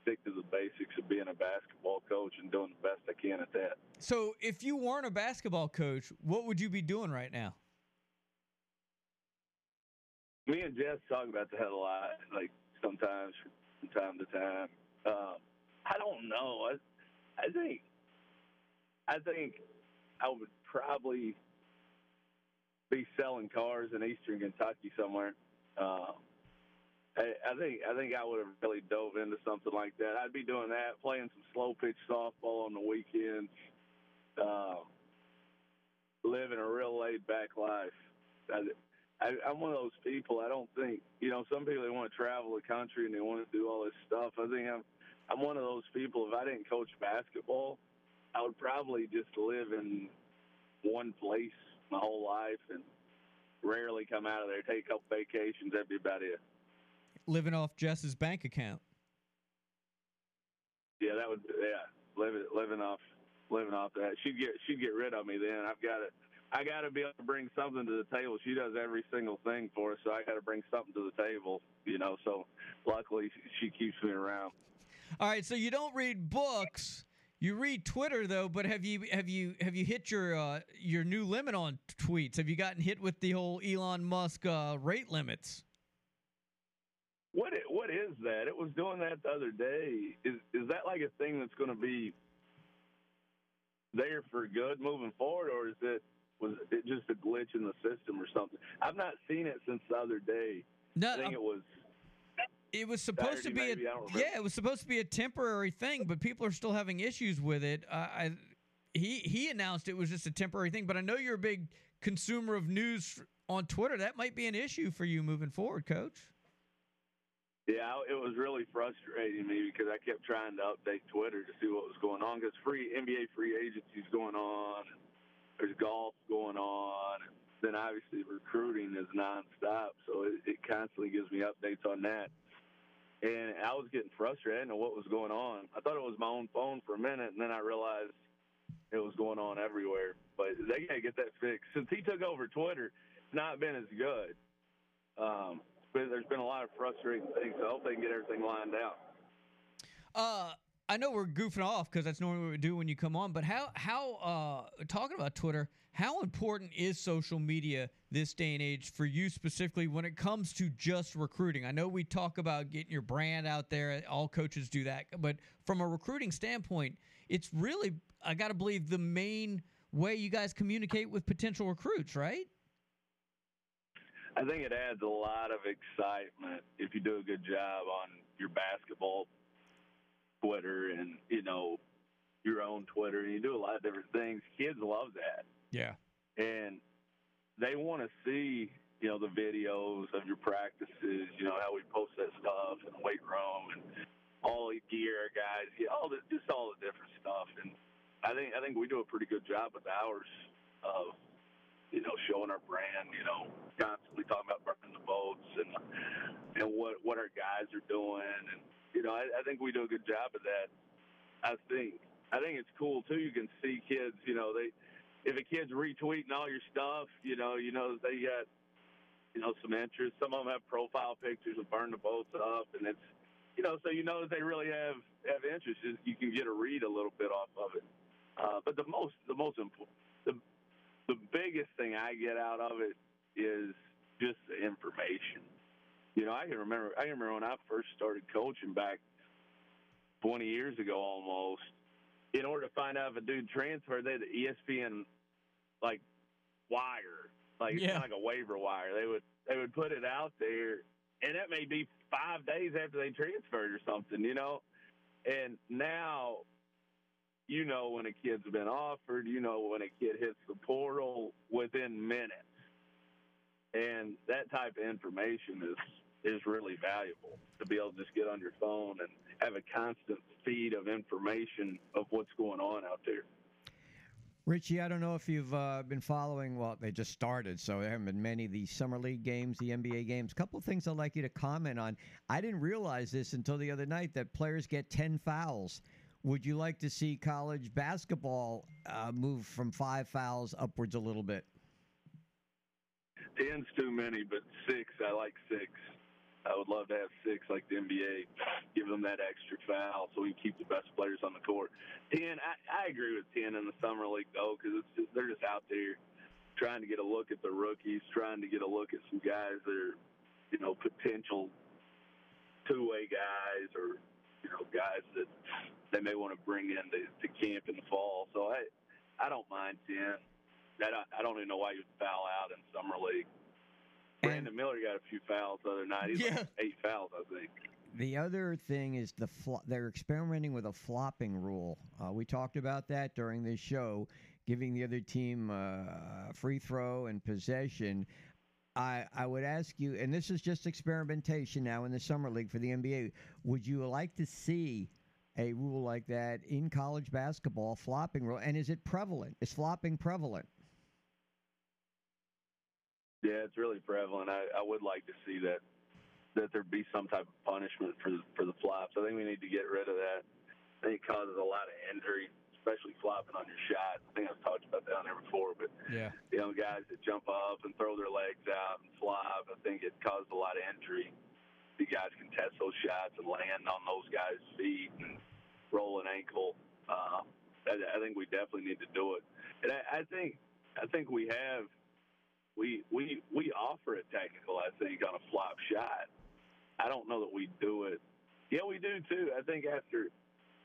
stick to the basics of being a basketball coach and doing the best I can at that. So if you weren't a basketball coach, what would you be doing right now? Me and Jess talk about that a lot, like sometimes from time to time. Um, I don't know. I, I think I think I would probably – be selling cars in Eastern Kentucky somewhere. Uh, I, I think I think I would have really dove into something like that. I'd be doing that, playing some slow pitch softball on the weekends, uh, living a real laid back life. I, I, I'm one of those people. I don't think you know. Some people they want to travel the country and they want to do all this stuff. I think I'm I'm one of those people. If I didn't coach basketball, I would probably just live in one place my whole life and rarely come out of there. Take a couple vacations. That'd be about it. Living off Jess's bank account. Yeah, that would. Yeah, living living off living off that. She'd get she'd get rid of me then. I've got to I got to be able to bring something to the table. She does every single thing for us, so I got to bring something to the table. You know, so luckily she keeps me around. All right, so you don't read books. You read Twitter though, but have you have you have you hit your uh, your new limit on tweets? Have you gotten hit with the whole Elon Musk uh, rate limits? What what is that? It was doing that the other day. Is is that like a thing that's going to be there for good moving forward, or is it was it just a glitch in the system or something? I've not seen it since the other day. No, I think I'm- it was. It was supposed Saturday, to be maybe, a yeah. It was supposed to be a temporary thing, but people are still having issues with it. Uh, I, he he announced it was just a temporary thing, but I know you're a big consumer of news on Twitter. That might be an issue for you moving forward, Coach. Yeah, it was really frustrating me because I kept trying to update Twitter to see what was going on because free N B A free agency is going on, there's golf going on. Then obviously recruiting is nonstop, so it, it constantly gives me updates on that. and I was getting frustrated. I didn't know what was going on. I thought it was my own phone for a minute, and then I realized it was going on everywhere. But they got to get that fixed. Since he took over Twitter, it's not been as good. Um, but there's been a lot of frustrating things, so I hope they can get everything lined out. Uh, I know we're goofing off because that's normally what we do when you come on, but how, how uh, talking about Twitter, how important is social media this day and age for you specifically when it comes to just recruiting? I know we talk about getting your brand out there. All coaches do that. But from a recruiting standpoint, it's really, I got to believe, the main way you guys communicate with potential recruits, right? I think it adds a lot of excitement if you do a good job on your basketball Twitter and, you know, your own Twitter, and you do a lot of different things. Kids love that. Yeah. And they want to see, you know, the videos of your practices, you know, how we post that stuff and weight room and all the gear, guys, you know, all the, just all the different stuff. And I think, I think we do a pretty good job with ours of, you know, showing our brand, you know, constantly talking about burning the boats and, and what, what our guys are doing. And, you know, I, I think we do a good job of that. I think I think it's cool, too. You can see kids, you know, they if a kid's retweeting all your stuff, you know, you know they got, you know, some interest. Some of them have profile pictures of burn the boats up, and it's, you know, so you know that they really have, have interest. You can get a read a little bit off of it. Uh, but the most, the most important, the, the biggest thing I get out of it is just the information. You know, I can remember. I remember when I first started coaching back twenty years ago, almost. In order to find out if a dude transferred, they had the E S P N like wire, like yeah. like a waiver wire. They would they would put it out there, and that may be five days after they transferred or something, you know. And now, you know when a kid's been offered. You know when a kid hits the portal within minutes, and that type of information is. is really valuable to be able to just get on your phone and have a constant feed of information of what's going on out there. Richie, I don't know if you've uh, been following, well, they just started, so there haven't been many of the summer league games, the N B A games. A couple of things I'd like you to comment on. I didn't realize this until the other night that players get ten fouls. Would you like to see college basketball uh, move from five fouls upwards a little bit? Ten's too many, but six, I like six. I would love to have six like the N B A, give them that extra foul so we can keep the best players on the court. Ten, I, I agree with ten in the summer league, though, because they're just out there trying to get a look at the rookies, trying to get a look at some guys that are, you know, potential two-way guys or, you know, guys that they may want to bring in to, to camp in the fall. So I I don't mind ten. That I, I don't even know why you foul out in summer league. Brandon Miller got a few fouls the other night. He's yeah. like eight fouls, I think. The other thing is the fl- they're experimenting with a flopping rule. Uh, we talked about that during this show, giving the other team uh, free throw and possession. I, I would ask you, and this is just experimentation now in the summer league for the N B A, would you like to see a rule like that in college basketball, flopping rule? And is it prevalent? Is flopping prevalent? Yeah, it's really prevalent. I, I would like to see that that there be some type of punishment for the, for the flops. I think we need to get rid of that. I think it causes a lot of injury, especially flopping on your shot. I think I've talked about that on there before, but yeah, you know, guys that jump up and throw their legs out and flop, I think it causes a lot of injury. The guys can test those shots and land on those guys' feet and roll an ankle. Uh, I, I think we definitely need to do it, and I, I think I think we have. We we we offer a technical, I think, on a flop shot. I don't know that we do it. Yeah, we do too. I think after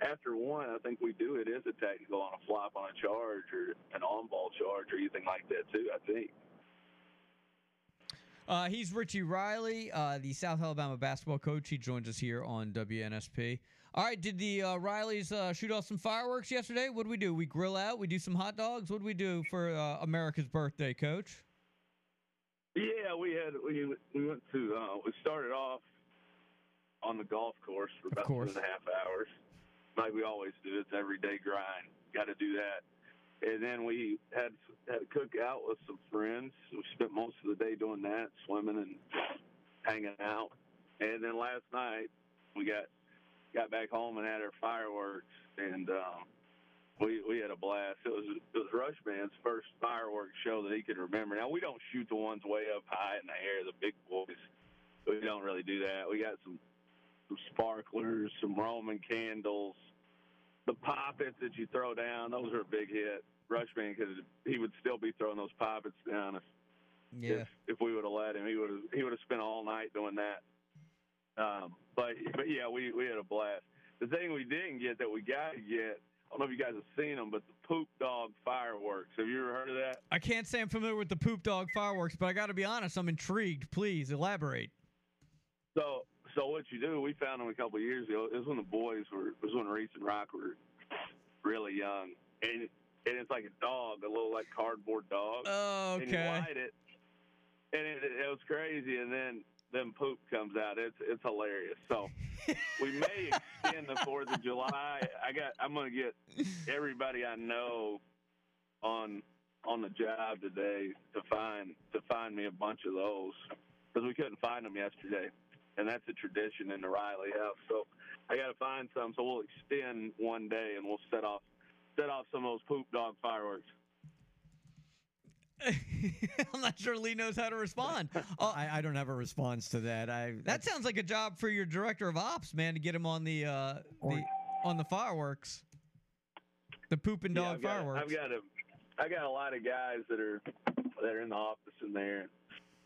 after one, I think we do it as a technical on a flop on a charge or an on-ball charge or anything like that too, I think. Uh, he's Richie Riley, uh, the South Alabama basketball coach. He joins us here on W N S P. All right, did the uh, Rileys uh, shoot off some fireworks yesterday? What do we do? We grill out? We do some hot dogs? What do we do for uh, America's birthday, Coach? Yeah, we had we we went to uh, we started off on the golf course for about two and a half hours, like we always do. It's everyday grind. Got to do that, and then we had had a cookout with some friends. We spent most of the day doing that, swimming and hanging out, and then last night we got got back home and had our fireworks, and um, we we had a blast. It was it was Rushman's first fireworks show that he could remember. Now, we don't shoot the ones way up high in the air, the big boys. We don't really do that. We got some, some sparklers, some Roman candles, the poppets that you throw down. Those are a big hit. Rushman, because he would still be throwing those poppets down if yeah. if, if we would have let him. He would have he would have spent all night doing that. Um, but but yeah, we, we had a blast. The thing we didn't get that we got to get, I don't know if you guys have seen them, but the poop dog fireworks. Have you ever heard of that? I can't say I'm familiar with the poop dog fireworks, but I got to be honest, I'm intrigued. Please elaborate. So so what you do? We found them a couple of years ago. It was when the boys were. It was when Reese and Rock were really young, and and it's like a dog, a little like cardboard dog. Oh, okay. And you light it, and it, it was crazy. And then then poop comes out. It's it's hilarious. So we may extend the Fourth of July. I got. I'm gonna get everybody I know on on the job today to find to find me a bunch of those, because we couldn't find them yesterday. And that's a tradition in the Riley house. So I got to find some. So we'll extend one day and we'll set off, set off some of those poop dog fireworks. I'm not sure Lee knows how to respond. Oh, I, I don't have a response to that. I that sounds like a job for your director of ops, man, to get him on the uh, the on the fireworks, the pooping yeah, dog I've fireworks. Got, I've got a, I got a lot of guys that are that are in the office in there,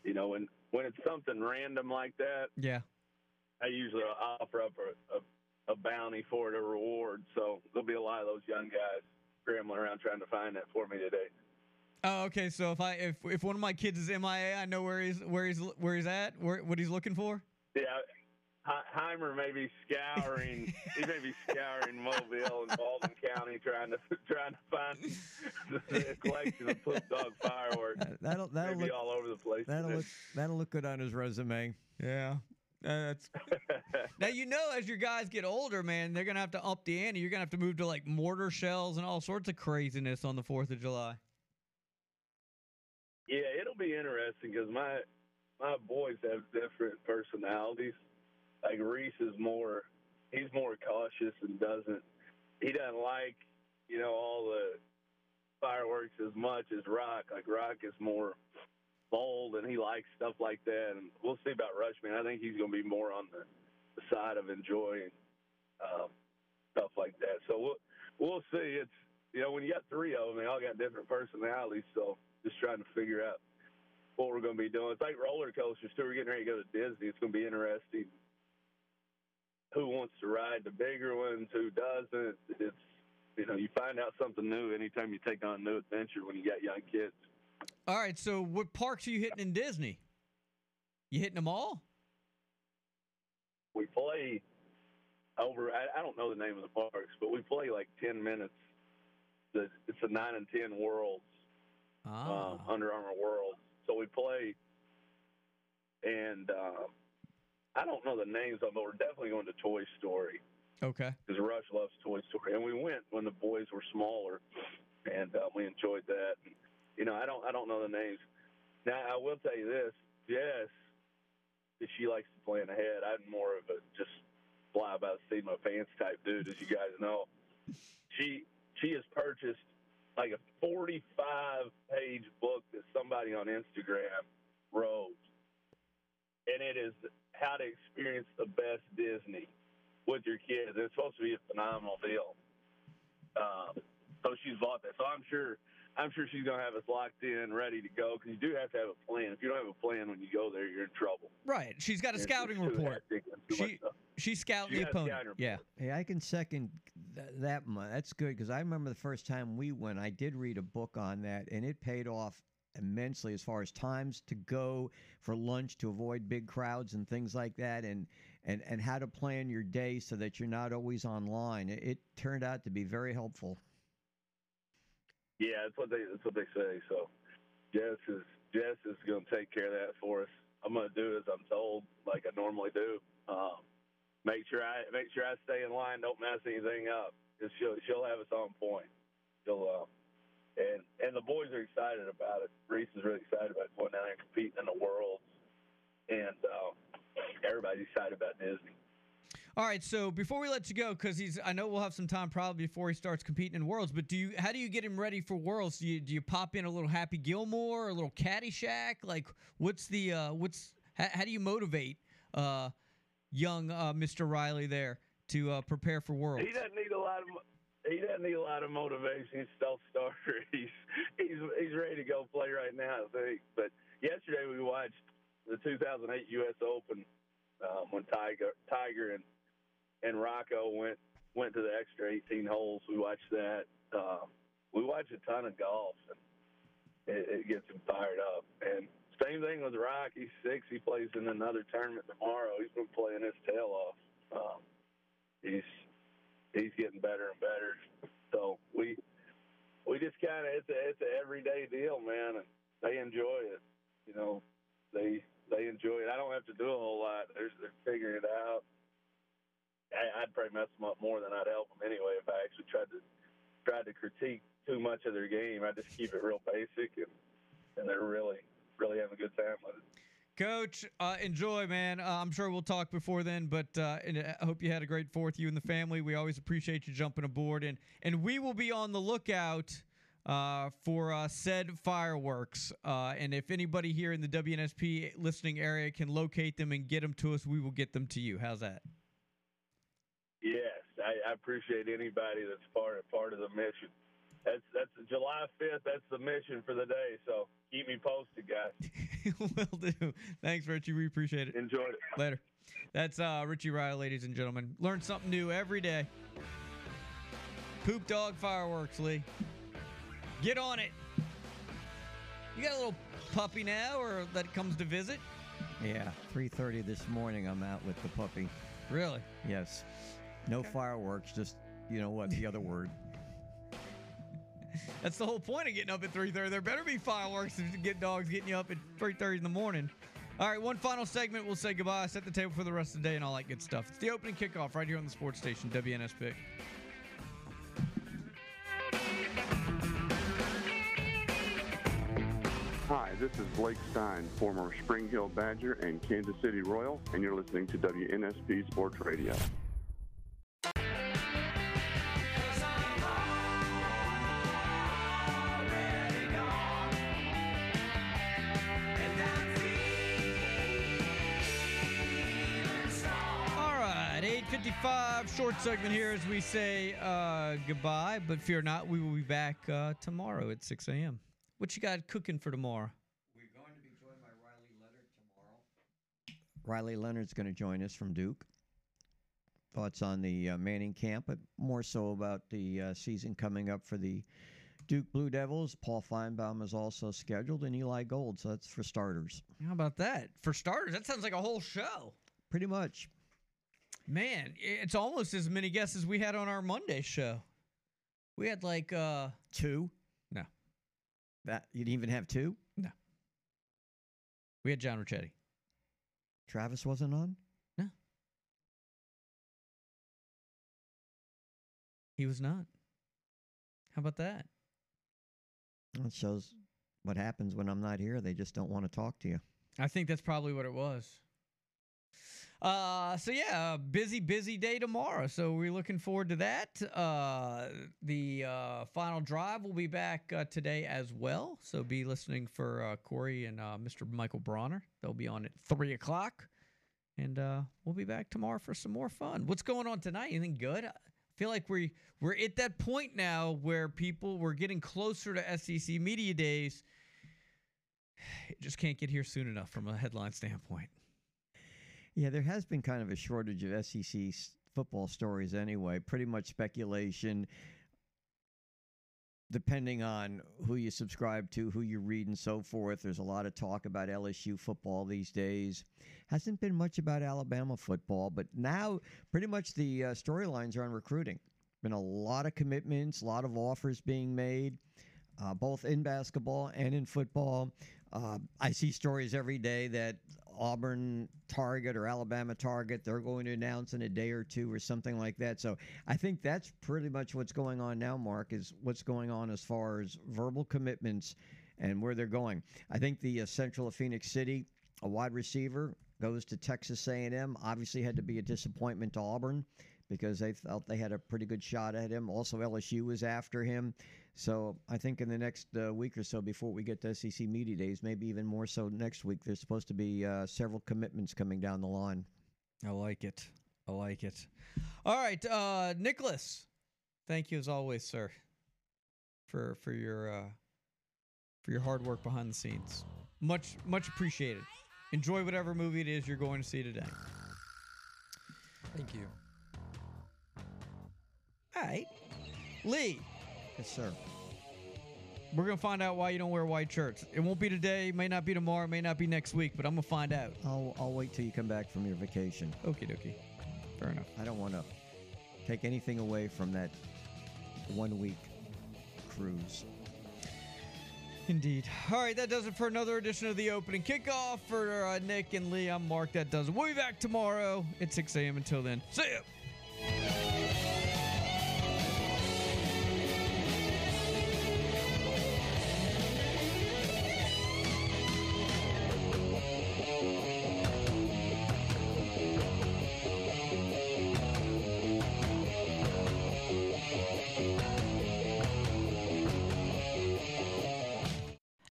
you know, and. When it's something random like that, yeah, I usually offer up a, a, a bounty for it, a reward. So there'll be a lot of those young guys scrambling around trying to find that for me today. Oh, okay. So if I if if one of my kids is M I A, I know where he's where he's where he's at, where, what he's looking for. Yeah, Heimer may be scouring. He may be scouring Mobile and Baldwin County trying to trying to find the collection of poop dog fireworks. That'll that'll look, all over the place. That'll look, that'll look good on his resume. Yeah, that's. Now, you know, as your guys get older, man, they're gonna have to up the ante. You're gonna have to move to like mortar shells and all sorts of craziness on the Fourth of July. Yeah, it'll be interesting because my my boys have different personalities. Like Reese is more, he's more cautious and doesn't, he doesn't like, you know, all the fireworks as much as Rock. Like Rock is more bold and he likes stuff like that. And we'll see about Rushman. I think he's going to be more on the, the side of enjoying um, stuff like that. So we'll we'll see. It's, you know, when you got three of them, they all got different personalities. So just trying to figure out what we're going to be doing. It's like roller coasters too. We're getting ready to go to Disney. It's going to be interesting. Who wants to ride the bigger ones? Who doesn't? It's, you know, you find out something new anytime you take on a new adventure when you got young kids. All right, so what parks are you hitting in Disney? You hitting them all? We play over. I, I don't know the name of the parks, but we play like ten minutes. The, it's a nine and ten worlds, ah. um, Under Armour World. So we play, and. Uh, I don't know the names of them, but we're definitely going to Toy Story. Okay. Because Rush loves Toy Story. And we went when the boys were smaller, and uh, we enjoyed that. And, you know, I don't I don't know the names. Now, I will tell you this. Jess, she likes to plan ahead. I'm more of a just fly by the seat of my pants type dude, as you guys know. She, she has purchased like a forty-five page book that somebody on Instagram wrote. And it is how to experience the best Disney with your kids. It's supposed to be a phenomenal deal. Um, so she's bought that. So I'm sure, I'm sure she's gonna have us locked in, ready to go. Because you do have to have a plan. If you don't have a plan when you go there, you're in trouble. Right. She's got a and scouting report. She she's scouting she the opponent. Scouting yeah. Hey, I can second th- that much. That's good because I remember the first time we went, I did read a book on that, and it paid off immensely as far as times to go for lunch to avoid big crowds and things like that, and and and how to plan your day so that you're not always online. It, it turned out to be very helpful. Yeah, that's what they that's what they say. So Jess is Jess is going to take care of that for us. I'm going to do as I'm told, like I normally do. Um, make sure I make sure I stay in line. Don't mess anything up. She'll she'll have us on point. She'll. Uh, And and the boys are excited about it. Reese is really excited about going down there and competing in the world. And uh, everybody's excited about Disney. All right, so before we let you go, because he's, I know we'll have some time probably before he starts competing in Worlds, but do you, how do you get him ready for Worlds? Do you, do you pop in a little Happy Gilmore, a little Caddyshack? Like, what's the uh, what's how, how do you motivate uh, young uh, Mister Riley there to uh, prepare for Worlds? He doesn't need a lot of. He doesn't need a lot of motivation. He's a self-starter. He's he's he's ready to go play right now, I think. But yesterday we watched the two thousand eight U S Open um, when Tiger Tiger and and Rocco went went to the extra eighteen holes. We watched that. Um, we watched a ton of golf, and it, it gets him fired up. And same thing with Rock. He's six. He plays in another tournament tomorrow. He's been playing his tail off. Um, he's He's getting better and better, so we we just kind of it's a it's an everyday deal, man, and they enjoy it. You know, they they enjoy it. I don't have to do a whole lot. They're, they're figuring it out. I, I'd probably mess them up more than I'd help them anyway if I actually tried to tried to critique too much of their game. I just keep it real basic, and and they're really really having a good time with it. Coach, uh, enjoy, man. Uh, I'm sure we'll talk before then, but uh, and I hope you had a great fourth, you and the family. We always appreciate you jumping aboard, and and we will be on the lookout uh, for uh, said fireworks. Uh, and if anybody here in the W N S P listening area can locate them and get them to us, we will get them to you. How's that? Yes, I, I appreciate anybody that's part of, part of the mission. That's that's July fifth. That's the mission for the day. So keep me posted, guys. Will do. Thanks, Richie. We appreciate it. Enjoyed it. Later. That's uh, Richie Riley, ladies and gentlemen. Learn something new every day. Poop dog fireworks, Lee. Get on it. You got a little puppy now, or that comes to visit? Yeah, three thirty this morning. I'm out with the puppy. Really? Yes. No okay. Fireworks. Just you know what the other word. That's the whole point of getting up at three thirty. There better be fireworks to get dogs getting you up at three thirty in the morning. All right, one final segment. We'll say goodbye, set the table for the rest of the day, and all that good stuff. It's the opening kickoff right here on the sports station, W N S P. Hi, this is Blake Stein, former Spring Hill Badger and Kansas City Royal, and you're listening to W N S P Sports Radio. Fifty-five short segment here as we say uh, goodbye, but fear not, we will be back uh, tomorrow at six a.m. What you got cooking for tomorrow? We're going to be joined by Riley Leonard tomorrow. Riley Leonard's going to join us from Duke. Thoughts on the uh, Manning camp, but more so about the uh, season coming up for the Duke Blue Devils. Paul Feinbaum is also scheduled, and Eli Gold, so that's for starters. How about that? For starters, that sounds like a whole show. Pretty much. Man, it's almost as many guests as we had on our Monday show. We had like uh, two. No, that you didn't even have two. No, we had John Ricchetti. Travis wasn't on. No, he was not. How about that? Well, it shows what happens when I'm not here. They just don't want to talk to you. I think that's probably what it was. Uh, so yeah, busy, busy day tomorrow. So we're looking forward to that. Uh, the uh, final drive will be back uh, today as well. So be listening for uh, Corey and uh, Mister Michael Bronner. They'll be on at three o'clock, and uh, we'll be back tomorrow for some more fun. What's going on tonight? Anything good? I feel like we we're, we're at that point now where people we're getting closer to S E C Media Days. It just can't get here soon enough from a headline standpoint. Yeah, there has been kind of a shortage of S E C football stories anyway. Pretty much speculation, depending on who you subscribe to, who you read, and so forth. There's a lot of talk about L S U football these days. Hasn't been much about Alabama football, but now pretty much the uh, storylines are on recruiting. Been a lot of commitments, a lot of offers being made, uh, both in basketball and in football. Uh, I see stories every day that Auburn target or Alabama target, they're going to announce in a day or two or something like that. So I think that's pretty much what's going on now, Mark, is what's going on as far as verbal commitments and where they're going. I think the uh, Central of Phoenix City, a wide receiver, goes to Texas A and M. Obviously had to be a disappointment to Auburn because they felt they had a pretty good shot at him. Also, L S U was after him. So I think in the next uh, week or so before we get to S E C Media Days, maybe even more so next week, there's supposed to be uh, several commitments coming down the line. I like it. I like it. All right, uh, Nicholas, thank you as always, sir, for for your uh, for your hard work behind the scenes. Much, much appreciated. Enjoy whatever movie it is you're going to see today. Thank you. All right. Lee. Yes, sir. We're going to find out why you don't wear white shirts. It won't be today, may not be tomorrow, may not be next week, but I'm going to find out. I'll, I'll wait till you come back from your vacation. Okie dokie. Fair enough. I don't want to take anything away from that one-week cruise. Indeed. All right, that does it for another edition of The Opening Kickoff. For uh, Nick and Lee, I'm Mark. That does it. We'll be back tomorrow at six a.m. Until then, see ya.